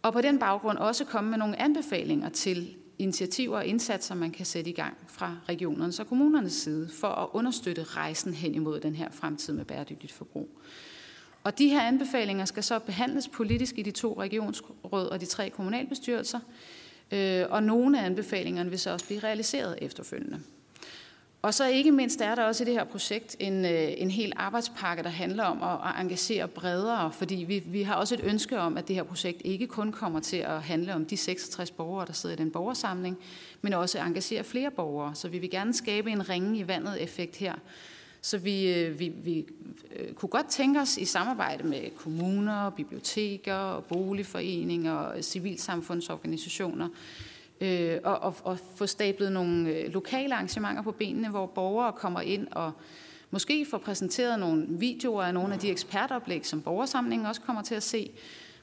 Og på den baggrund også komme med nogle anbefalinger til initiativer og indsatser, man kan sætte i gang fra regionernes og kommunernes side for at understøtte rejsen hen imod den her fremtid med bæredygtigt forbrug. Og de her anbefalinger skal så behandles politisk i de 2 regionsråd og de 3 kommunalbestyrelser, og nogle af anbefalingerne vil så også blive realiseret efterfølgende. Og så ikke mindst er der også i det her projekt en hel arbejdspakke, der handler om at engagere bredere, fordi vi har også et ønske om, at det her projekt ikke kun kommer til at handle om de 66 borgere, der sidder i den borgersamling, men også engagere flere borgere. Så vi vil gerne skabe en ringe i vandet-effekt her. Så vi kunne godt tænke os i samarbejde med kommuner, biblioteker, boligforeninger, civilsamfundsorganisationer, og få stablet nogle lokale arrangementer på benene, hvor borgere kommer ind og Måske får præsenteret nogle videoer af nogle af de ekspertoplæg, som borgersamlingen også kommer til at se.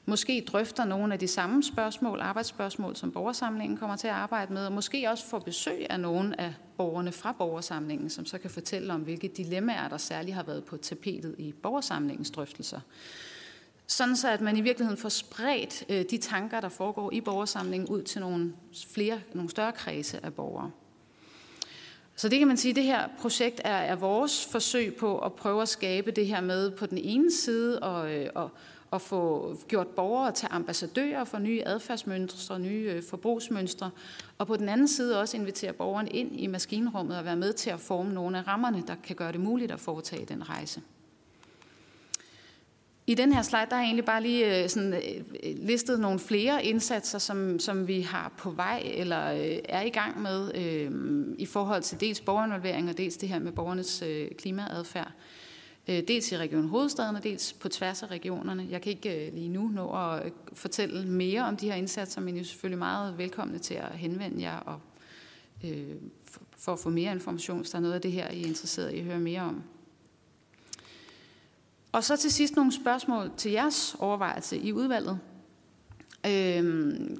Måske drøfter nogle af de samme spørgsmål, arbejdsspørgsmål, som borgersamlingen kommer til at arbejde med. Og måske også får besøg af nogle af borgerne fra borgersamlingen, som så kan fortælle om, hvilke dilemmaer, der særligt har været på tapetet i borgersamlingens drøftelser. Sådan så, at man i virkeligheden får spredt de tanker, der foregår i borgersamlingen, ud til nogle større kredse af borgere. Så det kan man sige, at det her projekt er vores forsøg på at prøve at skabe det her med på den ene side og få gjort borgere til ambassadører for nye adfærdsmønstre, nye forbrugsmønstre, og på den anden side også invitere borgeren ind i maskinrummet og være med til at forme nogle af rammerne, der kan gøre det muligt at foretage den rejse. I den her slide, der har jeg egentlig bare lige sådan listet nogle flere indsatser, som vi har på vej eller er i gang med i forhold til dels borgerinvolvering og dels det her med borgernes klimaadfærd. Dels i Region Hovedstaden og dels på tværs af regionerne. Jeg kan ikke lige nu nå at fortælle mere om de her indsatser, men I er selvfølgelig meget velkomne til at henvende jer og, for at få mere information, hvis der er noget af det her, I er interesseret i at høre mere om. Og så til sidst nogle spørgsmål til jeres overvejelse i udvalget.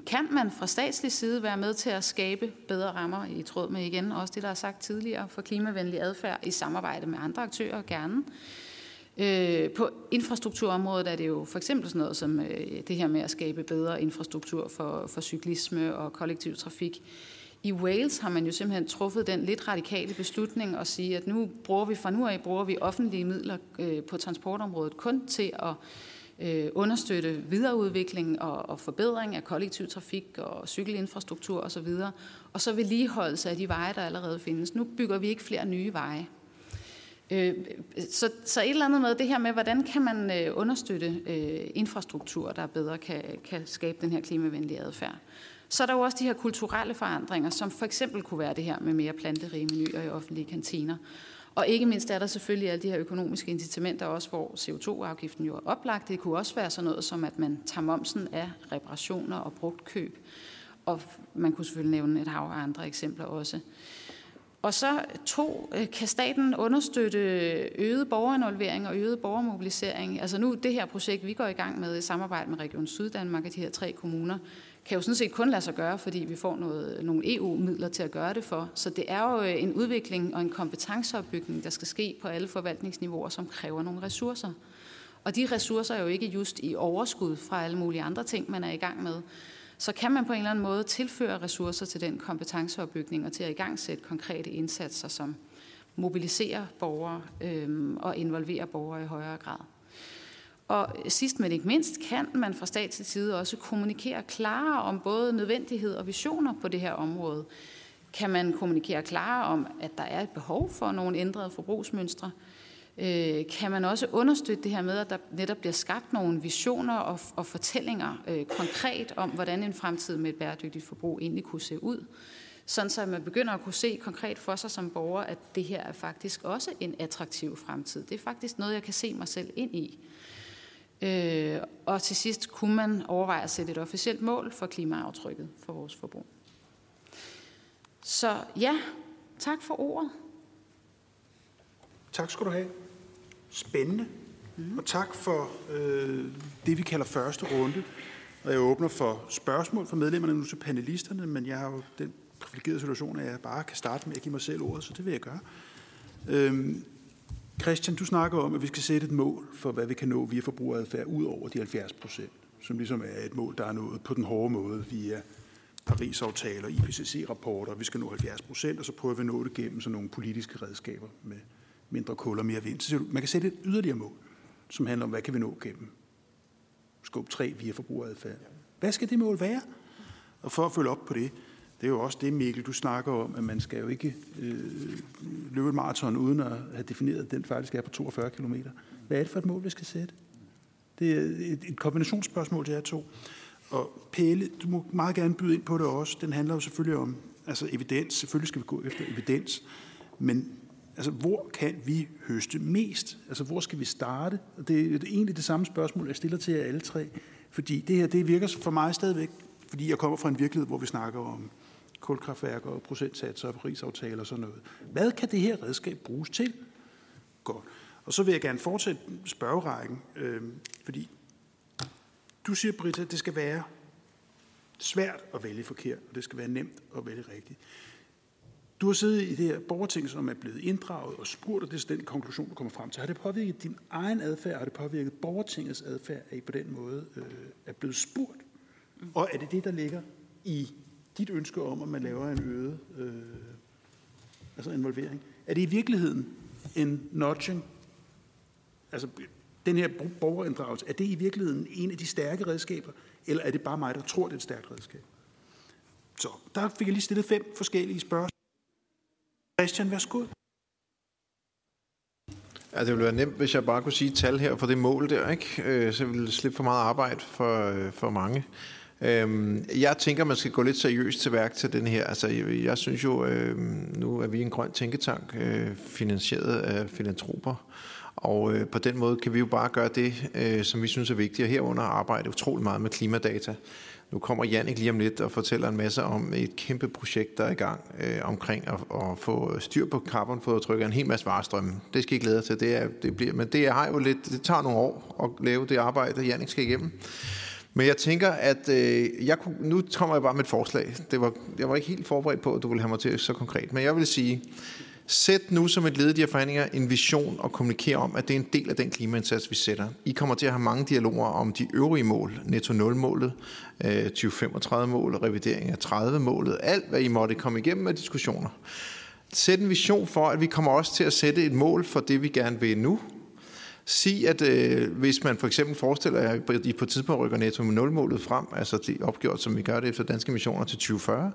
Kan man fra statslig side være med til at skabe bedre rammer i tråd med igen, også det, der er sagt tidligere, for klimavenlig adfærd i samarbejde med andre aktører gerne? På infrastrukturområdet er det jo for eksempel sådan noget som det her med at skabe bedre infrastruktur for cyklisme og kollektiv trafik. I Wales har man jo simpelthen truffet den lidt radikale beslutning at sige, at fra nu af bruger vi offentlige midler på transportområdet kun til at understøtte videreudvikling og forbedring af kollektiv trafik og cykelinfrastruktur osv. Og så vedligeholdelse af de veje, der allerede findes. Nu bygger vi ikke flere nye veje. Så et eller andet med det her med, hvordan kan man understøtte infrastruktur, der bedre kan skabe den her klimavenlige adfærd. Så er der jo også de her kulturelle forandringer, som for eksempel kunne være det her med mere planterige menuer i offentlige kantiner. Og ikke mindst er der selvfølgelig alle de her økonomiske incitamenter også, hvor CO2-afgiften jo er oplagt. Det kunne også være sådan noget som, at man tager momsen af reparationer og brugt køb. Og man kunne selvfølgelig nævne et hav af andre eksempler også. Og så 2, kan staten understøtte øget borgerinvolvering og øget borgermobilisering? Altså nu det her projekt, vi går i gang med i samarbejde med Region Syddanmark og de her 3 kommuner, kan jo sådan set kun lade sig gøre, fordi vi får nogle EU-midler til at gøre det for. Så det er jo en udvikling og en kompetenceopbygning, der skal ske på alle forvaltningsniveauer, som kræver nogle ressourcer. Og de ressourcer er jo ikke just i overskud fra alle mulige andre ting, man er i gang med. Så kan man på en eller anden måde tilføre ressourcer til den kompetenceopbygning og til at igangsætte konkrete indsatser, som mobiliserer borgere og involverer borgere i højere grad. Og sidst men ikke mindst kan man fra statslig side også kommunikere klarere om både nødvendighed og visioner på det her område. Kan man kommunikere klarere om, at der er et behov for nogle ændrede forbrugsmønstre? Kan man også understøtte det her med, at der netop bliver skabt nogle visioner og fortællinger konkret om, hvordan en fremtid med et bæredygtigt forbrug egentlig kunne se ud? Sådan så man begynder at kunne se konkret for sig som borger, at det her er faktisk også en attraktiv fremtid. Det er faktisk noget, jeg kan se mig selv ind i. Og til sidst kunne man overveje at sætte et officielt mål for klimaaftrykket for vores forbrug. Så ja, tak for ordet. Tak skal du have. Spændende. Og tak for det, vi kalder første runde. Og jeg åbner for spørgsmål fra medlemmerne, nu til panelisterne, men jeg har jo den privilegerede situation, at jeg bare kan starte med at give mig selv ordet, så det vil jeg gøre. Christian, du snakker om, at vi skal sætte et mål for, hvad vi kan nå via forbrugeradfærd ud over de 70%, som ligesom er et mål, der er nået på den hårde måde via Paris-aftaler, IPCC-rapporter. Vi skal nå 70%, og så prøver vi at nå det gennem sådan nogle politiske redskaber med mindre kul og mere vind. Så man kan sætte et yderligere mål, som handler om, hvad kan vi nå gennem skub 3 via forbrugeradfærd. Hvad skal det mål være? Og for at følge op på det, det er jo også det, Mikkel, du snakker om, at man skal jo ikke løbe et maraton uden at have defineret, at den faktisk er på 42 kilometer. Hvad er det for et mål, vi skal sætte? Det er et kombinationsspørgsmål til jer 2. Og Pelle, du må meget gerne byde ind på det også. Den handler jo selvfølgelig om evidens. Selvfølgelig skal vi gå efter evidens. Men hvor kan vi høste mest? Hvor skal vi starte? Og det er egentlig det samme spørgsmål, jeg stiller til jer alle 3. Fordi det her, det virker for mig stadigvæk, fordi jeg kommer fra en virkelighed, hvor vi snakker om kulkraftværker og procentsatser og prisaftaler og sådan noget. Hvad kan det her redskab bruges til? Og så vil jeg gerne fortsætte spørgerækken, fordi du siger, Britta, det skal være svært at vælge forkert, og det skal være nemt at vælge rigtigt. Du har siddet i det her borgerting, som er blevet inddraget og spurgt, og det er den konklusion, du kommer frem til. Har det påvirket din egen adfærd? Har det påvirket borgertingets adfærd, at I på den måde er blevet spurgt? Og er det det, der ligger i dit ønske om, at man laver en øget altså involvering? Er det i virkeligheden en nudging? Altså den her borgerinddragelse, er det i virkeligheden en af de stærke redskaber, eller er det bare mig, der tror, det er et stærkt redskab? Så der fik jeg lige stillet 5 forskellige spørgsmål. Christian, værsgo. Ja, det ville være nemt, hvis jeg bare kunne sige tal her for det mål der, ikke? Så ville det slippe for meget arbejde for mange. Jeg tænker, man skal gå lidt seriøst til værk til den her. Altså, jeg synes jo, nu er vi en grøn tænketank, finansieret af filantroper, og på den måde kan vi jo bare gøre det, som vi synes er vigtigt, og herunder arbejde utrolig meget med klimadata. Nu kommer Janik lige om lidt og fortæller en masse om et kæmpe projekt, der er i gang omkring at få styr på carbonfodaftrykket og en hel masse varestrømme. Det skal I glæde jer til. Det tager nogle år at lave det arbejde, Janik skal igennem. Men jeg tænker, at nu kommer jeg bare med et forslag. Jeg var ikke helt forberedt på, at du ville have mig til så konkret. Men jeg vil sige, sæt nu som et led i de her forhandlinger en vision og kommunikere om, at det er en del af den klimaindsats, vi sætter. I kommer til at have mange dialoger om de øvrige mål, netto 0-målet, 2035-målet, revidering af 30-målet, alt hvad I måtte komme igennem med diskussioner. Sæt en vision for, at vi kommer også til at sætte et mål for det, vi gerne vil nu. Sig, at hvis man for eksempel forestiller, at I på et tidspunkt rykker Netto med 0-målet frem, altså det opgjort, som vi gør det efter danske missioner til 2040,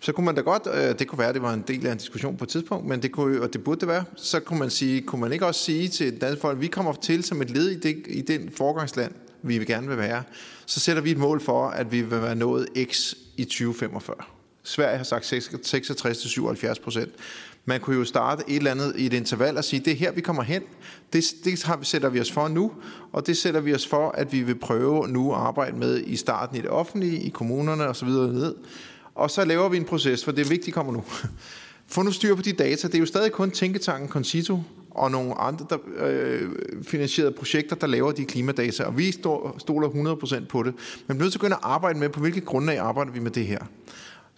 så kunne man da godt, det kunne være, det var en del af en diskussion på et tidspunkt, men det kunne, og det burde det være, så kunne man ikke også sige til danske folk, at vi kommer til som et led i den forgangsland, vi gerne vil være, så sætter vi et mål for, at vi vil være nået X i 2045. Sverige har sagt 66-77%. Man kunne jo starte et eller andet i et interval og sige, det er her, vi kommer hen. Det sætter vi os for nu, og det sætter vi os for, at vi vil prøve nu at arbejde med i starten i det offentlige, i kommunerne osv. Og så laver vi en proces, for det er vigtigt, kommer nu. Få nu styr på de data. Det er jo stadig kun Tænketanken, Concito og nogle andre finansierede projekter, der laver de klimadata, og vi stoler 100% på det. Men vi er nødt til at begynde at arbejde med, på hvilket grundlag arbejder vi med det her.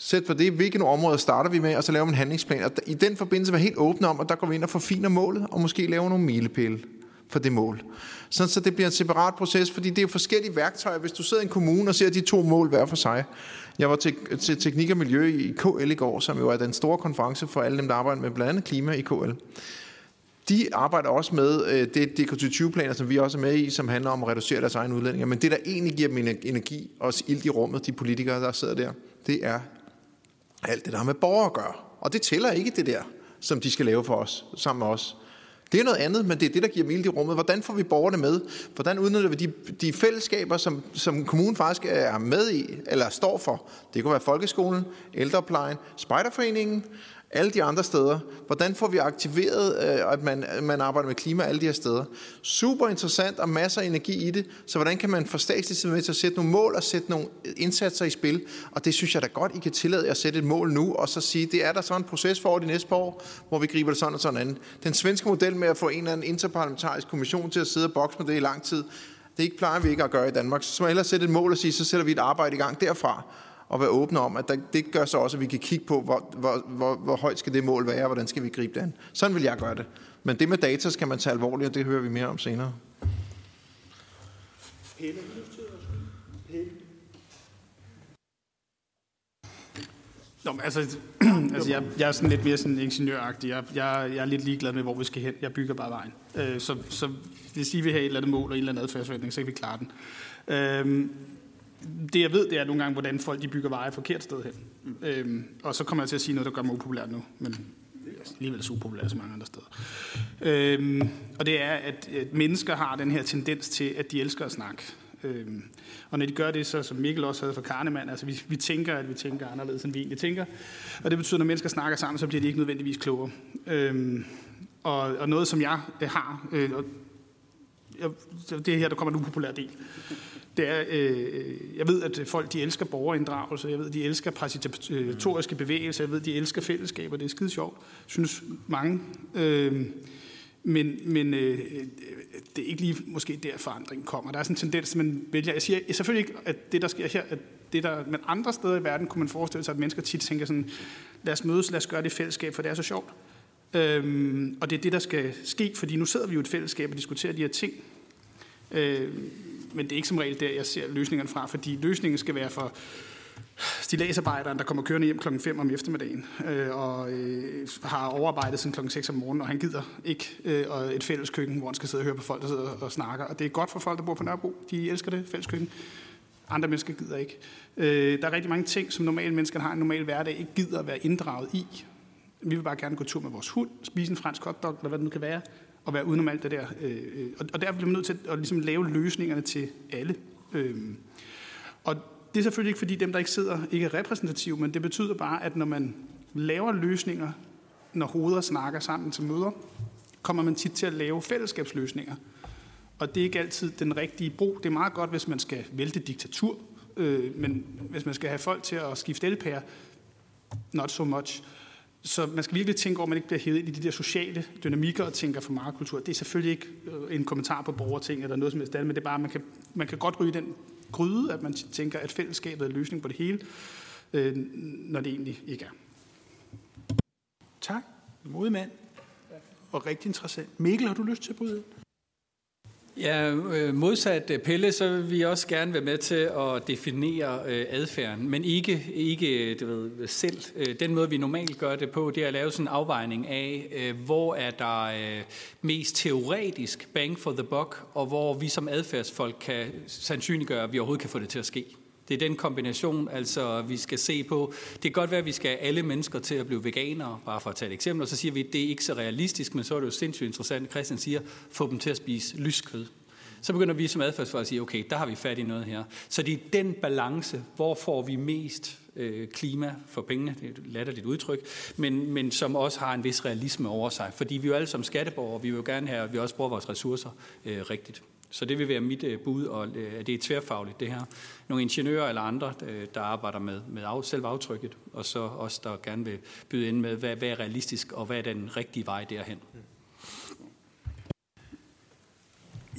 Sæt for det, hvilke områder starter vi med, og så laver vi en handlingsplan. Og i den forbindelse var helt åbne om, at der går vi ind og forfiner målet, og måske laver nogle milepæle for det mål. Sådan så det bliver en separat proces, fordi det er forskellige værktøjer. Hvis du sidder i en kommune og ser de 2 mål hver for sig. Jeg var til teknik og miljø i KL i går, som jo er den store konference for alle dem, der arbejder med blandt andet klima i KL. De arbejder også med det DK2020-planer, som vi også er med i, som handler om at reducere deres egne udledninger. Men det, der egentlig giver dem energi, også ild i rummet, de politikere, der sidder der, det er alt det, der har med borgere at gøre. Og det tæller ikke det der, som de skal lave for os, sammen med os. Det er noget andet, men det er det, der giver mild i rummet. Hvordan får vi borgerne med? Hvordan udnytter vi de fællesskaber, som kommunen faktisk er med i, eller står for? Det kunne være folkeskolen, ældreplejen, spejderforeningen, alle de andre steder. Hvordan får vi aktiveret, at man arbejder med klima alle de her steder? Super interessant og masser af energi i det. Så hvordan kan man fra statslig side med til at sætte nogle mål og sætte nogle indsatser i spil? Og det synes jeg da godt, I kan tillade jer at sætte et mål nu, og så sige, det er der sådan en proces for over de næste par år, hvor vi griber det sådan og sådan andet. Den svenske model med at få en eller anden interparlamentarisk kommission til at sidde og bokse med det i lang tid, det plejer vi ikke at gøre i Danmark. Så må jeg hellere sætte et mål og sige, så sætter vi et arbejde i gang derfra. Og være åbne om, at det gør så også, at vi kan kigge på, hvor højt skal det mål være, og hvordan skal vi gribe det an. Sådan vil jeg gøre det. Men det med data skal man tage alvorligt, og det hører vi mere om senere. Pelle. Nå, altså jeg er sådan lidt mere sådan ingeniøragtig. Jeg er lidt ligeglad med, hvor vi skal hen. Jeg bygger bare vejen. Så hvis I vil have et eller andet mål og en eller anden adfærdsforretning, så kan vi klare den. Det jeg ved, det er nogle gange, hvordan folk de bygger veje forkert sted hen. Og så kommer jeg til at sige noget, der gør mig upopulært nu, men alligevel så upopulært som mange andre steder. Og det er, at mennesker har den her tendens til, at de elsker at snakke. Og når de gør det, så som Mikkel også havde for Kahneman, altså vi tænker, at vi tænker anderledes, end vi egentlig tænker. Og det betyder, at når mennesker snakker sammen, så bliver de ikke nødvendigvis klogere. Og noget, som jeg har, og det er her, der kommer en upopulær del. Det er, jeg ved, at folk de elsker borgerinddragelse, jeg ved, de elsker participatoriske bevægelser, jeg ved, de elsker fællesskaber, det er skide sjovt, synes mange. Men det er ikke lige måske der forandringen kommer. Der er sådan en tendens, man vælger. Jeg siger selvfølgelig ikke, at det, der sker her, at det der, men andre steder i verden kunne man forestille sig, at mennesker tit tænker sådan, lad os mødes, lad os gøre det i fællesskab, for det er så sjovt. Og det er det, der skal ske, fordi nu sidder vi jo i et fællesskab og diskuterer de her ting. Men det er ikke som regel der, jeg ser løsningerne fra, fordi løsningen skal være for stilladsarbejderen, der kommer kørende hjem klokken 5 om eftermiddagen, og har overarbejdet siden klokken 6 om morgenen, og han gider ikke, og et fælleskøkken, hvor han skal sidde og høre på folk, der sidder og snakker. Og det er godt for folk, der bor på Nørrebro. De elsker det, fælleskøkken. Andre mennesker gider ikke. Der er rigtig mange ting, som normale mennesker, der har en normal hverdag, ikke gider at være inddraget i. Vi vil bare gerne gå tur med vores hund, spise en fransk hotdog, eller hvad det nu kan være, og være udenom alt det der. Og der bliver man nødt til at ligesom lave løsningerne til alle. Og det er selvfølgelig ikke, fordi dem, der ikke sidder, ikke er repræsentative, men det betyder bare, at når man laver løsninger, når hoveder snakker sammen til møder, kommer man tit til at lave fællesskabsløsninger. Og det er ikke altid den rigtige brug. Det er meget godt, hvis man skal vælte diktatur, men hvis man skal have folk til at skifte elpærer, not so much. Så man skal virkelig tænke over, at man ikke bliver hævet i de der sociale dynamikker og tænker for meget kultur. Det er selvfølgelig ikke en kommentar på borgerting eller noget som helst, men det er bare, at man kan godt ryge den gryde, at man tænker, at fællesskabet er løsning på det hele, når det egentlig ikke er. Tak. Modig mand. Og rigtig interessant. Mikkel, har du lyst til at bryde? Ja, modsat Pelle, så vil vi også gerne være med til at definere adfærden, men ikke du ved, selv. Den måde, vi normalt gør det på, det er at lave sådan en afvejning af, hvor er der mest teoretisk bang for the buck, og hvor vi som adfærdsfolk kan sandsynliggøre, at vi overhovedet kan få det til at ske. Det er den kombination, altså vi skal se på. Det kan godt være, at vi skal have alle mennesker til at blive veganere, bare for at tage et eksempel, og så siger vi, at det er ikke så realistisk, men så er det jo sindssygt interessant, Christian siger, få dem til at spise lyskød. Så begynder vi som adfærdsfolk at sige, okay, der har vi fat i noget her. Så det er den balance, hvor får vi mest klima for pengene, det er et latterligt udtryk, men som også har en vis realisme over sig, fordi vi jo alle som skatteborgere, vi vil jo gerne have, at vi også bruger vores ressourcer rigtigt. Så det vil være mit bud, og det er tværfagligt det her. Nogle ingeniører eller andre, der arbejder med selve aftrykket, og så os, der gerne vil byde ind med, hvad er realistisk, og hvad er den rigtige vej derhen.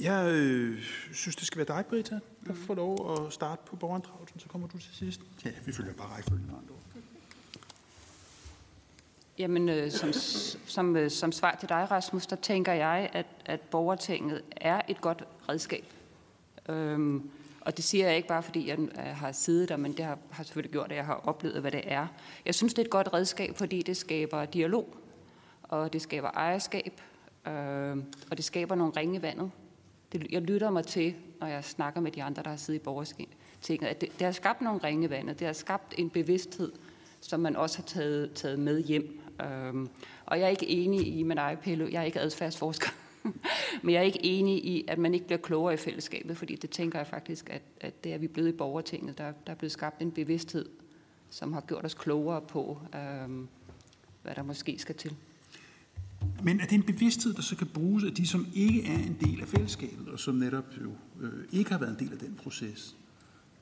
Jeg synes, det skal være dig, Britta, der får lov at starte på borgerinddragelsen, så kommer du til sidst. Ja, vi følger bare rækkefølgen. Jamen, som svar til dig, Rasmus, der tænker jeg, at borgertinget er et godt redskab. Og det siger jeg ikke bare, fordi jeg har siddet der, men det har selvfølgelig gjort, at jeg har oplevet, hvad det er. Jeg synes, det er et godt redskab, fordi det skaber dialog, og det skaber ejerskab, og det skaber nogle ringe i vandet. Jeg lytter mig til, når jeg snakker med de andre, der har siddet i borgertinget, at det har skabt nogle ringe i vandet, det har skabt en bevidsthed, som man også har taget med hjem. Og jeg er ikke enig i, med dig, Pelle, jeg er ikke adfærdsforsker, men jeg er ikke enig i, at man ikke bliver klogere i fællesskabet, fordi det tænker jeg faktisk, at det er vi blevet i borgertinget. Der er blevet skabt en bevidsthed, som har gjort os klogere på, hvad der måske skal til. Men er det en bevidsthed, der så kan bruges af de, som ikke er en del af fællesskabet, og som netop jo ikke har været en del af den proces?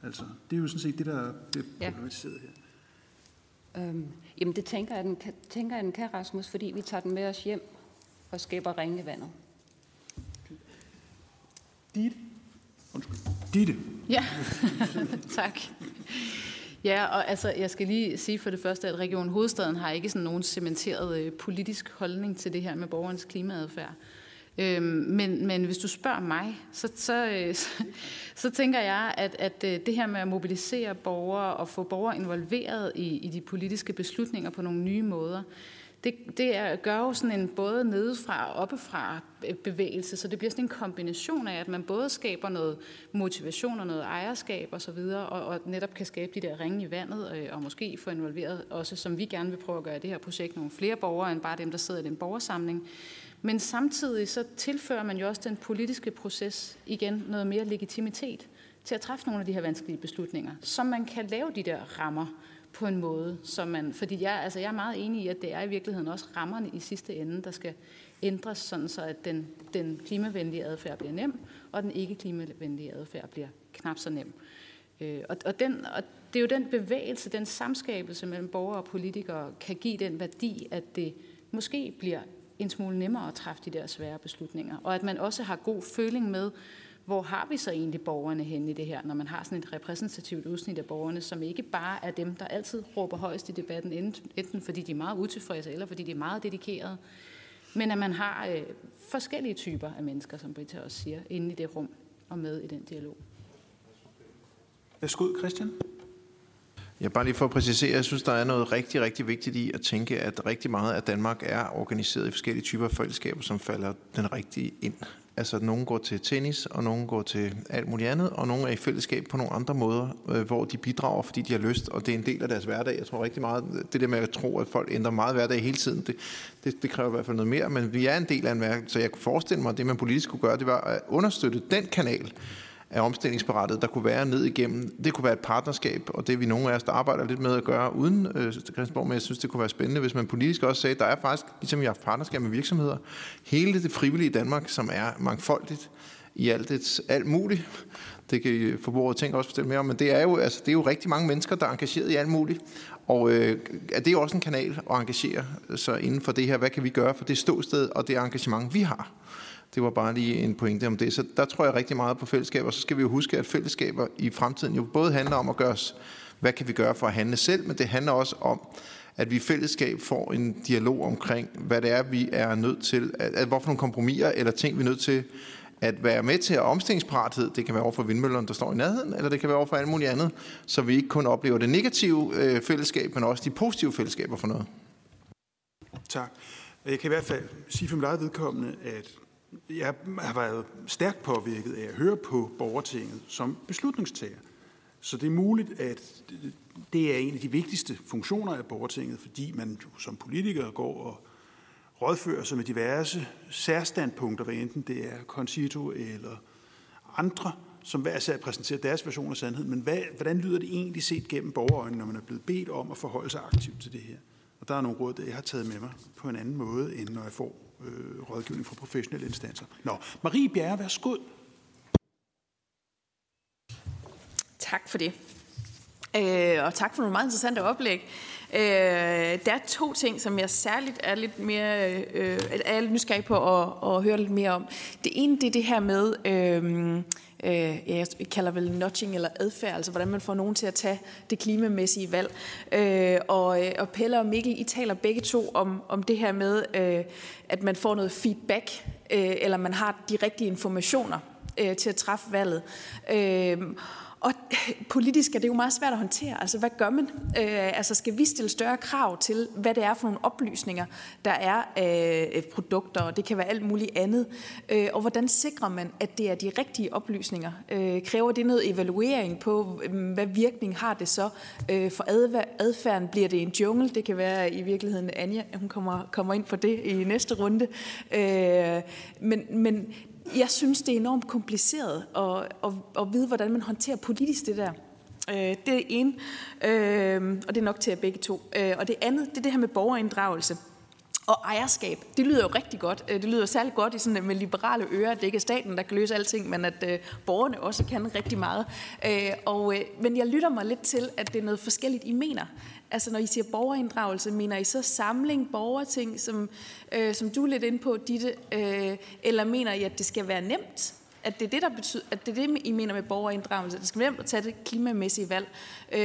Altså, det er jo sådan set det, der bliver problematiseret her. Jamen det tænker jeg den kan, Rasmus, fordi vi tager den med os hjem og skaber ringe i vandet. Ditte. Ja, tak. Ja, og altså, jeg skal lige sige for det første, at Region Hovedstaden har ikke sådan nogen cementeret politisk holdning til det her med borgernes klimaadfærd. Men hvis du spørger mig, så tænker jeg, at det her med at mobilisere borgere og få borgere involveret i de politiske beslutninger på nogle nye måder, det gør jo sådan en både nedefra og oppefra bevægelse, så det bliver sådan en kombination af, at man både skaber noget motivation og noget ejerskab osv., og netop kan skabe de der ringe i vandet, og måske få involveret også, som vi gerne vil prøve at gøre i det her projekt, nogle flere borgere end bare dem, der sidder i den borgersamling. Men samtidig så tilfører man jo også den politiske proces igen noget mere legitimitet til at træffe nogle af de her vanskelige beslutninger, så man kan lave de der rammer på en måde, som man, fordi jeg er meget enig i, at det er i virkeligheden også rammerne i sidste ende, der skal ændres, sådan så at den klimavenlige adfærd bliver nem, og den ikke klimavenlige adfærd bliver knap så nem. Og det er jo den bevægelse, den samskabelse mellem borgere og politikere, kan give den værdi, at det måske bliver en smule nemmere at træffe de der svære beslutninger. Og at man også har god føling med, hvor har vi så egentlig borgerne hen i det her, når man har sådan et repræsentativt udsnit af borgerne, som ikke bare er dem, der altid råber højst i debatten, enten fordi de er meget utilfredse, eller fordi de er meget dedikerede, men at man har forskellige typer af mennesker, som Britta også siger, inde i det rum og med i den dialog. Værsgo, Christian. Ja, bare lige for at præcisere, jeg synes, der er noget rigtig, rigtig vigtigt i at tænke, at rigtig meget af Danmark er organiseret i forskellige typer af fællesskaber, som falder den rigtige ind. Altså, nogen går til tennis, og nogen går til alt muligt andet, og nogen er i fællesskab på nogle andre måder, hvor de bidrager, fordi de har lyst, og det er en del af deres hverdag. Jeg tror rigtig meget, det der med at tro, at folk ændrer meget hverdag hele tiden, det kræver i hvert fald noget mere, men vi er en del af en hverdag, så jeg kunne forestille mig, at det, man politisk kunne gøre, det var at understøtte den kanal af omstillingsberettet, der kunne være ned igennem. Det kunne være et partnerskab, og det vi nogle af os, der arbejder lidt med at gøre uden Christiansborg, men jeg synes, det kunne være spændende, hvis man politisk også sagde, der er faktisk, ligesom vi har partnerskab med virksomheder, hele det frivillige Danmark, som er mangfoldigt i alt muligt. Det kan forbrugere tænke også fortælle mere om, men det er jo rigtig mange mennesker, der er engageret i alt muligt, og er det jo også en kanal at engagere sig inden for det her. Hvad kan vi gøre for det ståsted og det engagement, vi har? Det var bare lige en pointe om det. Så der tror jeg rigtig meget på fællesskaber. Så skal vi jo huske, at fællesskaber i fremtiden jo både handler om at gøre os, hvad kan vi gøre for at handle selv, men det handler også om, at vi i fællesskab får en dialog omkring, hvad det er, vi er nødt til, hvorfor nogle kompromiser eller ting, vi er nødt til at være med til, at omstillingsparathed, det kan være over for vindmøllerne, der står i nærheden, eller det kan være over for alt muligt andet, så vi ikke kun oplever det negative fællesskab, men også de positive fællesskaber for noget. Tak. Jeg kan i hvert fald sige for mit eget vedkommende, at jeg har været stærkt påvirket af at høre på borgertinget som beslutningstager. Så det er muligt, at det er en af de vigtigste funktioner af borgertinget, fordi man jo som politiker går og rådfører sig med diverse særstandpunkter, hvad enten det er Concito eller andre, som hver sær præsenterer deres version af sandheden. Men hvordan lyder det egentlig set gennem borgerøjne, når man er blevet bedt om at forholde sig aktivt til det her? Og der er nogle råd, der jeg har taget med mig på en anden måde, end når jeg får rådgivning fra professionelle instanser. Marie Bjerre, værsgo. Tak for det. Og tak for nogle meget interessante oplæg. Der er to ting, som jeg særligt er lidt mere lidt nysgerrig på at høre lidt mere om. Det ene, det er det her med, jeg kalder vel nudging eller adfærd, altså hvordan man får nogen til at tage det klimamæssige valg. Og Pelle og Mikkel, I taler begge to om det her med, at man får noget feedback, eller man har de rigtige informationer til at træffe valget. Og politisk er det jo meget svært at håndtere. Altså, hvad gør man? Skal vi stille større krav til, hvad det er for nogle oplysninger, der er produkter, og det kan være alt muligt andet. Og hvordan sikrer man, at det er de rigtige oplysninger? Kræver det noget evaluering på, hvad virkning har det så? For adfærden bliver det en jungle. Det kan være i virkeligheden Anja, hun kommer ind på det i næste runde. Men jeg synes, det er enormt kompliceret at vide, hvordan man håndterer politisk det der. Det er ene, og det er nok til jer begge to. Og det andet, det er det her med borgerinddragelse og ejerskab. Det lyder jo rigtig godt. Det lyder særlig godt i sådan med liberale ører, at det ikke er staten, der kan løse alting, men at borgerne også kan rigtig meget. Men jeg lytter mig lidt til, at det er noget forskelligt, I mener. Altså når I siger borgerinddragelse, mener I så samling, borgerting, som du er lidt inde på, Ditte, eller mener I, at det skal være nemt? At det er det, der betyder, at det er det, I mener med borgerinddragelse. Det skal være nemt at tage det klimamæssige valg.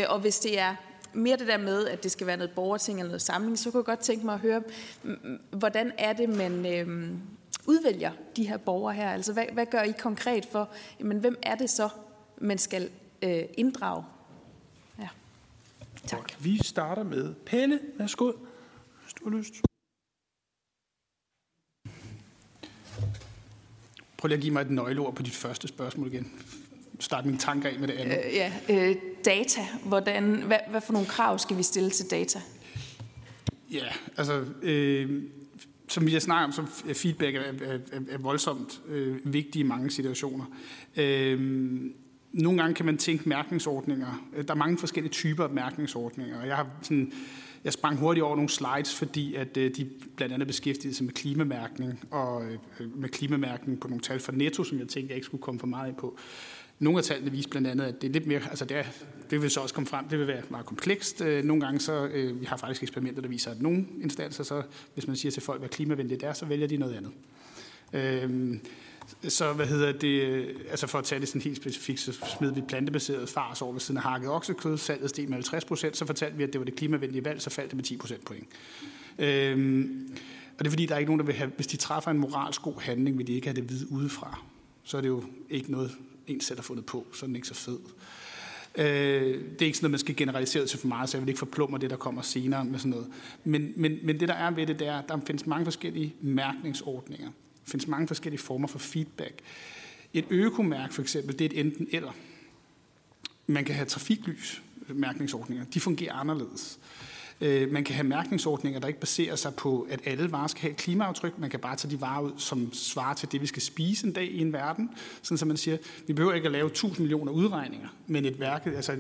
Og hvis det er mere det der med, at det skal være noget borgerting eller noget samling, så kunne jeg godt tænke mig at høre, hvordan er det, man udvælger de her borgere her? Altså hvad gør I konkret for, jamen, hvem er det så, man skal inddrage? Tak. Og vi starter med Pelle. Værsgo, hvis du har lyst. Prøv lige at give mig et nøgleord på dit første spørgsmål igen. Start mine tanker af med det andet. Data. Hvad for nogle krav skal vi stille til data? Ja, altså... Som vi har snakket om, så feedback er voldsomt vigtig i mange situationer. Nogle gange kan man tænke mærkningsordninger. Der er mange forskellige typer af mærkningsordninger. Jeg har sådan Jeg sprang hurtigt over nogle slides, fordi at de blandt andet beskæftigede sig med klimamærkning, og med klimamærkning på nogle tal fra Netto, som jeg tænkte, jeg ikke skulle komme for meget ind på. Nogle af tallene viser blandt andet, at det er lidt mere, altså det vil så også komme frem, det vil være meget komplekst. Nogle gange så, vi har faktisk eksperimenter, der viser, at nogle instanser, så, hvis man siger til folk, hvad klimavenligt er, så vælger de noget andet. Så altså for at tage det sådan helt specifikt, så smed vi plantebaseret fars over ved siden af hakket oksekød, salget steg med 50%, så fortalte vi, at det var det klimavenlige valg, så faldt det med 10% point. Og det er fordi, der er ikke nogen, der vil have, hvis de træffer en moralsk god handling, vil de ikke have det vidt udefra. Så er det jo ikke noget, en selv har fundet på, så er den ikke så fed. Det er ikke sådan noget, man skal generalisere til for meget, så jeg vil ikke forplumre det, der kommer senere med sådan noget. Men det, der er ved det, det er, at der findes mange forskellige mærkningsordninger. Der findes mange forskellige former for feedback. Et økomærk for eksempel, det er et enten eller. Man kan have trafiklysmærkningsordninger. De fungerer anderledes. Man kan have mærkningsordninger, der ikke baserer sig på, at alle varer skal have et klimaaftryk. Man kan bare tage de varer ud, som svarer til det, vi skal spise en dag i en verden. Sådan som man siger, vi behøver ikke at lave 1.000 millioner udregninger, men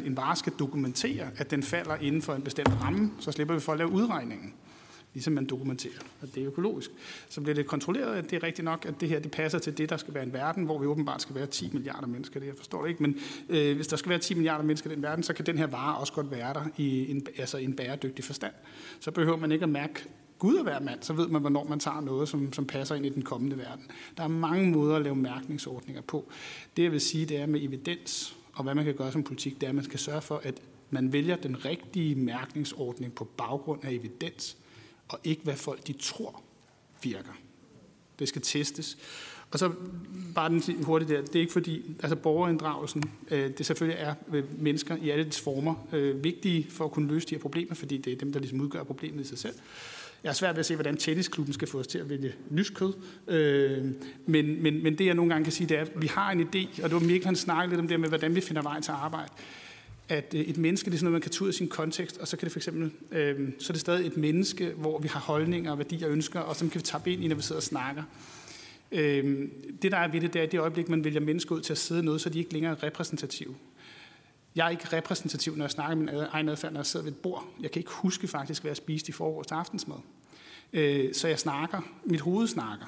en vare skal dokumentere, at den falder inden for en bestemt ramme, så slipper vi for at lave udregningen. Ligesom man dokumenterer, at det er økologisk. Så bliver det kontrolleret, at det er rigtigt nok, at det her det passer til det, der skal være en verden, hvor vi åbenbart skal være 10 milliarder mennesker. Det jeg forstår det ikke, men hvis der skal være 10 milliarder mennesker i den verden, så kan den her vare også godt være der i en bæredygtig forstand. Så behøver man ikke at mærke Gud at være mand, så ved man, hvornår man tager noget, som passer ind i den kommende verden. Der er mange måder at lave mærkningsordninger på. Det jeg vil sige, det er med evidens, og hvad man kan gøre som politik, det er, at man skal sørge for, at man vælger den rigtige mærkningsordning på baggrund af evidens, og ikke hvad folk de tror virker. Det skal testes. Og så bare den hurtigt der, det er ikke fordi, altså borgerinddragelsen, det selvfølgelig er mennesker i alle dets former vigtige for at kunne løse de her problemer, fordi det er dem, der ligesom udgør problemet i sig selv. Jeg er svært ved at se, hvordan tennisklubben skal få os til at vælge lyskød. Men det jeg nogle gange kan sige, det er, at vi har en idé, og det var Mikkel, han snakkede lidt om det med, hvordan vi finder vej til arbejde. At et menneske, det er sådan noget, man kan tage ud af sin kontekst, og så kan det for eksempel, så er det stadig et menneske, hvor vi har holdninger og værdier og ønsker, og så kan vi tabe ind i, når vi sidder og snakker. Det, der er ved det, det er i det øjeblik, man vælger mennesker ud til at sidde noget, så de ikke længere er repræsentative. Jeg er ikke repræsentativ, når jeg snakker med min egen adfærd, når jeg sidder ved et bord. Jeg kan ikke huske faktisk, hvad jeg spiste i forårs til aftensmad. Så jeg snakker, mit hoved snakker.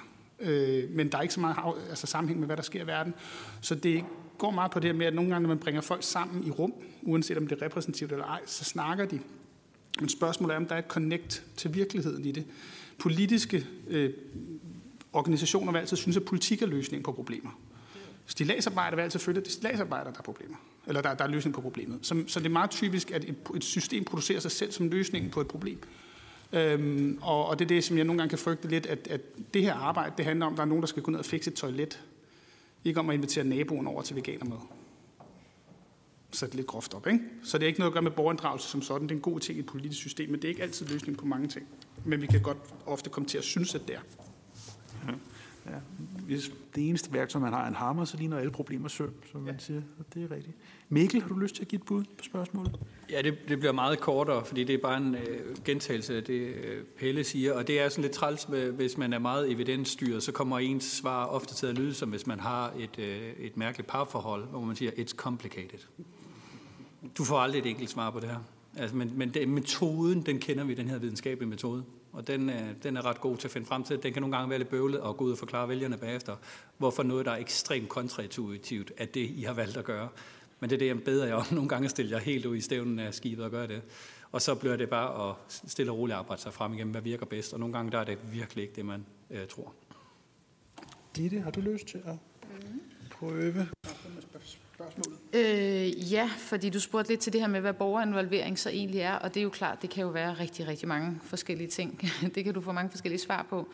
Men der er ikke så meget sammenhæng med, hvad der sker i verden. Så det går meget på det her med, at nogle gange, når man bringer folk sammen i rum, uanset om det er repræsentativt eller ej, så snakker de. Men spørgsmålet er, om der er et connect til virkeligheden i det. Politiske organisationer vil altid synes, at politik er løsningen på problemer. Stilladsarbejder vil altid føle, at det er stilladsarbejder, der er problemer. Eller der er løsning på problemet. Så det er meget typisk, at et system producerer sig selv som løsningen på et problem. Og det er det, som jeg nogle gange kan frygte lidt, at det her arbejde, det handler om, at der er nogen, der skal gå ned og fikse et toilet. Ikke om at invitere naboen over til veganermad. Så det er lidt groft op, ikke? Så det er ikke noget at gøre med borgerinddragelse som sådan. Det er en god ting i et politisk system, men det er ikke altid løsning på mange ting. Men vi kan godt ofte komme til at synes, at det er. Ja. Hvis det eneste værktøj, man har er en hammer, så ligner alle problemer søm, som man siger. Det er rigtigt. Mikkel, har du lyst til at give et bud på spørgsmålet? Ja, det bliver meget kortere, fordi det er bare en gentagelse af det, Pelle siger. Og det er sådan lidt træls, hvis man er meget evidensstyret, så kommer ens svar ofte til at lyde, som hvis man har et mærkeligt parforhold, hvor man siger, it's complicated. Du får aldrig et enkelt svar på det her. Altså, men metoden, den kender vi, den her videnskabelige metode. Og den er ret god til at finde frem til. Den kan nogle gange være lidt bøvlet og gå ud og forklare vælgerne bagefter, hvorfor noget, der er ekstremt kontraintuitivt, er det, I har valgt at gøre. Men det er det, jeg beder jer om. Nogle gange stiller jeg helt ud i stævnen af skibet og gør det. Og så bliver det bare at stille og roligt arbejde sig frem igennem, hvad virker bedst. Og nogle gange der er det virkelig ikke det, man tror. Ditte, har du lyst til at prøve? Ja, fordi du spurgte lidt til det her med, hvad borgerinvolvering så egentlig er, og det er jo klart, det kan jo være rigtig, rigtig mange forskellige ting. Det kan du få mange forskellige svar på.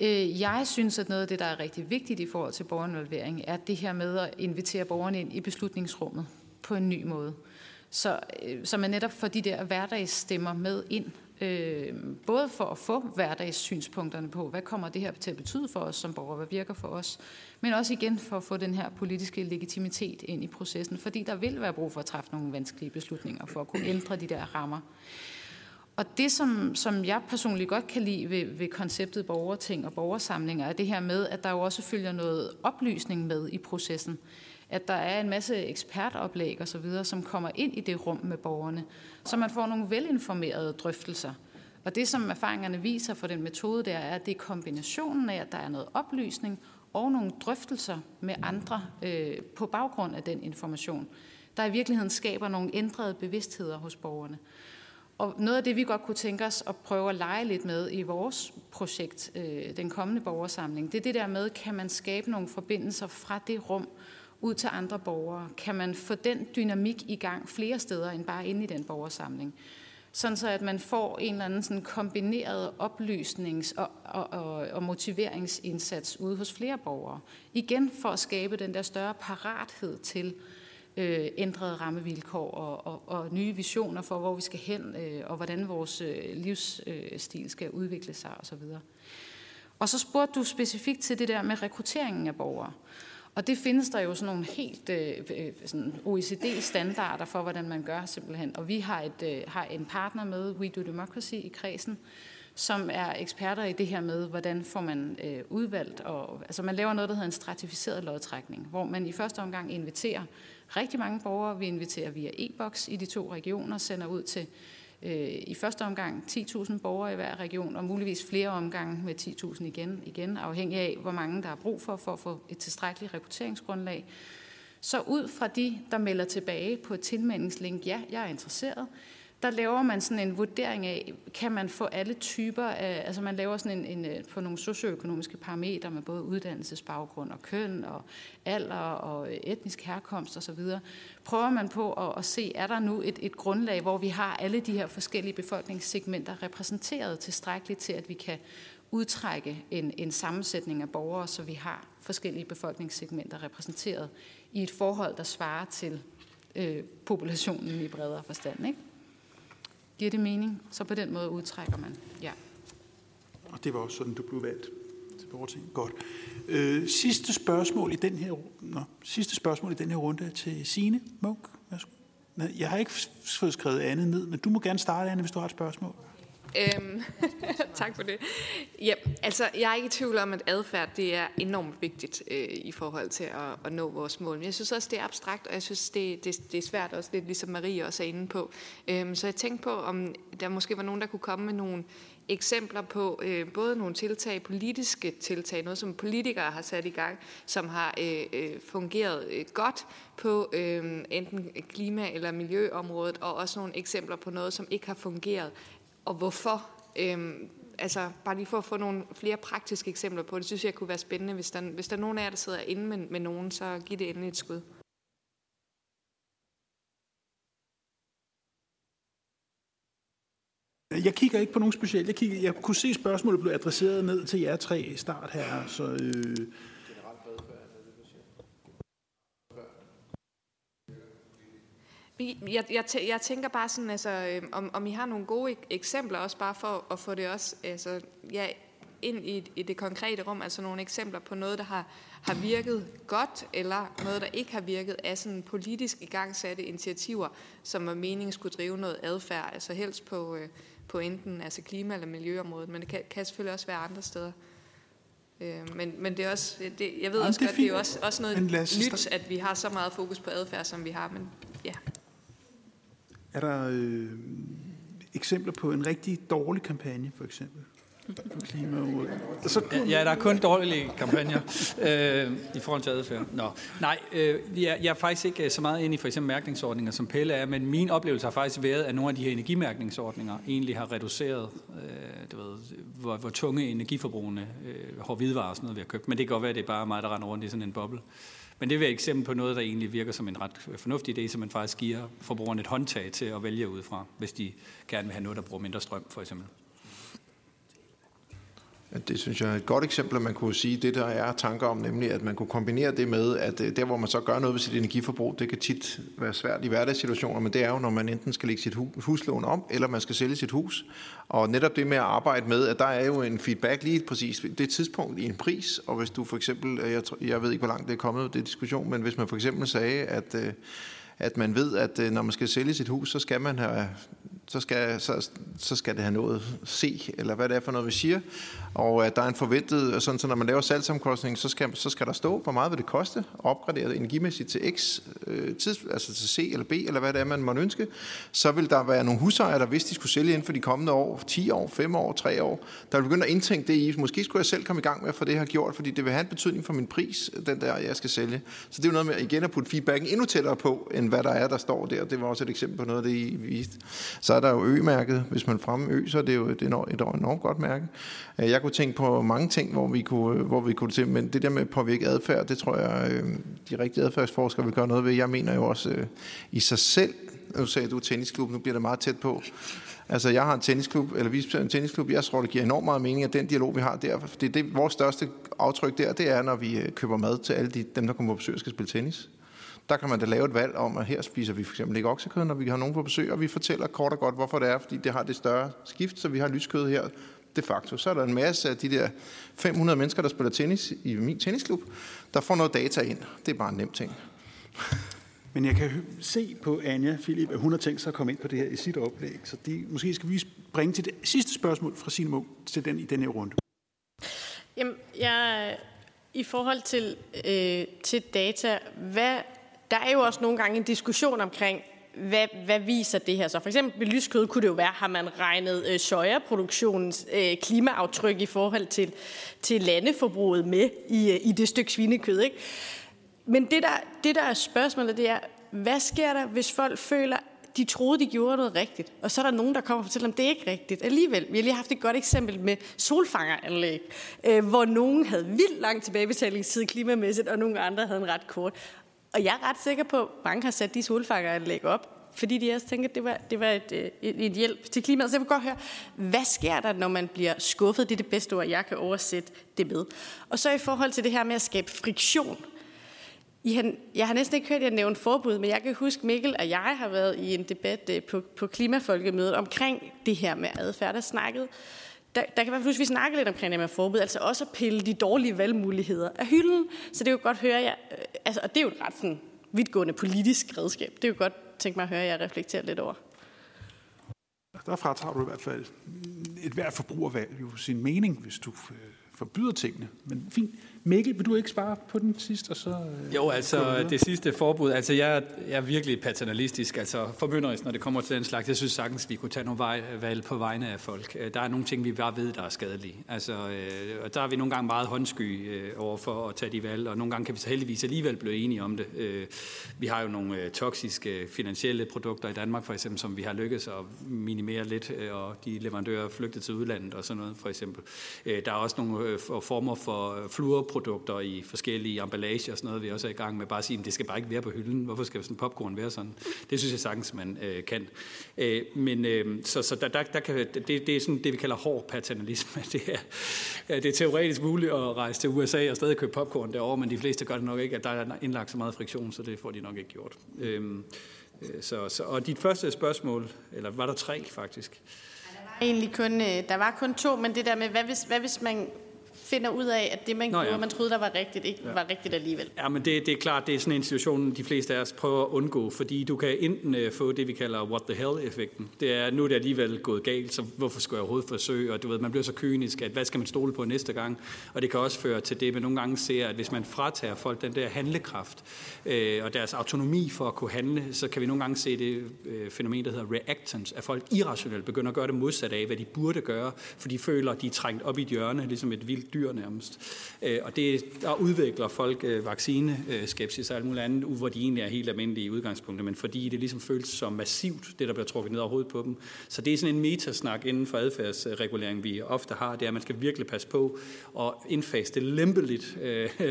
Jeg synes, at noget af det, der er rigtig vigtigt i forhold til borgerinvolvering, er det her med at invitere borgerne ind i beslutningsrummet på en ny måde. Så man netop får de der hverdagsstemmer med ind, både for at få hverdagssynspunkterne på, hvad kommer det her til at betyde for os som borgere, hvad virker for os, men også igen for at få den her politiske legitimitet ind i processen, fordi der vil være brug for at træffe nogle vanskelige beslutninger for at kunne ændre de der rammer. Og det, som jeg personligt godt kan lide ved konceptet borgerting og borgersamlinger, er det her med, at der jo også følger noget oplysning med i processen. at der er en masse ekspertoplæg osv., som kommer ind i det rum med borgerne, så man får nogle velinformerede drøftelser. Og det, som erfaringerne viser for den metode, der er, at det er kombinationen af, at der er noget oplysning og nogle drøftelser med andre på baggrund af den information, der i virkeligheden skaber nogle ændrede bevidstheder hos borgerne. Og noget af det, vi godt kunne tænke os at prøve at lege lidt med i vores projekt, den kommende borgersamling, det er det der med, kan man skabe nogle forbindelser fra det rum ud til andre borgere? Kan man få den dynamik i gang flere steder end bare inde i den borgersamling? Sådan så, at man får en eller anden sådan kombineret oplysnings- og motiveringsindsats ude hos flere borgere. Igen for at skabe den der større parathed til ændrede rammevilkår og nye visioner for, hvor vi skal hen, og hvordan vores livsstil skal udvikle sig osv. Og så spurgte du specifikt til det der med rekrutteringen af borgere. Og det findes der jo sådan nogle helt OECD-standarder for, hvordan man gør simpelthen. Og vi har, har en partner med, We Do Democracy i kredsen, som er eksperter i det her med, hvordan får man udvalgt. Altså man laver noget, der hedder en stratificeret lodtrækning, hvor man i første omgang inviterer rigtig mange borgere. Vi inviterer via e-boks i de to regioner, sender ud til i første omgang 10.000 borgere i hver region, og muligvis flere omgange med 10.000 igen, afhængig af, hvor mange der er brug for at få et tilstrækkeligt rekrutteringsgrundlag. Så ud fra de, der melder tilbage på et tilmeldingslink, ja, jeg er interesseret, der laver man sådan en vurdering af, kan man få alle typer af, altså man laver sådan en på nogle socioøkonomiske parametre med både uddannelsesbaggrund og køn og alder og etnisk herkomst osv. Prøver man på at se, er der nu et grundlag, hvor vi har alle de her forskellige befolkningssegmenter repræsenteret tilstrækkeligt til, at vi kan udtrække en sammensætning af borgere, så vi har forskellige befolkningssegmenter repræsenteret i et forhold, der svarer til populationen i bredere forstand, ikke? Giver det mening, så på den måde udtrækker man. Ja. Og det var også sådan, du blev valgt til borgertinget. Godt. Sidste spørgsmål i den her runde er til Signe Munk. Værsgo. Jeg har ikke fået skrevet andet ned, men du må gerne starte, Anne, hvis du har et spørgsmål. Tak for det. Ja, altså, jeg er ikke i tvivl om, at adfærd det er enormt vigtigt i forhold til at nå vores mål. Men jeg synes også, det er abstrakt, og jeg synes, det er svært også, lidt ligesom Marie også er inde på. Så jeg tænkte på, om der måske var nogen, der kunne komme med nogle eksempler på både nogle tiltag, politiske tiltag, noget som politikere har sat i gang, som har fungeret godt på enten klima- eller miljøområdet, og også nogle eksempler på noget, som ikke har fungeret. Og hvorfor? Altså bare lige for at få nogle flere praktiske eksempler på det, synes jeg kunne være spændende. Hvis der er nogen af jer, der sidder inde med nogen, så giv det endelig et skud. Jeg kigger ikke på nogen specielt. Jeg kunne se spørgsmålet blev adresseret ned til jer tre i start her, så... Jeg tænker bare sådan, altså, om I har nogle gode eksempler, også bare for at få det også altså, ja, ind i det konkrete rum, altså nogle eksempler på noget, der har virket godt, eller noget, der ikke har virket af sådan politisk igangsatte initiativer, som var meningen skulle drive noget adfærd, altså helst på enten altså klima- eller miljøområdet, men det kan selvfølgelig også være andre steder. Men det er også, jeg ved jamen, også godt, det er også noget nyt, at vi har så meget fokus på adfærd, som vi har, men ja. Er der eksempler på en rigtig dårlig kampagne, for eksempel? På klimaområdet? Ja, der er kun dårlige kampagner i forhold til adfærd. Jeg er faktisk ikke så meget inde i for eksempel mærkningsordninger, som Pelle er, men min oplevelse har faktisk været, at nogle af de her energimærkningsordninger egentlig har reduceret, hvor tunge energiforbrugende hårdhvidevarer og sådan noget vi har købt. Men det kan godt være, at det er bare mig, der render rundt i sådan en boble. Men det vil være et eksempel på noget, der egentlig virker som en ret fornuftig idé, som man faktisk giver forbrugerne et håndtag til at vælge udefra, hvis de gerne vil have noget, der bruger mindre strøm, for eksempel. Det synes jeg er et godt eksempel, at man kunne sige, det der er tanker om, nemlig at man kunne kombinere det med, at der hvor man så gør noget ved sit energiforbrug, det kan tit være svært i hverdagssituationer, men det er jo, når man enten skal lægge sit huslån om, eller man skal sælge sit hus. Og netop det med at arbejde med, at der er jo en feedback lige præcis det tidspunkt i en pris, og hvis du for eksempel, jeg ved ikke, hvor langt det er kommet, det er diskussion, men hvis man for eksempel sagde, at man ved, at når man skal sælge sit hus, så skal man have så skal det have noget C, eller hvad det er for noget, vi siger. Og at der er en forventet, sådan så når man laver salgsomkostning, så skal der stå, hvor meget vil det koste, opgraderet energimæssigt til X, altså til C eller B, eller hvad det er, man må ønske. Så vil der være nogle husejere, der hvis de skulle sælge inden for de kommende år, 10 år, 5 år, 3 år, der vil begynde at indtænke det i, måske skulle jeg selv komme i gang med at få det her gjort, fordi det vil have en betydning for min pris, den der, jeg skal sælge. Så det er jo noget med igen at putte feedbacken endnu tættere på, end hvad der er, der står der. Det var også et eksempel på noget, det I viste. Så er der jo ø-mærket. Hvis man fremme ø, så er det jo et enormt godt mærke. Jeg kunne tænke på mange ting, hvor vi kunne tænke, men det der med at påvirke adfærd, det tror jeg, de rigtige adfærdsforskere vil gøre noget ved. Jeg mener jo også i sig selv, nu sagde du tennisklub, nu bliver det meget tæt på. Altså, jeg har en tennisklub, eller vi er en tennisklub, jeg tror, det giver enormt meget mening, at den dialog, vi har der, det vores største aftryk der, det er, når vi køber mad til alle dem, der kommer på besøg og skal spille tennis. Der kan man da lave et valg om, at her spiser vi for eksempel ikke oksekød, når vi har nogen på besøg, og vi fortæller kort og godt, hvorfor det er, fordi det har det større skift, så vi har lyskød her de facto. Så er der en masse af de der 500 mennesker, der spiller tennis i min tennisklub, der får noget data ind. Det er bare en nem ting. Men jeg kan se på Anja Philip, at hun har tænkt sig at komme ind på det her i sit oplæg, så måske skal vi bringe til det sidste spørgsmål fra Signe Munk til den i denne runde. Jamen, i forhold til data, der er jo også nogle gange en diskussion omkring, hvad viser det her så? For eksempel med lyskød kunne det jo være, har man regnet sojaproduktionens klimaaftryk i forhold til landeforbruget med i det stykke svinekød, ikke? Men det der er spørgsmålet, det er, hvad sker der, hvis folk føler, de troede, de gjorde noget rigtigt, og så er der nogen, der kommer og fortæller, om det er ikke rigtigt alligevel. Vi har lige haft et godt eksempel med solfangeranlæg, hvor nogen havde vildt lang tilbagebetalingstid klimamæssigt, og nogle andre havde en ret kort. Og jeg er ret sikker på, at mange har sat de solfangeranlæg op, fordi de også tænker, at det var et hjælp til klimaet. Så jeg vil godt høre, hvad sker der, når man bliver skuffet? Det er det bedste ord, jeg kan oversætte det med. Og så i forhold til det her med at skabe friktion. Jeg har næsten ikke hørt jer nævne forbud, men jeg kan huske, Mikkel og jeg har været i en debat på Klimafolkemødet omkring det her med adfærd, der snakkede. Der kan i hvert fald huske, vi snakkede lidt omkring det med forbud, altså også at pille de dårlige valgmuligheder af hylden, så det er jo godt høre jer, altså, og det er jo et ret sådan, vidtgående politisk redskab, det er jo godt tænke mig at høre jer reflektere lidt over. Der fratager du i hvert fald et hvert forbrugervalg jo sin mening, hvis du forbyder tingene, men fint. Mikkel, vil du ikke svare på den sidste? Og så, jo, altså det sidste forbud. Altså jeg er virkelig paternalistisk, altså formynderisk, når det kommer til den slags. Jeg synes sagtens, vi kunne tage nogle valg på vegne af folk. Der er nogle ting, vi bare ved, der er skadelige. Altså, og der er vi nogle gange meget håndsky over for at tage de valg, og nogle gange kan vi så heldigvis alligevel blive enige om det. Vi har jo nogle toksiske finansielle produkter i Danmark, for eksempel, som vi har lykkes at minimere lidt, og de leverandører flygtet til udlandet og sådan noget, for eksempel. Der er også nogle former for fluor produkter i forskellige emballager og sådan noget, vi også er i gang med bare at sige, at det skal bare ikke være på hylden. Hvorfor skal sådan popcorn være sådan? Det synes jeg sagtens, man kan. Det er sådan det, vi kalder hård paternalisme. Det er teoretisk muligt at rejse til USA og stadig købe popcorn derovre, men de fleste gør det nok ikke, at der er indlagt så meget friktion, så det får de nok ikke gjort. Og dit første spørgsmål, eller var der tre faktisk? Der var kun to, men det der med, hvad hvis man finder ud af, at det, man gjorde, man troede, der var rigtigt, ikke var rigtigt alligevel. Ja, men det er klart, det er sådan en situation, de fleste af os prøver at undgå, fordi du kan enten få det, vi kalder what the hell-effekten. Det er, nu er det alligevel gået galt, så hvorfor skulle jeg overhovedet forsøge? Og du ved, man bliver så kynisk, at hvad skal man stole på næste gang? Og det kan også føre til det, man nogle gange ser, at hvis man fratager folk den der handlekraft og deres autonomi for at kunne handle, så kan vi nogle gange se det fænomen, der hedder reactance, at folk irrationelt begynder at gøre det modsat af, hvad de burde gøre, for de føler, de er trængt op i et hjørne, ligesom et vildt dyr nærmest. Og der udvikler folk vaccineskepsis og alt muligt andet, hvor de egentlig er helt almindelige i udgangspunktet, men fordi det ligesom føles så massivt, det der bliver trukket ned over hovedet på dem. Så det er sådan en metasnak inden for adfærdsregulering, vi ofte har, det er, at man skal virkelig passe på og indfase det lempeligt.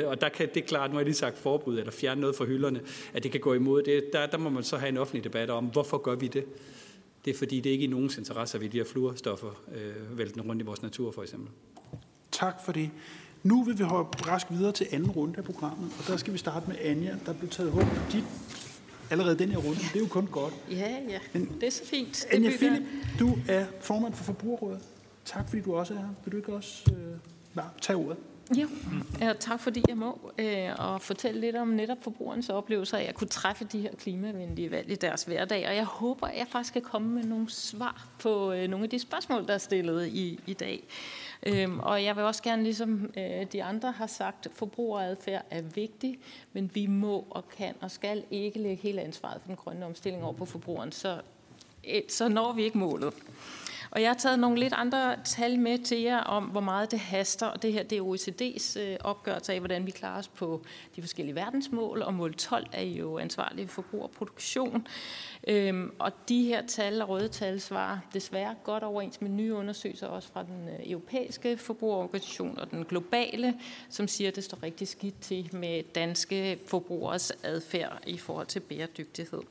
Og der kan det klart, nu har jeg lige sagt forbud eller fjerne noget fra hylderne, at det kan gå imod det. Der må man så have en offentlig debat om, hvorfor gør vi det? Det er fordi, det er ikke i nogens interesse, at vi de her fluorstoffer vælter rundt i vores natur, for eksempel. Tak for det. Nu vil vi hoppe rask videre til anden runde af programmet, og der skal vi starte med Anja, der blev taget hånd på dit allerede den her runde. Ja. Det er jo kun godt. Ja. Men det er så fint. Anja Philip, du er formand for Forbrugerrådet. Tak fordi du også er her. Vil du ikke også tage ordet? Jo, tak fordi jeg må og fortælle lidt om netop forbrugernes oplevelser af at kunne træffe de her klimavenlige valg i deres hverdag. Og jeg håber, at jeg faktisk kan komme med nogle svar på nogle af de spørgsmål, der er stillet i dag. Og jeg vil også gerne, ligesom de andre har sagt, forbrugeradfærd er vigtig, men vi må og kan og skal ikke lægge hele ansvaret for den grønne omstilling over på forbrugeren, så når vi ikke målet. Og jeg har taget nogle lidt andre tal med til jer om, hvor meget det haster. Og det her, det er OECD's opgørelse af, hvordan vi klarer os på de forskellige verdensmål. Og mål 12 er jo ansvarlig forbrugerproduktion. Og de her tal og røde tal svarer desværre godt overens med nye undersøgelser, også fra den europæiske forbrugerorganisation og den globale, som siger, at det står rigtig skidt til med danske forbrugeres adfærd i forhold til bæredygtighed.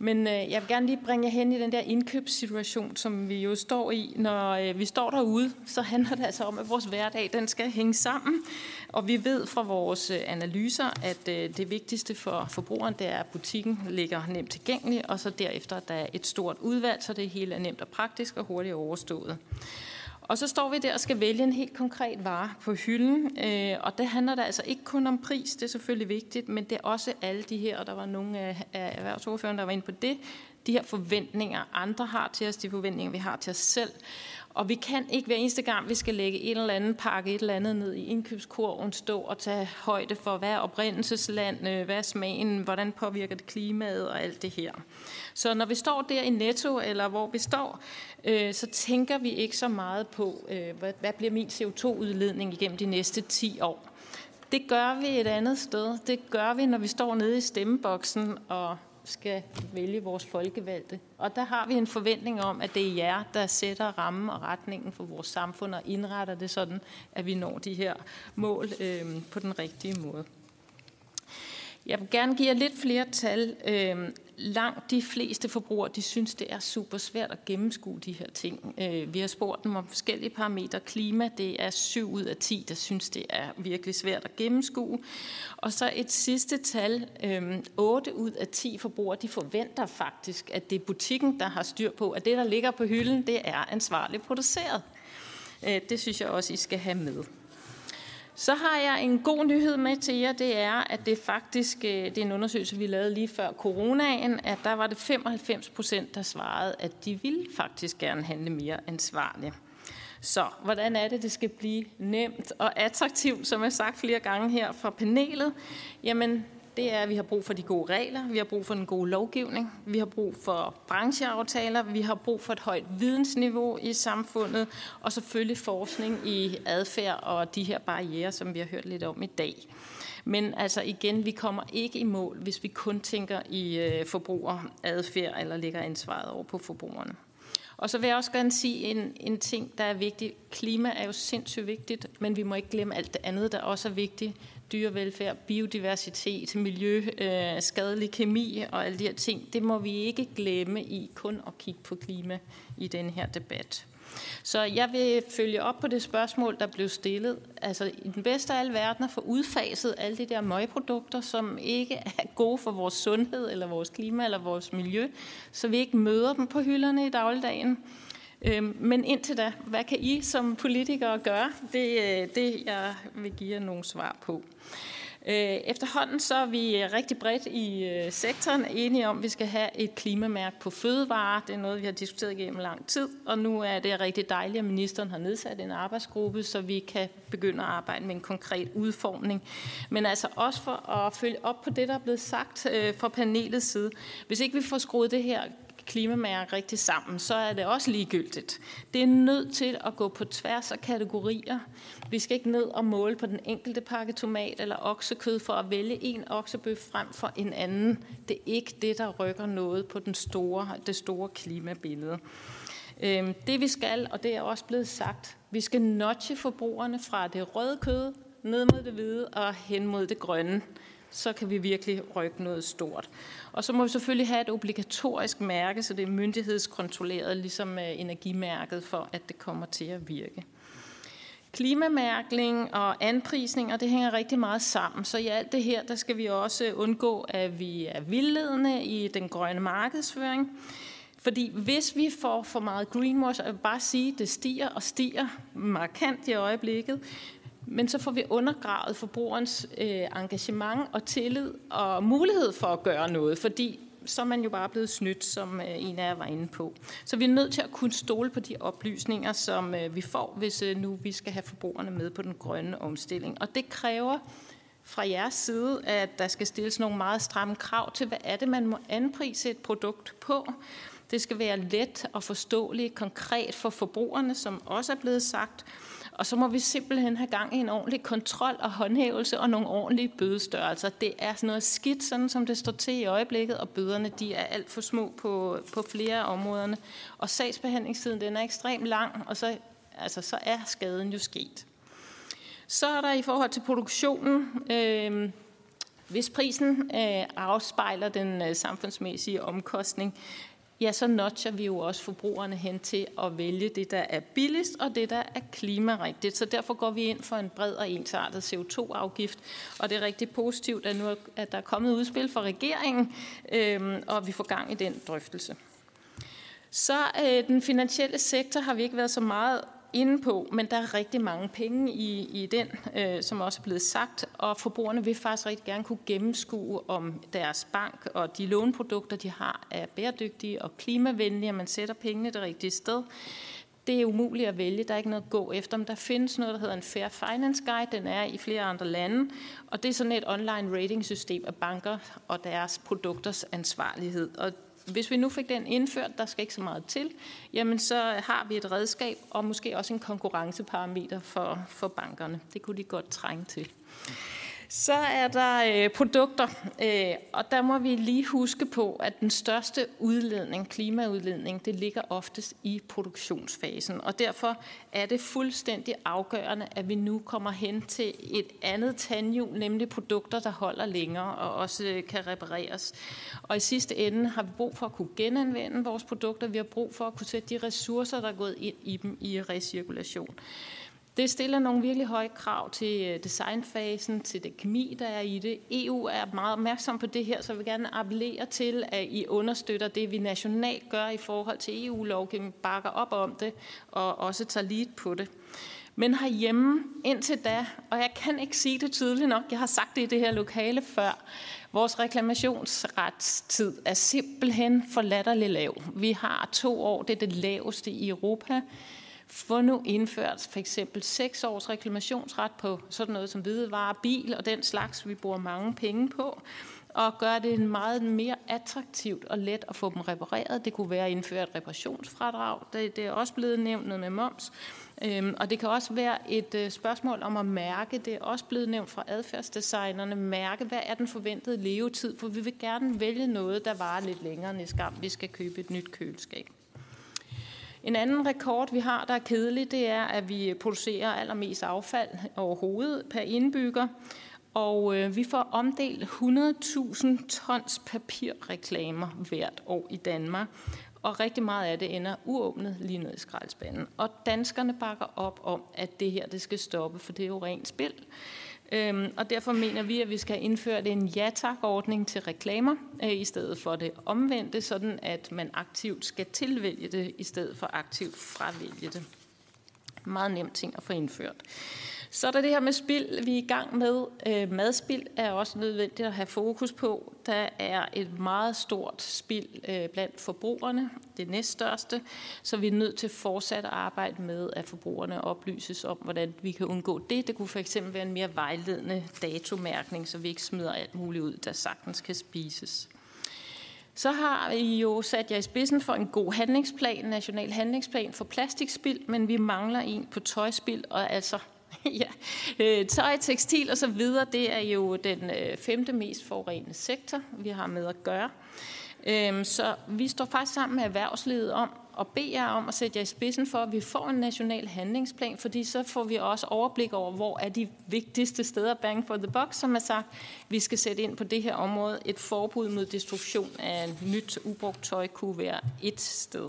Men jeg vil gerne lige bringe jer hen i den der indkøbssituation, som vi jo står i. Når vi står derude, så handler det altså om, at vores hverdag den skal hænge sammen. Og vi ved fra vores analyser, at det vigtigste for forbrugeren, det er, at butikken ligger nemt tilgængelig, og så derefter der er et stort udvalg, så det hele er nemt og praktisk og hurtigt overstået. Og så står vi der og skal vælge en helt konkret vare på hylden, og det handler der altså ikke kun om pris, det er selvfølgelig vigtigt, men det er også alle de her, og der var nogle af erhvervsordførerne, der var inde på det, de her forventninger, andre har til os, de forventninger, vi har til os selv. Og vi kan ikke hver eneste gang, vi skal lægge en eller anden pakke, et eller andet ned i indkøbskurven, stå og tage højde for, hvad er oprindelsesland, hvad er smagen, hvordan påvirker det klimaet og alt det her. Så når vi står der i Netto, eller hvor vi står, så tænker vi ikke så meget på, hvad bliver min CO2-udledning igennem de næste 10 år. Det gør vi et andet sted. Det gør vi, når vi står nede i stemmeboksen og skal vælge vores folkevalgte. Og der har vi en forventning om, at det er jer, der sætter rammen og retningen for vores samfund og indretter det sådan, at vi når de her mål på den rigtige måde. Jeg vil gerne give jer lidt flere tal. Langt de fleste forbrugere, de synes, det er super svært at gennemskue de her ting. Vi har spurgt dem om forskellige parametre. Klima, det er 7 ud af 10, der synes, det er virkelig svært at gennemskue. Og så et sidste tal. 8 ud af 10 forbrugere, de forventer faktisk, at det er butikken, der har styr på, at det, der ligger på hylden, det er ansvarligt produceret. Det synes jeg også, I skal have med. Så har jeg en god nyhed med til jer, det er, at det er en undersøgelse, vi lavede lige før coronaen, at der var det 95%, der svarede, at de ville faktisk gerne handle mere ansvarligt. Så hvordan er det skal blive nemt og attraktivt, som jeg sagt flere gange her fra panelet? Jamen, det er, at vi har brug for de gode regler, vi har brug for den gode lovgivning, vi har brug for brancheaftaler, vi har brug for et højt vidensniveau i samfundet, og selvfølgelig forskning i adfærd og de her barrierer, som vi har hørt lidt om i dag. Men altså igen, vi kommer ikke i mål, hvis vi kun tænker i forbrugeradfærd eller lægger ansvaret over på forbrugerne. Og så vil jeg også gerne sige en ting, der er vigtig. Klima er jo sindssygt vigtigt, men vi må ikke glemme alt det andet, der også er vigtigt. Dyrevelfærd, biodiversitet, miljø, skadelig kemi og alle de her ting. Det må vi ikke glemme i kun at kigge på klima i den her debat. Så jeg vil følge op på det spørgsmål, der blev stillet. Altså i den bedste af alle verdener får udfaset alle de der møgprodukter, som ikke er gode for vores sundhed, eller vores klima, eller vores miljø, så vi ikke møder dem på hylderne i dagligdagen. Men indtil da, hvad kan I som politikere gøre? Det er det, jeg vil give jer nogle svar på. Efterhånden så er vi rigtig bredt i sektoren enige om, at vi skal have et klimamærke på fødevarer. Det er noget, vi har diskuteret igennem lang tid, og nu er det rigtig dejligt, at ministeren har nedsat en arbejdsgruppe, så vi kan begynde at arbejde med en konkret udformning. Men altså også for at følge op på det, der er blevet sagt fra panelets side. Hvis ikke vi får skruet det her klimamærke rigtig sammen, så er det også ligegyldigt. Det er nødt til at gå på tværs af kategorier. Vi skal ikke ned og måle på den enkelte pakke tomat eller oksekød for at vælge en oksebøf frem for en anden. Det er ikke det, der rykker noget på det store klimabillede. Det vi skal, og det er også blevet sagt, vi skal nudge forbrugerne fra det røde kød ned mod det hvide og hen mod det grønne. Så kan vi virkelig rykke noget stort. Og så må vi selvfølgelig have et obligatorisk mærke, så det er myndighedskontrolleret, ligesom energimærket, for at det kommer til at virke. Klimamærkning og anprisning, og det hænger rigtig meget sammen. Så i alt det her, der skal vi også undgå, at vi er vildledende i den grønne markedsføring. Fordi hvis vi får for meget greenwash, og jeg vil bare sige, at det stiger og stiger markant i øjeblikket, Men så får vi undergravet forbrugerens engagement og tillid og mulighed for at gøre noget, fordi så er man jo bare blevet snydt, som en af jer var inde på. Så vi er nødt til at kunne stole på de oplysninger, som vi får, hvis nu vi skal have forbrugerne med på den grønne omstilling. Og det kræver fra jeres side, at der skal stilles nogle meget stramme krav til, hvad er det, man må anprise et produkt på. Det skal være let og forståeligt, konkret for forbrugerne, som også er blevet sagt. Og så må vi simpelthen have gang i en ordentlig kontrol og håndhævelse og nogle ordentlige bødestørrelser. Det er sådan noget skidt, sådan som det står til i øjeblikket, og bøderne de er alt for små på flere af områderne. Og sagsbehandlingstiden den er ekstremt lang, og så er skaden jo sket. Så er der i forhold til produktionen, hvis prisen afspejler den samfundsmæssige omkostning, ja, så nudger vi jo også forbrugerne hen til at vælge det, der er billigst, og det, der er klimarigtigt. Så derfor går vi ind for en bred og ensartet CO2-afgift, og det er rigtig positivt, at nu at der er kommet udspil fra regeringen, og vi får gang i den drøftelse. Så den finansielle sektor har vi ikke været så meget inde på, men der er rigtig mange penge i den, som også er blevet sagt, og forbrugerne vil faktisk rigtig gerne kunne gennemskue, om deres bank og de låneprodukter, de har, er bæredygtige og klimavenlige, og man sætter pengene det rigtige sted. Det er umuligt at vælge, der er ikke noget at gå efter, men der findes noget, der hedder en Fair Finance Guide, den er i flere andre lande, og det er sådan et online ratingsystem af banker og deres produkters ansvarlighed, og hvis vi nu fik den indført, der skal ikke så meget til, jamen så har vi et redskab og måske også en konkurrenceparameter for bankerne. Det kunne de godt trænge til. Så er der produkter, og der må vi lige huske på, at den største udledning, klimaudledning, det ligger oftest i produktionsfasen. Og derfor er det fuldstændig afgørende, at vi nu kommer hen til et andet tandhjul, nemlig produkter, der holder længere og også kan repareres. Og i sidste ende har vi brug for at kunne genanvende vores produkter. Vi har brug for at kunne sætte de ressourcer, der er gået ind i dem, i recirkulation. Det stiller nogle virkelig høje krav til designfasen, til det kemi, der er i det. EU er meget opmærksom på det her, så jeg vil gerne appellere til, at I understøtter det, vi nationalt gør i forhold til EU-lovgivning, bakker op om det og også tager lead på det. Men herhjemme indtil da, og jeg kan ikke sige det tydeligt nok, jeg har sagt det i det her lokale før, vores reklamationsretstid er simpelthen for latterlig lav. Vi har 2 år, det er det laveste i Europa. Få nu indført for eksempel 6 års reklamationsret på sådan noget som hvidevarer, bil og den slags, vi bruger mange penge på, og gøre det meget mere attraktivt og let at få dem repareret. Det kunne være at indføre et reparationsfradrag, det er også blevet nævnt noget med moms, og det kan også være et spørgsmål om at mærke, det er også blevet nævnt fra adfærdsdesignerne, mærke, hvad er den forventede levetid, for vi vil gerne vælge noget, der varer lidt længere næste gang, vi skal købe et nyt køleskab. En anden rekord, vi har, der er kedelig, det er, at vi producerer allermest affald overhovedet per indbygger. Og vi får omdelt 100.000 tons papirreklamer hvert år i Danmark. Og rigtig meget af det ender uåbnet lige ned i skraldespanden. Og danskerne bakker op om, at det her det skal stoppe, for det er jo rent spil. Og derfor mener vi, at vi skal indføre en ja-tak-ordning til reklamer, i stedet for det omvendte, sådan at man aktivt skal tilvælge det, i stedet for aktivt fravælge det. Meget nem ting at få indført. Så er der det her med spild, vi er i gang med. Madspild er også nødvendigt at have fokus på. Der er et meget stort spild blandt forbrugerne, det næststørste, så vi er nødt til fortsat at arbejde med, at forbrugerne oplyses om, hvordan vi kan undgå det. Det kunne fx være en mere vejledende datomærkning, så vi ikke smider alt muligt ud, der sagtens kan spises. Så har I jo sat jer i spidsen for en god handlingsplan, en national handlingsplan for plastikspild, men vi mangler en på tøjspild og altså... Ja, tøj, tekstil og så videre, det er jo den 5. mest forurenende sektor, vi har med at gøre. Så vi står faktisk sammen med erhvervslivet om at bede jer om at sætte jer i spidsen for, at vi får en national handlingsplan, fordi så får vi også overblik over, hvor er de vigtigste steder, bang for the buck, som er sagt. Vi skal sætte ind på det her område. Et forbud mod destruktion af nyt ubrugt tøj kunne være et sted.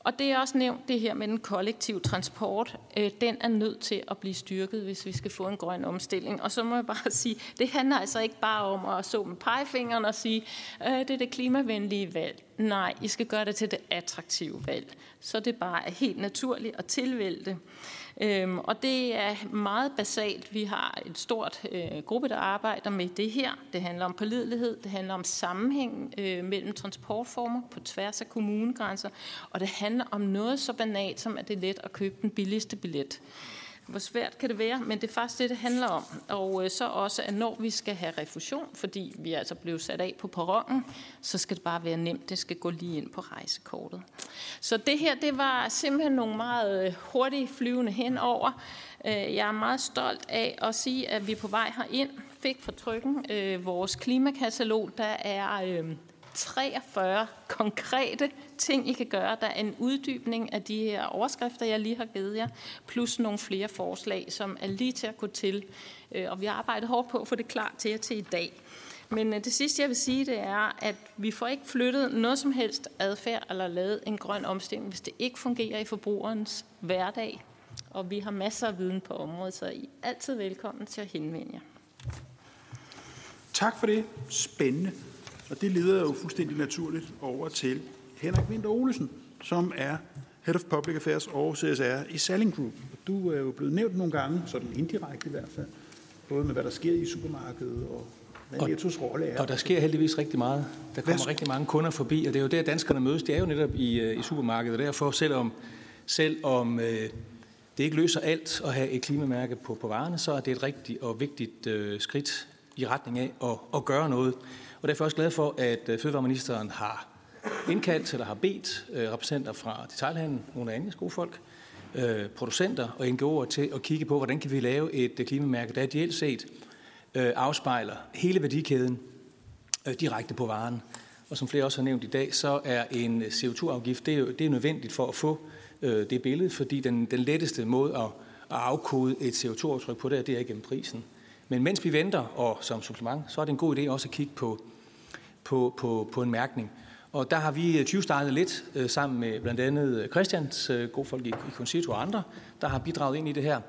Og det er også nævnt det her med den kollektive transport. Den er nødt til at blive styrket, hvis vi skal få en grøn omstilling. Og så må jeg bare sige, det handler altså ikke bare om at så med pegefingeren og sige, det er det klimavenlige valg. Nej, I skal gøre det til det attraktive valg. Så det bare er helt naturligt at tilvælge det. Og det er meget basalt. Vi har et stort gruppe, der arbejder med det her. Det handler om pålidelighed, det handler om sammenhæng mellem transportformer på tværs af kommunegrænser, og det handler om noget så banalt som, at det er let at købe den billigste billet. Hvor svært kan det være? Men det er faktisk det handler om. Og så også, at når vi skal have refusion, fordi vi altså blev sat af på perronen, så skal det bare være nemt. Det skal gå lige ind på rejsekortet. Så det her, det var simpelthen nogle meget hurtige flyvende henover. Jeg er meget stolt af at sige, at vi på vej herind fik fra Trykken vores klimakatalog, der er 43 konkrete ting, I kan gøre. Der er en uddybning af de her overskrifter, jeg lige har givet jer, plus nogle flere forslag, som er lige til at gå til. Og vi har arbejdet hårdt på at få det klar til jer til i dag. Men det sidste, jeg vil sige, det er, at vi får ikke flyttet noget som helst adfærd eller lavet en grøn omstilling, hvis det ikke fungerer i forbrugerens hverdag. Og vi har masser af viden på området, så I er altid velkommen til at henvende jer. Tak for det. Spændende. Og det leder jo fuldstændig naturligt over til Henrik Vinter Olesen, som er Head of Public Affairs og CSR i Salling Group. Og du er jo blevet nævnt nogle gange, sådan indirekte i hvert fald, både med hvad der sker i supermarkedet og hvad Nettos rolle er. Og der sker heldigvis rigtig meget. Der kommer rigtig mange kunder forbi, og det er jo der, danskerne mødes. Det er jo netop i supermarkedet, og derfor selvom det ikke løser alt at have et klimamærke på varerne, så er det et rigtigt og vigtigt skridt i retning af at gøre noget. Og derfor er jeg også glad for, at fødevareministeren har indkaldt eller har bedt repræsentanter fra detailhandlen, nogle af Anjas gode folk, producenter og NGO'er til at kigge på, hvordan kan vi lave et klimamærke, der ideelt set afspejler hele værdikæden direkte på varen. Og som flere også har nævnt i dag, så er en CO2-afgift, det er nødvendigt for at få det billede, fordi den letteste måde at afkode et CO2-aftryk på, det er gennem prisen. Men mens vi venter, og som supplement, så er det en god idé også at kigge på en mærkning. Og der har vi startet lidt sammen med blandt andet Christians gode folk i Concito og andre, der har bidraget ind i det her.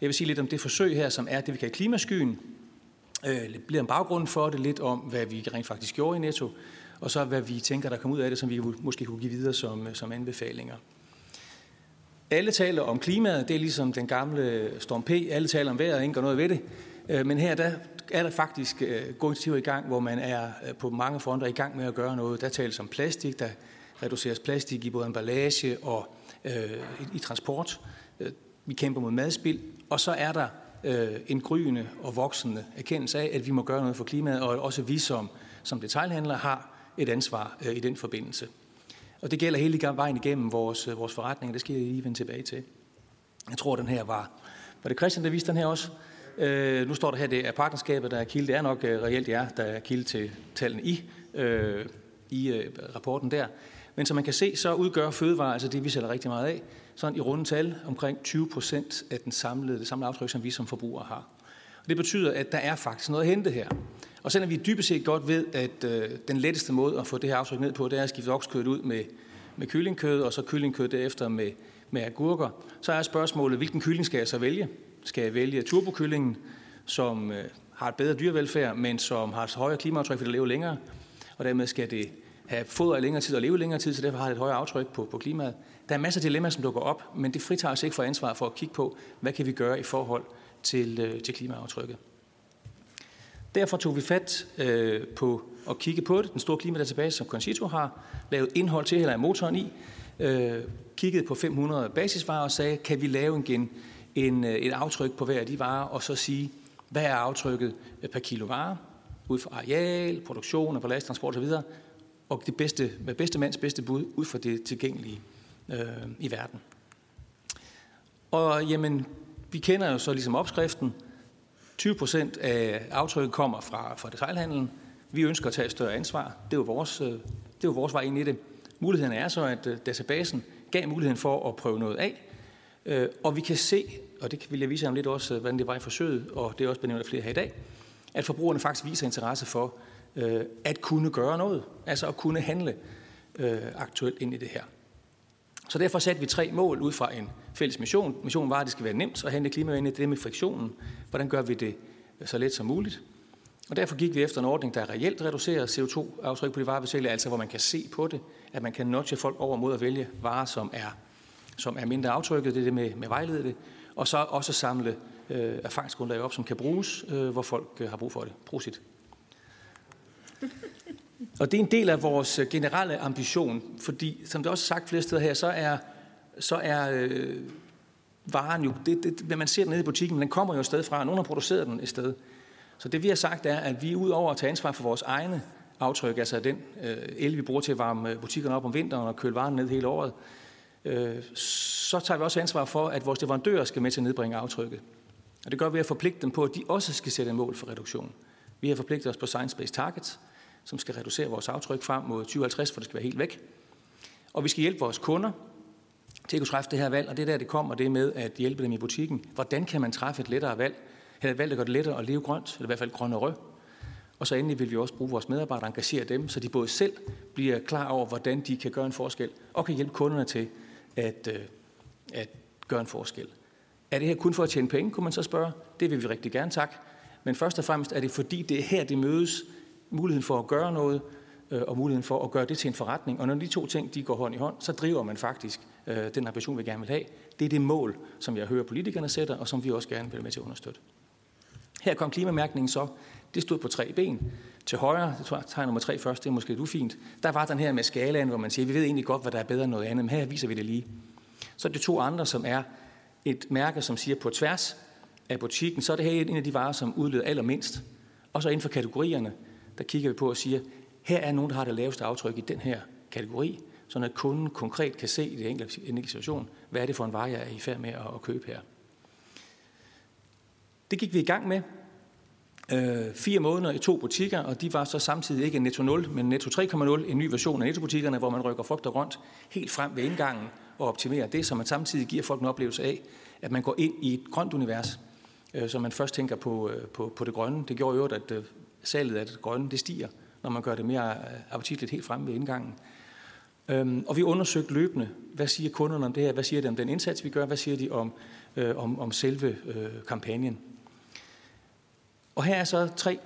Jeg vil sige lidt om det forsøg her, som er det, vi kalder klimaskyen. Lidt om baggrunden for det, lidt om, hvad vi rent faktisk gjorde i Netto, og så hvad vi tænker, der kommer ud af det, som vi måske kunne give videre som anbefalinger. Alle taler om klimaet, det er ligesom den gamle Storm P. Alle taler om vejret, og ingen gør noget ved det. Men her der er der faktisk gode initiativer i gang, hvor man er på mange fronter i gang med at gøre noget. Der tales om plastik, der reduceres plastik i både emballage og i transport. Vi kæmper mod madspild. Og så er der en gryende og voksende erkendelse af, at vi må gøre noget for klimaet, og også vi som detailhandlere har et ansvar i den forbindelse. Og det gælder hele vejen igennem vores forretninger. Det skal jeg lige vende tilbage til. Jeg tror, den her var det Christian, der viste den her også? Nu står der her, det er partnerskabet, der er kilde. Det er nok reelt jer, der er kilde til tallene i rapporten der. Men som man kan se, så udgør fødevarer, altså det vi sælger rigtig meget af, sådan i runde tal omkring 20% af det samlede aftryk, som vi som forbrugere har. Og det betyder, at der er faktisk noget at hente her. Og selvom vi dybest set godt ved, at den letteste måde at få det her aftryk ned på, det er at skifte oksekødet ud med kyllingkød, og så kyllingkød derefter med agurker, så er spørgsmålet, hvilken kylling skal jeg så vælge? Skal jeg vælge turbokyllingen, som har et bedre dyrevelfærd, men som har et højere klimaaftryk, fordi det lever længere, og dermed skal det have foder længere tid og leve længere tid, så derfor har det et højere aftryk på klimaet. Der er masser af dilemmaer, som dukker op, men det fritager os ikke for ansvar for at kigge på, hvad kan vi gøre i forhold til klimaaftrykket. Derfor tog vi fat på at kigge på det. Den store klimadatabase, som Concito har lavet indhold til, eller motoren i, kiggede på 500 basisvarer og sagde, kan vi lave et aftryk på hver af de varer, og så sige, hvad er aftrykket per kilo varer, ud fra areal, produktion og ballast, transport osv., og det bedste, med bedste mands bedste bud, ud fra det tilgængelige i verden. Og jamen, vi kender jo så ligesom opskriften, 20% af aftrykket kommer fra detailhandlen, vi ønsker at tage et større ansvar, det er jo vores vej ind i det. Muligheden er så, at databasen gav muligheden for at prøve noget af, og vi kan se, og det vil jeg vise jer om lidt også, hvordan det var i forsøget, og det er også benævnt af flere her i dag, at forbrugerne faktisk viser interesse for at kunne gøre noget, altså at kunne handle aktuelt ind i det her. Så derfor satte vi 3 mål ud fra en fælles mission. Missionen var, at det skal være nemt at handle klimavenligt, det med friktionen. Hvordan gør vi det så let som muligt? Og derfor gik vi efter en ordning, der reelt reducerer CO2-aftryk på de varer, vi sælger, altså hvor man kan se på det, at man kan nudge folk over mod at vælge varer, som er mindre aftrykket, det er det med vejlede det, og så også samle erfaringsgrundlag op, som kan bruges, hvor folk har brug for det. Prosit. Og det er en del af vores generelle ambition, fordi, som det også sagt flere steder her, så er varen jo, når man ser den nede i butikken, men den kommer jo et sted fra, og nogen har produceret den et sted. Så det vi har sagt er, at vi ud over at tage ansvar for vores egne aftryk, altså den el, vi bruger til at varme butikkerne op om vinteren og køle varen ned hele året, så tager vi også ansvar for, at vores leverandører skal med til at nedbringe aftrykket. Og det gør vi at forpligte dem på, at de også skal sætte et mål for reduktion. Vi har forpligtet os på science-based targets, som skal reducere vores aftryk frem mod 2050, for det skal være helt væk. Og vi skal hjælpe vores kunder til at kunne træffe det her valg, og det er der, det kommer, det er med at hjælpe dem i butikken. Hvordan kan man træffe et lettere valg? Eller et valg, der gør det lettere at leve grønt, eller i hvert fald grøn og rød. Og så endelig vil vi også bruge vores medarbejdere og engagere dem, så de både selv bliver klar over, hvordan de kan gøre en forskel, og kan hjælpe kunderne til at gøre en forskel. Er det her kun for at tjene penge, kunne man så spørge? Det vil vi rigtig gerne, tak. Men først og fremmest er det, fordi det er her, det mødes, muligheden for at gøre noget, og muligheden for at gøre det til en forretning. Og når de to ting de går hånd i hånd, så driver man faktisk den ambition, vi gerne vil have. Det er det mål, som jeg hører politikerne sætter, og som vi også gerne vil med til at understøtte. Her kom klimamærkningen så. Det stod på tre ben. Til højre, det tror jeg, tegn nummer 3 først, det er måske lidt ufint. Der var den her med skalaen, hvor man siger, vi ved egentlig godt, hvad der er bedre end noget andet, men her viser vi det lige. Så er det to andre, som er et mærke, som siger på tværs af butikken, så er det her en af de varer, som udleder allermindst. Og så inden for kategorierne, der kigger vi på og siger, her er nogen, der har det laveste aftryk i den her kategori, så at kunden konkret kan se i den enkelte situation, hvad er det for en vare, jeg er i færd med at købe her. Det gik vi i gang med. 4 måneder i 2 butikker, og de var så samtidig ikke Netto 0, men Netto 3,0, en ny version af Netto-butikkerne, hvor man rykker frugt og grønt helt frem ved indgangen og optimerer det, så man samtidig giver folk en oplevelse af, at man går ind i et grønt univers, så man først tænker på det grønne. Det gjorde jo, at salget af det grønne, det stiger, når man gør det mere appetitligt helt frem ved indgangen. Og vi undersøgte løbende, hvad siger kunderne om det her, hvad siger de om den indsats, vi gør, hvad siger de om selve kampagnen. Og her er så 3,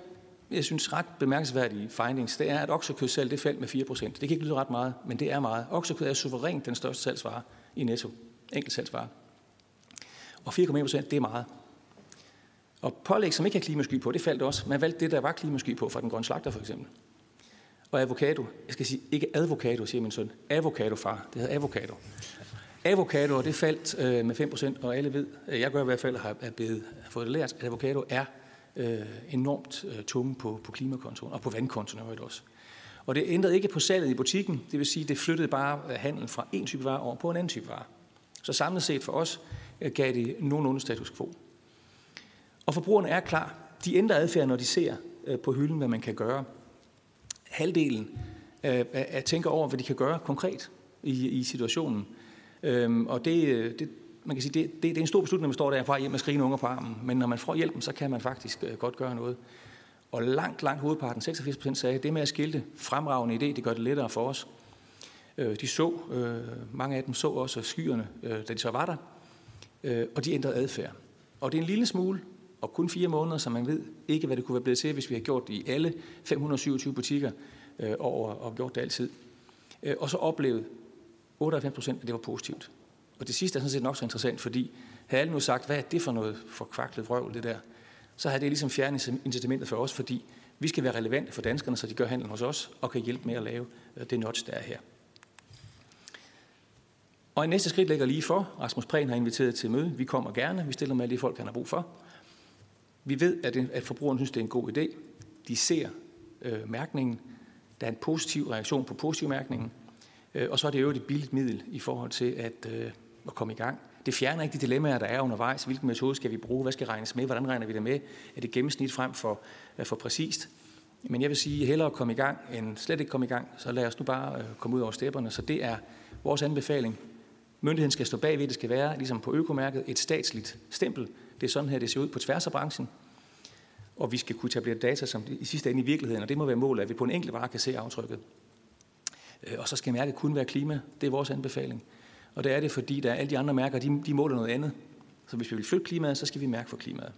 jeg synes, ret bemærkelsesværdige findings. Det er, at oksekødssalg, det faldt med 4%. Det kan ikke lyde ret meget, men det er meget. Oksekød er suverænt den største salgsvare i Netto. Enkelt salgsvare. Og 4,1%, det er meget. Og pålæg, som ikke har klimasky på, det faldt også. Man valgte det, der var klimasky på, fra den grønne slagter for eksempel. Og avocado. Jeg skal sige, ikke advocado, siger min søn. Avocado, far. Det hedder avocado. Avocado, og det faldt med 5%, og alle ved, jeg gør i hvert fald, har fået det lært, at avocado er enormt tunge på klimakontoen og på vandkontoen også. Og det ændrede ikke på salget i butikken, det vil sige, det flyttede bare handlen fra en type vare over på en anden type vare. Så samlet set for os gav det nogenlunde status quo. Og forbrugerne er klar. De ændrer adfærd, når de ser på hylden, hvad man kan gøre. Halvdelen tænker over, hvad de kan gøre konkret i situationen. Og det man kan sige, det er en stor beslutning, når man står der og bare hjem og skriger unger på armen. Men når man får hjælpen, så kan man faktisk godt gøre noget. Og langt hovedparten, 86%, sagde, at det med at skilte, fremragende idé, det gør det lettere for os. De så, mange af dem så også skyerne, da de så var der. Og de ændrede adfærd. Og det er en lille smule, og kun 4 måneder, så man ved ikke, hvad det kunne være blevet til, hvis vi havde gjort det i alle 527 butikker og gjort det altid. Og så oplevede 98%, at det var positivt. Og det sidste er sådan set nok så interessant, fordi havde alle nu sagt, hvad er det for noget for kvaklet vrøvl, det der, så havde det ligesom fjernet incitamentet for os, fordi vi skal være relevante for danskerne, så de gør handlen hos os og kan hjælpe med at lave det notch, der er her. Og i næste skridt ligger lige for. Rasmus Prehn har inviteret til møde. Vi kommer gerne. Vi stiller med alle de folk, han har brug for. Vi ved, at forbrugerne synes, det er en god idé. De ser mærkningen. Der er en positiv reaktion på positivmærkningen. Og så er det jo et billigt middel i forhold til at komme i gang. Det fjerner ikke de dilemmaer, der er undervejs. Hvilken metode skal vi bruge? Hvad skal regnes med? Hvordan regner vi det med? Er det gennemsnit frem for præcist? Men jeg vil sige, hellere at komme i gang end slet ikke komme i gang. Så lad os nu bare komme ud over stepperne. Så det er vores anbefaling. Myndigheden skal stå bagved. Det skal være, ligesom på økomærket, et statsligt stempel. Det er sådan her, det ser ud på tværs af branchen. Og vi skal kunne etablere data, som i sidste ende i virkeligheden. Og det må være målet, at vi på en enkelt vare kan se aftrykket. Og så skal mærket kun være klima. Det er vores anbefaling. Og det er det, fordi der er alle de andre mærker, de måler noget andet. Så hvis vi vil flytte klimaet, så skal vi mærke for klimaet.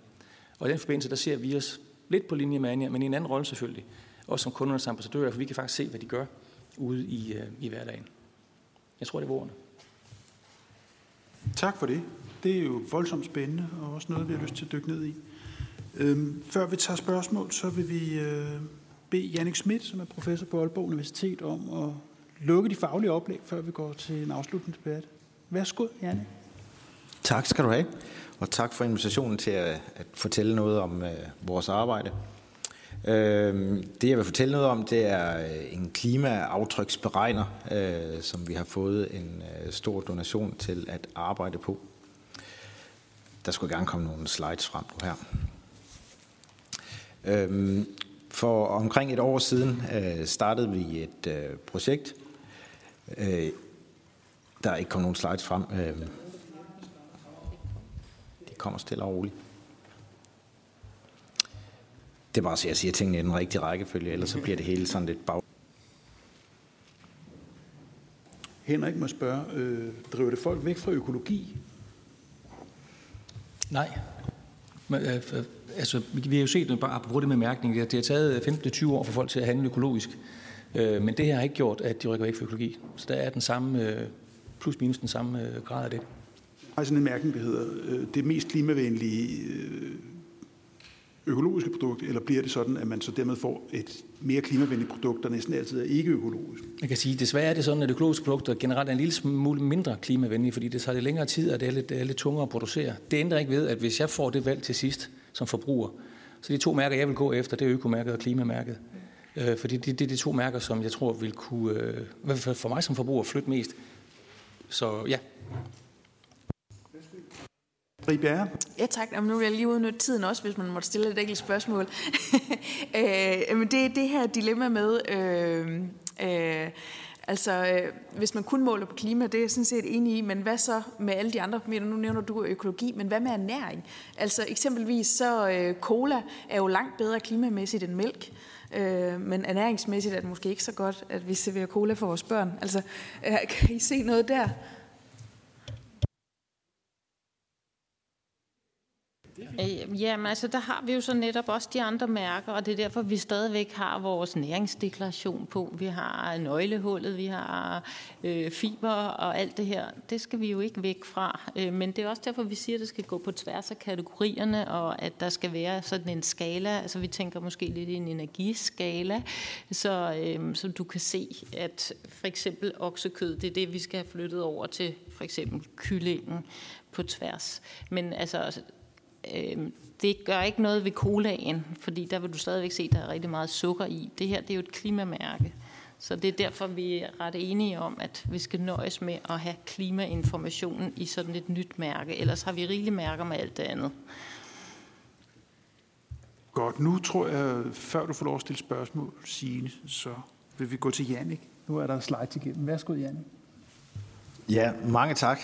Og i den forbindelse, der ser vi os lidt på linje med Anja, men i en anden rolle selvfølgelig. Også som kundernes ambassadører, for vi kan faktisk se, hvad de gør ude i hverdagen. Jeg tror, det var ordene. Tak for det. Det er jo voldsomt spændende, og også noget, vi har lyst til at dykke ned i. Før vi tager spørgsmål, så vil vi bede Janik Schmidt, som er professor på Aalborg Universitet, om at lukke de faglige oplæg, før vi går til en afsluttende debat. Værsgo, Janik. Tak skal du have, og tak for invitationen til at fortælle noget om vores arbejde. Det, jeg vil fortælle noget om, det er en klimaaftryksberegner, som vi har fået en stor donation til at arbejde på. Der skulle gerne komme nogle slides frem nu her. For omkring et år siden startede vi et projekt. Der er ikke kommet nogen slides frem. Det kommer stille og roligt. Det er bare så, jeg siger tingene i den rigtige rækkefølge, ellers så bliver det hele sådan lidt bag. Henrik må spørge, driver det folk væk fra økologi? Nej. Men, altså, vi har jo set, apropos det med mærkning, at det har taget 15-20 år for folk til at handle økologisk. Men det her har ikke gjort, at de rykker væk fra økologi. Så der er den samme, plus minus den samme grad af det. Altså sådan en mærkning, der hedder det mest klimavenlige økologiske produkt, eller bliver det sådan, at man så dermed får et mere klimavenligt produkt, der næsten altid er ikke økologisk? Man kan sige, at desværre er det sådan, at økologiske produkter generelt er en lille smule mindre klimavenlige, fordi det tager lidt længere tid, og det er lidt tungere at producere. Det ændrer ikke ved, at hvis jeg får det valg til sidst som forbruger, så de to mærker, jeg vil gå efter, det er økomærket og klimamærket. Fordi det er de to mærker, som jeg tror vil kunne, for mig som forbruger, flytte mest. Så ja. Ribjerre. Ja tak, jamen, nu vil jeg lige udnytte tiden også, hvis man måtte stille et enkelt spørgsmål. Men det her dilemma med, hvis man kun måler på klima, det er jeg sådan set enig i, men hvad så med alle de andre parametre? Nu nævner du økologi, men hvad med ernæring? Altså eksempelvis så cola er jo langt bedre klimamæssigt end mælk. Men ernæringsmæssigt er det måske ikke så godt, at vi serverer cola for vores børn. Altså, kan I se noget der? Jamen altså, der har vi jo så netop også de andre mærker, og det er derfor, vi stadigvæk har vores næringsdeklaration på. Vi har nøglehullet, vi har fiber og alt det her. Det skal vi jo ikke væk fra. Men det er også derfor, vi siger, at det skal gå på tværs af kategorierne, og at der skal være sådan en skala. Altså, vi tænker måske lidt i en energiskala, så du kan se, at for eksempel oksekød, det er det, vi skal have flyttet over til for eksempel kyllingen på tværs. Men altså... Det gør ikke noget ved colaen, fordi der vil du stadigvæk se, at der er rigtig meget sukker i. Det her, det er jo et klimamærke. Så det er derfor, vi er ret enige om, at vi skal nøjes med at have klimainformationen i sådan et nyt mærke. Ellers har vi rigelige mærker med alt det andet. Godt, nu tror jeg, før du får lov at stille spørgsmål, Signe, så vil vi gå til Janik. Nu er der en slide igennem. Værsgo, Janik. Ja, mange tak.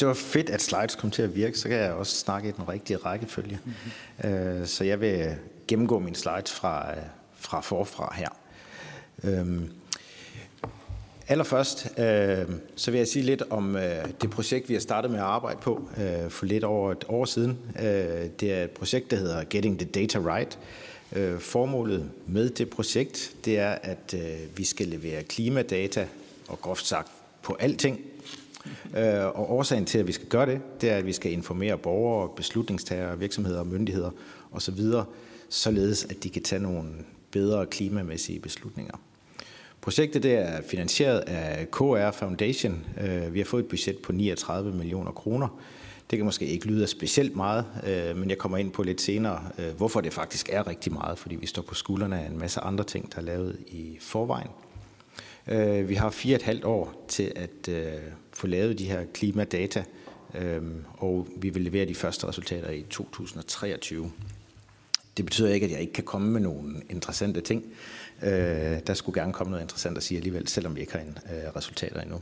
Det var fedt, at slides kom til at virke, så kan jeg også snakke i den rigtige rækkefølge. Mm-hmm. Så jeg vil gennemgå mine slides fra forfra her. Allerførst, så vil jeg sige lidt om det projekt, vi har startet med at arbejde på for lidt over et år siden. Det er et projekt, der hedder Getting the Data Right. Formålet med det projekt, det er, at vi skal levere klimadata og groft sagt på alting. Og årsagen til, at vi skal gøre det, det er, at vi skal informere borgere, beslutningstagere, virksomheder, myndigheder osv., således at de kan tage nogle bedre klimamæssige beslutninger. Projektet det er finansieret af KR Foundation. Vi har fået et budget på 39 millioner kroner. Det kan måske ikke lyde specielt meget, men jeg kommer ind på lidt senere, hvorfor det faktisk er rigtig meget, fordi vi står på skuldrene af en masse andre ting, der er lavet i forvejen. Vi har 4,5 år til at få lavet de her klimadata, og vi vil levere de første resultater i 2023. Det betyder ikke, at jeg ikke kan komme med nogle interessante ting. Der skulle gerne komme noget interessant at sige alligevel, selvom vi ikke har resultater endnu.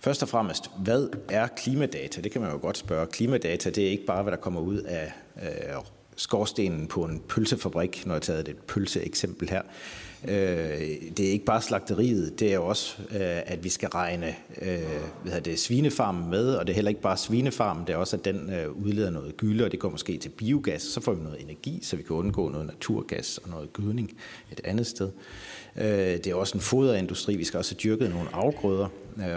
Først og fremmest, hvad er klimadata? Det kan man jo godt spørge. Klimadata, det er ikke bare, hvad der kommer ud af skorstenen på en pølsefabrik, når jeg tager et pølseeksempel her. Det er ikke bare slagteriet, det er jo også, at vi skal regne svinefarmen med, og det er heller ikke bare svinefarmen, det er også, at den udleder noget gylle, og det går måske til biogas, så får vi noget energi, så vi kan undgå noget naturgas og noget gødning et andet sted. Det er også en foderindustri, vi skal også have dyrket nogle afgrøder,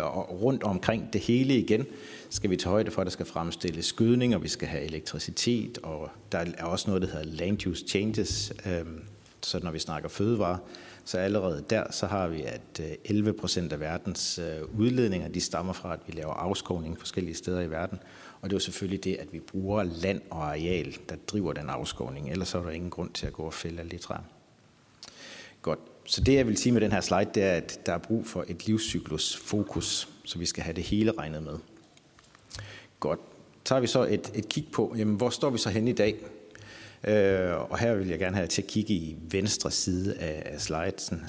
og rundt omkring det hele igen skal vi tage højde for, at der skal fremstilles gødning, og vi skal have elektricitet, og der er også noget, der hedder land use changes. Så når vi snakker fødevarer, så allerede der, så har vi, at 11% af verdens udledninger, de stammer fra, at vi laver afskovning forskellige steder i verden. Og det er jo selvfølgelig det, at vi bruger land og areal, der driver den afskovning. Ellers er der ingen grund til at gå og fælde alle de træer. Godt. Så det, jeg vil sige med den her slide, det er, at der er brug for et livscyklusfokus, så vi skal have det hele regnet med. Godt. Tager vi så et kig på, jamen, hvor står vi så hen i dag? Og her vil jeg gerne have til at kigge i venstre side af slidesen.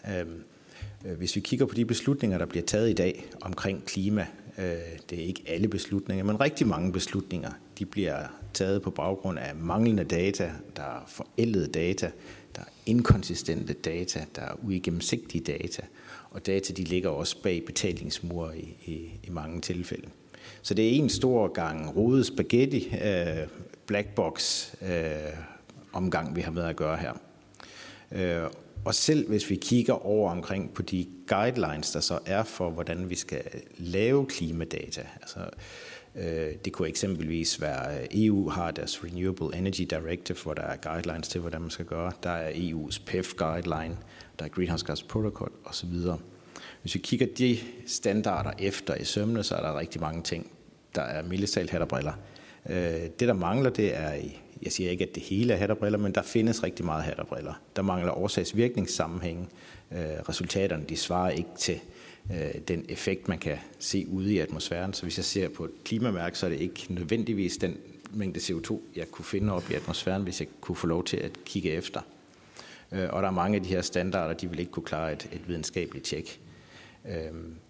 Hvis vi kigger på de beslutninger, der bliver taget i dag omkring klima, det er ikke alle beslutninger, men rigtig mange beslutninger, de bliver taget på baggrund af manglende data, der er forældede data, der er inkonsistente data, der er uigennemsigtige data, og data de ligger også bag betalingsmure i mange tilfælde. Så det er en stor gang rodet spaghetti, blackbox omgang, vi har med at gøre her. Og selv hvis vi kigger over omkring på de guidelines, der så er for, hvordan vi skal lave klimadata. Altså, det kunne eksempelvis være, EU har deres Renewable Energy Directive, hvor der er guidelines til, hvordan man skal gøre. Der er EU's PEF-guideline, der er Greenhouse Gas Protocol osv. Hvis vi kigger de standarder efter i sømmene, så er der rigtig mange ting. Der er mildestalt hat og briller. Det, der mangler, det er, jeg siger ikke, at det hele er hat og briller, men der findes rigtig meget hat og briller. Der mangler årsagsvirkningssammenhænge. Resultaterne, de svarer ikke til den effekt, man kan se ude i atmosfæren. Så hvis jeg ser på et klimamærke, så er det ikke nødvendigvis den mængde CO2, jeg kunne finde op i atmosfæren, hvis jeg kunne få lov til at kigge efter. Og der er mange af de her standarder, de vil ikke kunne klare et videnskabeligt tjek.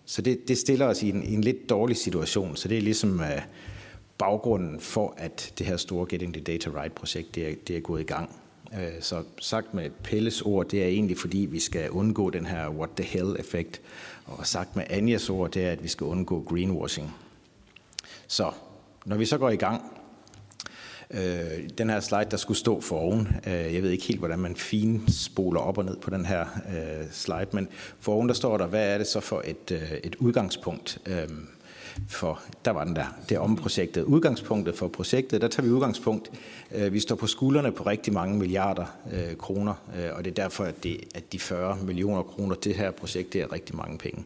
Så det stiller os i en lidt dårlig situation, så det er ligesom baggrunden for, at det her store Getting the Data Right-projekt, det er gået i gang. Så sagt med Pelles ord, det er egentlig fordi, vi skal undgå den her what the hell-effekt, og sagt med Anjas ord, det er, at vi skal undgå greenwashing. Så når vi så går i gang, den her slide, der skulle stå for oven, jeg ved ikke helt, hvordan man finspoler op og ned på den her slide, men for oven, der står der, hvad er det så for et udgangspunkt for, der var den der, det er om projektet. Udgangspunktet for projektet, der tager vi udgangspunkt. Vi står på skuldrene på rigtig mange milliarder kroner, og det er derfor, at de 40 millioner kroner, det her projekt, det er rigtig mange penge.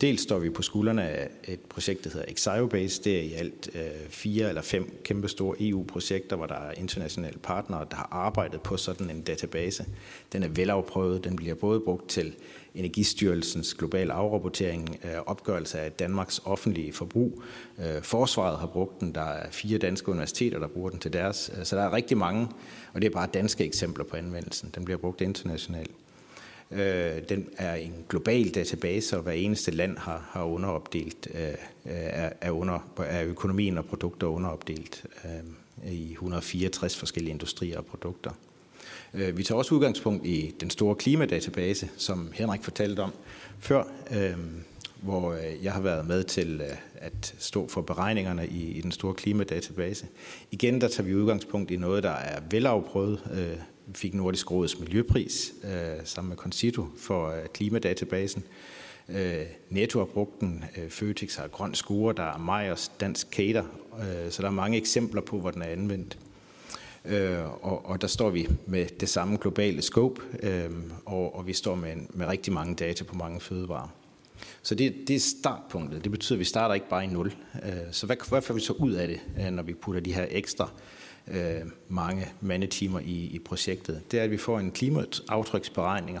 Dels står vi på skuldrene af et projekt, der hedder Exciobase. Det er i alt 4 eller 5 kæmpestore EU-projekter, hvor der er internationale partnere, der har arbejdet på sådan en database. Den er velafprøvet. Den bliver både brugt til Energistyrelsens global afrapportering, opgørelse af Danmarks offentlige forbrug. Forsvaret har brugt den. Der er 4 danske universiteter, der bruger den til deres. Så der er rigtig mange, og det er bare danske eksempler på anvendelsen. Den bliver brugt internationalt. Den er en global database, og hver eneste land har underopdelt, er økonomien og produkter underopdelt i 164 forskellige industrier og produkter. Vi tager også udgangspunkt i den store klimadatabase, som Henrik fortalte om før, hvor jeg har været med til at stå for beregningerne i den store klimadatabase. Igen, der tager vi udgangspunkt i noget, der er velafprøvet. Vi fik Nordisk Råds Miljøpris sammen med Concito for klimadatabasen. Netto har brugt den, Føtex har grøn score, der er Meyers dansk cater, så der er mange eksempler på, hvor den er anvendt. Og der står vi med det samme globale scope, og vi står med rigtig mange data på mange fødevarer. Så det er startpunktet. Det betyder, at vi starter ikke bare i 0. Så hvad får vi så ud af det, når vi putter de her ekstra mange mandetimer i projektet? Det er, at vi får en klimaaftryksberegninger,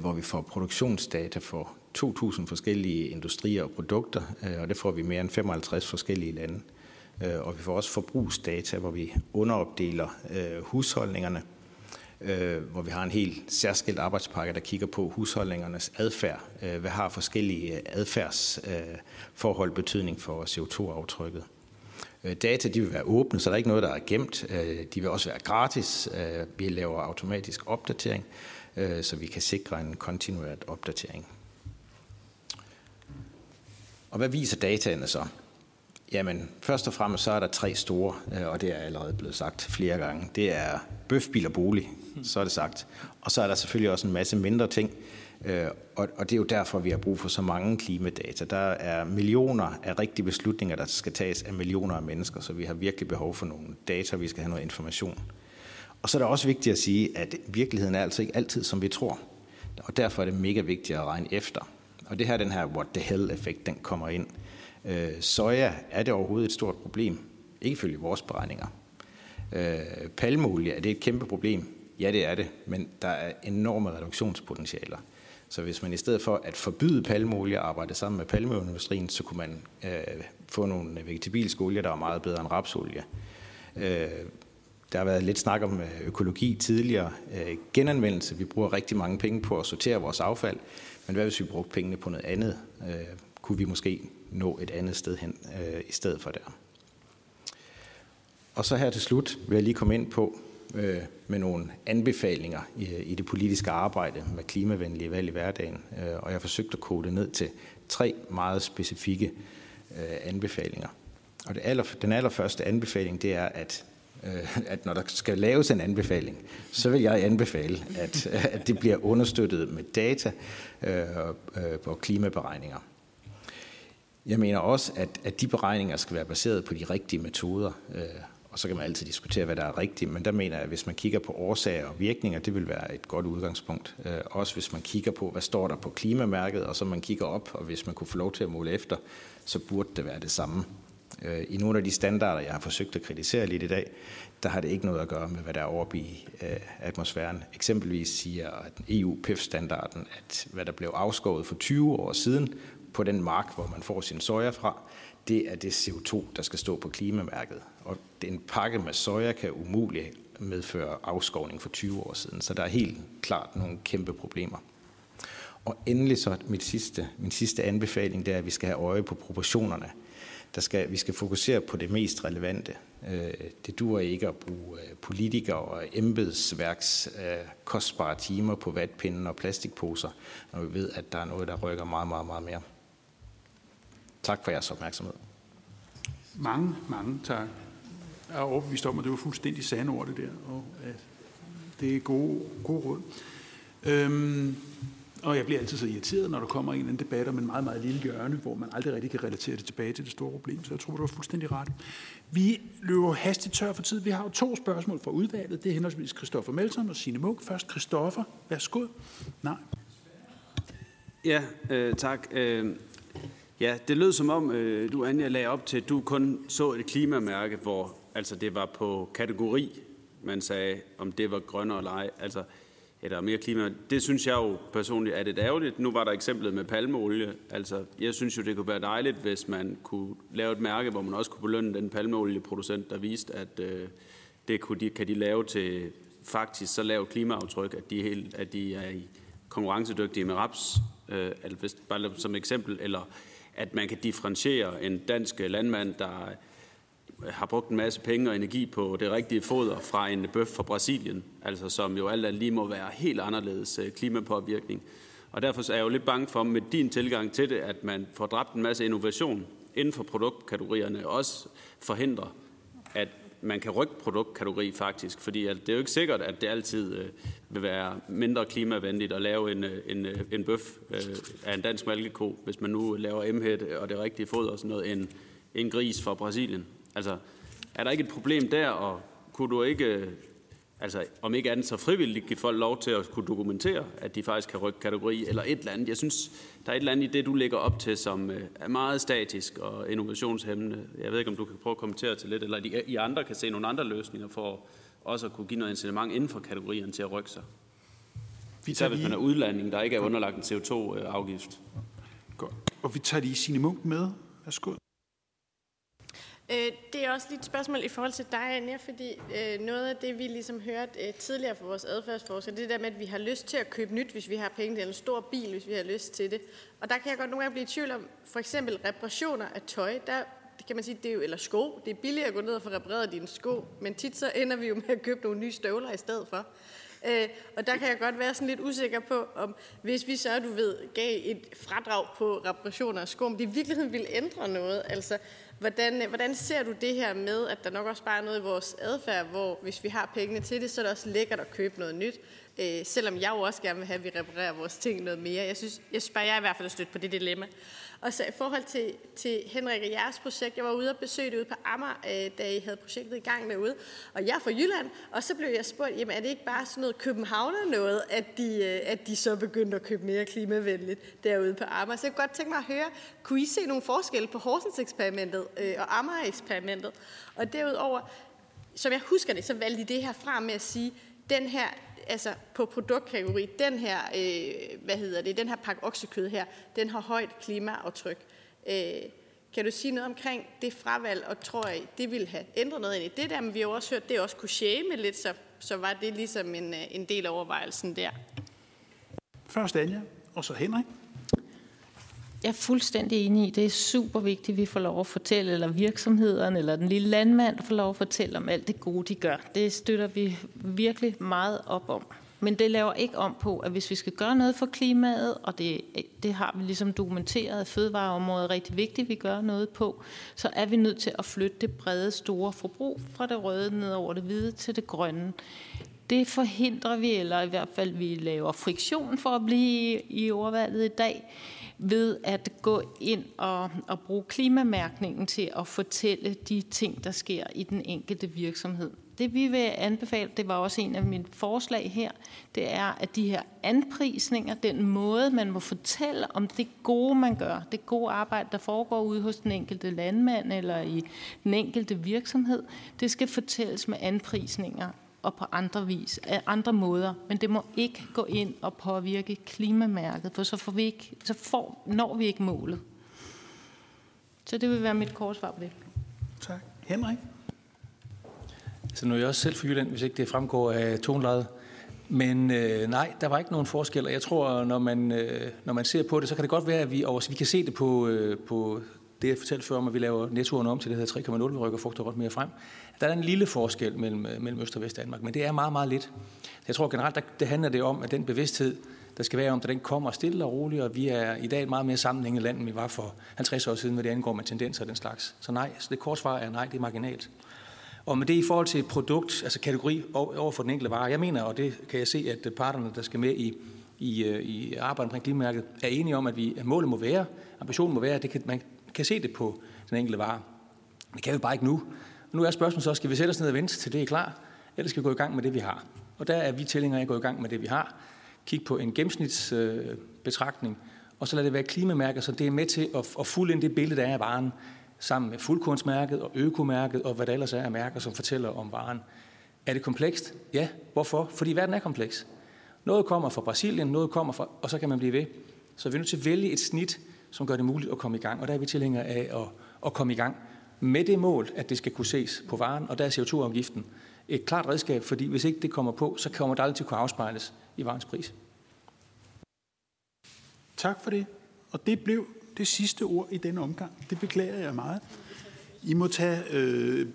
hvor vi får produktionsdata for 2.000 forskellige industrier og produkter, og det får vi mere end 55 forskellige lande. Og vi får også forbrugsdata, hvor vi underopdeler husholdningerne, hvor vi har en helt særskilt arbejdspakke, der kigger på husholdningernes adfærd. Hvad har forskellige adfærdsforhold betydning for CO2-aftrykket? Data, de vil være åbne, så der er ikke noget, der er gemt. De vil også være gratis. Vi laver automatisk opdatering, så vi kan sikre en kontinuerlig opdatering. Og hvad viser dataene så? Jamen, først og fremmest så er der tre store, og det er allerede blevet sagt flere gange. Det er bøf, bil og bolig, så er det sagt. Og så er der selvfølgelig også en masse mindre ting, og det er jo derfor, vi har brug for så mange klimadata. Der er millioner af rigtige beslutninger, der skal tages af millioner af mennesker, så vi har virkelig behov for nogle data, vi skal have noget information. Og så er det også vigtigt at sige, at virkeligheden er altså ikke altid, som vi tror. Og derfor er det mega vigtigt at regne efter. Og det her, den her what the hell-effekt, den kommer ind. Soja, er det overhovedet et stort problem? Ikke ifølge vores beregninger. Palmeolie, er det et kæmpe problem? Ja, det er det, men der er enorme reduktionspotentialer. Så hvis man i stedet for at forbyde palmeolie og arbejde sammen med palmeindustrien, så kunne man få nogle vegetabilske olier, der er meget bedre end rapsolie. Der har været lidt snak om økologi tidligere. Genanvendelse, vi bruger rigtig mange penge på at sortere vores affald, men hvad hvis vi brugte pengene på noget andet? Kunne vi måske nå et andet sted hen i stedet for der? Og så her til slut vil jeg lige komme ind på med nogle anbefalinger i det politiske arbejde med klimavenlige valg i hverdagen. Og jeg har forsøgt at kode det ned til tre meget specifikke anbefalinger. Og den allerførste anbefaling, det er, at når der skal laves en anbefaling, så vil jeg anbefale, at det bliver understøttet med data på klimaberegninger. Jeg mener også, at de beregninger skal være baseret på de rigtige metoder, og så kan man altid diskutere, hvad der er rigtigt, men der mener jeg, at hvis man kigger på årsager og virkninger, det vil være et godt udgangspunkt. Også hvis man kigger på, hvad står der på klimamærket, og så man kigger op, og hvis man kunne få lov til at måle efter, så burde det være det samme. I nogle af de standarder, jeg har forsøgt at kritisere lidt i dag, der har det ikke noget at gøre med, hvad der er oppe i atmosfæren. Eksempelvis siger EU-PIF-standarden, at hvad der blev afskåret for 20 år siden på den mark, hvor man får sin soja fra, det er det CO2, der skal stå på klimamærket. Og en pakke med soja kan umuligt medføre afskovning for 20 år siden, så der er helt klart nogle kæmpe problemer. Og endelig så min sidste anbefaling, det er, at vi skal have øje på proportionerne. Vi skal fokusere på det mest relevante. Det duer ikke at bruge politikere og embedsværks kostbare timer på vatpinden og plastikposer, når vi ved, at der er noget, der rykker meget, meget, meget mere. Tak for jeres opmærksomhed. Mange, mange tak. Jeg er overbevist om, at det var fuldstændig sande ord, det der, og at det er gode råd. Og jeg bliver altid så irriteret, når der kommer en eller anden debat om en meget, meget lille hjørne, hvor man aldrig rigtig kan relatere det tilbage til det store problem. Så jeg tror, det var fuldstændig ret. Vi løber hastigt tør for tid. Vi har jo to spørgsmål fra udvalget. Det er henholdsvis Christoffer Melson og Signe Munk. Først Christoffer. Værsgo. Nej. Ja, tak. Ja, det lød som om, du, Anja, lagde op til, at du kun så et klimamærke, hvor altså, det var på kategori, man sagde, om det var grønnere eller ej. Altså, eller mere klima. Det synes jeg jo personligt er lidt ærgerligt. Nu var der eksemplet med palmeolie. Altså, jeg synes jo, det kunne være dejligt, hvis man kunne lave et mærke, hvor man også kunne belønne den palmeolieproducent, der viste, at det kan de lave til faktisk så lavt klimaaftryk, at de er konkurrencedygtige med raps. Bare som eksempel. Eller at man kan differentiere en dansk landmand, der har brugt en masse penge og energi på det rigtige foder fra en bøf fra Brasilien, altså som jo alt andet lige må være helt anderledes klimapåvirkning. Og derfor er jeg jo lidt bange for, med din tilgang til det, at man får dræbt en masse innovation inden for produktkategorierne, og også forhindrer, at man kan rykke produktkategori faktisk, fordi det er jo ikke sikkert, at det altid vil være mindre klimavenligt at lave en bøf af en dansk malkeko, hvis man nu laver M-hætte og det rigtige foder og sådan noget, en gris fra Brasilien. Altså, er der ikke et problem der, og kunne du ikke, altså om ikke andet så frivilligt, give folk lov til at kunne dokumentere, at de faktisk kan rykke kategori eller et eller andet? Jeg synes, der er et eller andet i det, du lægger op til, som er meget statisk og innovationshæmmende. Jeg ved ikke, om du kan prøve at kommentere til lidt, eller I andre kan se nogle andre løsninger for også at kunne give noget incitament inden for kategorierne til at rykke sig. Især hvis man er udlanding, der ikke er underlagt en CO2-afgift. Godt. Og vi tager lige Signe Munk med. Værsgo. Det er også lidt et spørgsmål i forhold til dig, Anja, fordi noget af det, vi ligesom hørte tidligere fra vores adfærdsforskere, det er det der med, at vi har lyst til at købe nyt, hvis vi har penge, eller en stor bil, hvis vi har lyst til det. Og der kan jeg godt nogle gange blive i tvivl om, for eksempel reparationer af tøj. Der kan man sige, det er jo, eller sko. Det er billigere at gå ned og få repareret dine sko, men tit så ender vi jo med at købe nogle nye støvler i stedet for. Og der kan jeg godt være sådan lidt usikker på, om hvis vi så, du ved, gav et fradrag på reparationer af sko, om det i virkeligheden ville ændre noget. Altså, hvordan ser du det her med, at der nok også bare er noget i vores adfærd, hvor hvis vi har pengene til det, så er det også lækkert at købe noget nyt. Selvom jeg jo også gerne vil have, at vi reparerer vores ting noget mere. Jeg er i hvert fald stødt på det dilemma. Og så i forhold til Henrik og jeres projekt, jeg var ude og besøge det ude på Amager, da I havde projektet i gang derude, og jeg er fra Jylland, og så blev jeg spurgt, jamen er det ikke bare sådan noget københavner noget, at de så begyndte at købe mere klimavenligt derude på Amager? Så jeg kunne godt tænke mig at høre, kunne I se nogle forskelle på Horsens eksperimentet og Amager eksperimentet? Og derudover, som jeg husker det, så valgte I det her fra med at sige, den her, altså på produktkategori, den her, den her pakke oksekød her, den har højt klimaaftryk. Kan du sige noget omkring det fravalg, og tror I, det ville have ændret noget ind i det der? Men vi har også hørt, det også kunne shame lidt, så var det ligesom en del af overvejelsen der. Først Anja, og så Henrik. Jeg er fuldstændig enig i, det er super vigtigt, at vi får lov at fortælle, eller virksomhederne, eller den lille landmand får lov at fortælle om alt det gode, de gør. Det støtter vi virkelig meget op om. Men det laver ikke om på, at hvis vi skal gøre noget for klimaet, og det har vi ligesom dokumenteret, at fødevareområdet er rigtig vigtigt, vi gør noget på, så er vi nødt til at flytte det brede, store forbrug fra det røde ned over det hvide til det grønne. Det forhindrer vi, eller i hvert fald vi laver friktion for at blive i ordvalget i dag, ved at gå ind og bruge klimamærkningen til at fortælle de ting, der sker i den enkelte virksomhed. Det vi vil anbefale, det var også en af mine forslag her, det er, at de her anprisninger, den måde, man må fortælle om det gode, man gør, det gode arbejde, der foregår ude hos den enkelte landmand eller i den enkelte virksomhed, det skal fortælles med anprisninger og på andre måder, men det må ikke gå ind og påvirke klimamærket, for når vi ikke målet. Så det vil være mit korte svar på det. Tak. Henrik? Så nu er jeg også selv fra Jylland, hvis ikke det fremgår af tonelaget. Men nej, der var ikke nogen forskel, og jeg tror, når man ser på det, så kan det godt være, at vi kan se det på det, jeg fortalte før om, at vi laver nettoerne om til det her 3,0, vi rykker frugt og grønt mere frem. Der er en lille forskel mellem Øst- og Vestdanmark, men det er meget, meget lidt. Jeg tror generelt, det handler det om, at den bevidsthed, der skal være om, at den kommer stille og roligt, og vi er i dag et meget mere sammenhængende land, end vi var for 50 år siden, hvad det angår med tendenser og den slags. Så nej, så det korte svar er nej, det er marginalt. Og med det i forhold til produkt, altså kategori over for den enkelte vare, jeg mener, og det kan jeg se, at parterne, der skal med i arbejdet omkring klimamærket, er enige om, at målet må være, ambitionen må være, at man kan se det på den enkelte vare. Det kan vi bare ikke nu. Nu er spørgsmålet så, skal vi sætte os ned og vente til det er klar, eller skal vi gå i gang med det, vi har? Og der er vi tilhængere af at gå i gang med det, vi har. Kig på en gennemsnitsbetragtning, og så lad det være klimamærker, så det er med til at fulde ind det billede, der er af varen, sammen med fuldkornsmærket og økomærket, og hvad der ellers er af mærker, som fortæller om varen. Er det komplekst? Ja. Hvorfor? Fordi verden er kompleks. Noget kommer fra Brasilien, noget kommer fra, og så kan man blive ved. Så vi er nødt til at vælge et snit, som gør det muligt at komme i gang, og der er vi tilhængere af at komme i gang med det mål, at det skal kunne ses på varen, og der er CO2-afgiften et klart redskab, fordi hvis ikke det kommer på, så kommer det aldrig til at kunne afspejles i varens pris. Tak for det. Og det blev det sidste ord i denne omgang. Det beklager jeg meget. I må tage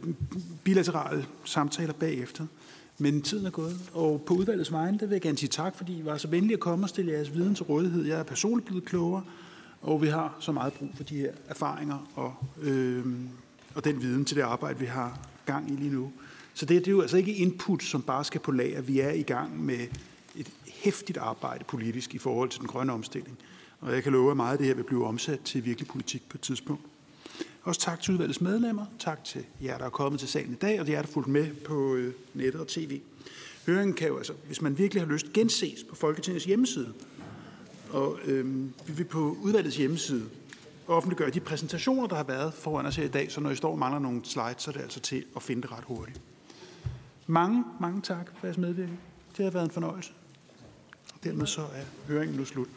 bilaterale samtaler bagefter, men tiden er gået. Og på udvalgets vegne, der vil jeg gerne sige tak, fordi I var så venlige at komme og stille jeres viden til rådighed. Jeg er personligt blevet klogere, og vi har så meget brug for de her erfaringer og den viden til det arbejde, vi har gang i lige nu. Så det er jo altså ikke input, som bare skal på lager. Vi er i gang med et heftigt arbejde politisk i forhold til den grønne omstilling. Og jeg kan love, at meget af det her vil blive omsat til virkelig politik på et tidspunkt. Også tak til udvalgets medlemmer. Tak til jer, der er kommet til salen i dag, og jer, der fulgt med på nettet og tv. Høringen kan jo altså, hvis man virkelig har lyst, genses på Folketingets hjemmeside. Og vi vil på udvalgets hjemmeside offentliggøre de præsentationer, der har været foran os her i dag, så når I står og mangler nogle slides, så er det altså til at finde det ret hurtigt. Mange tak for jeres medvirkning. Det har været en fornøjelse. Og dermed så er høringen nu slut.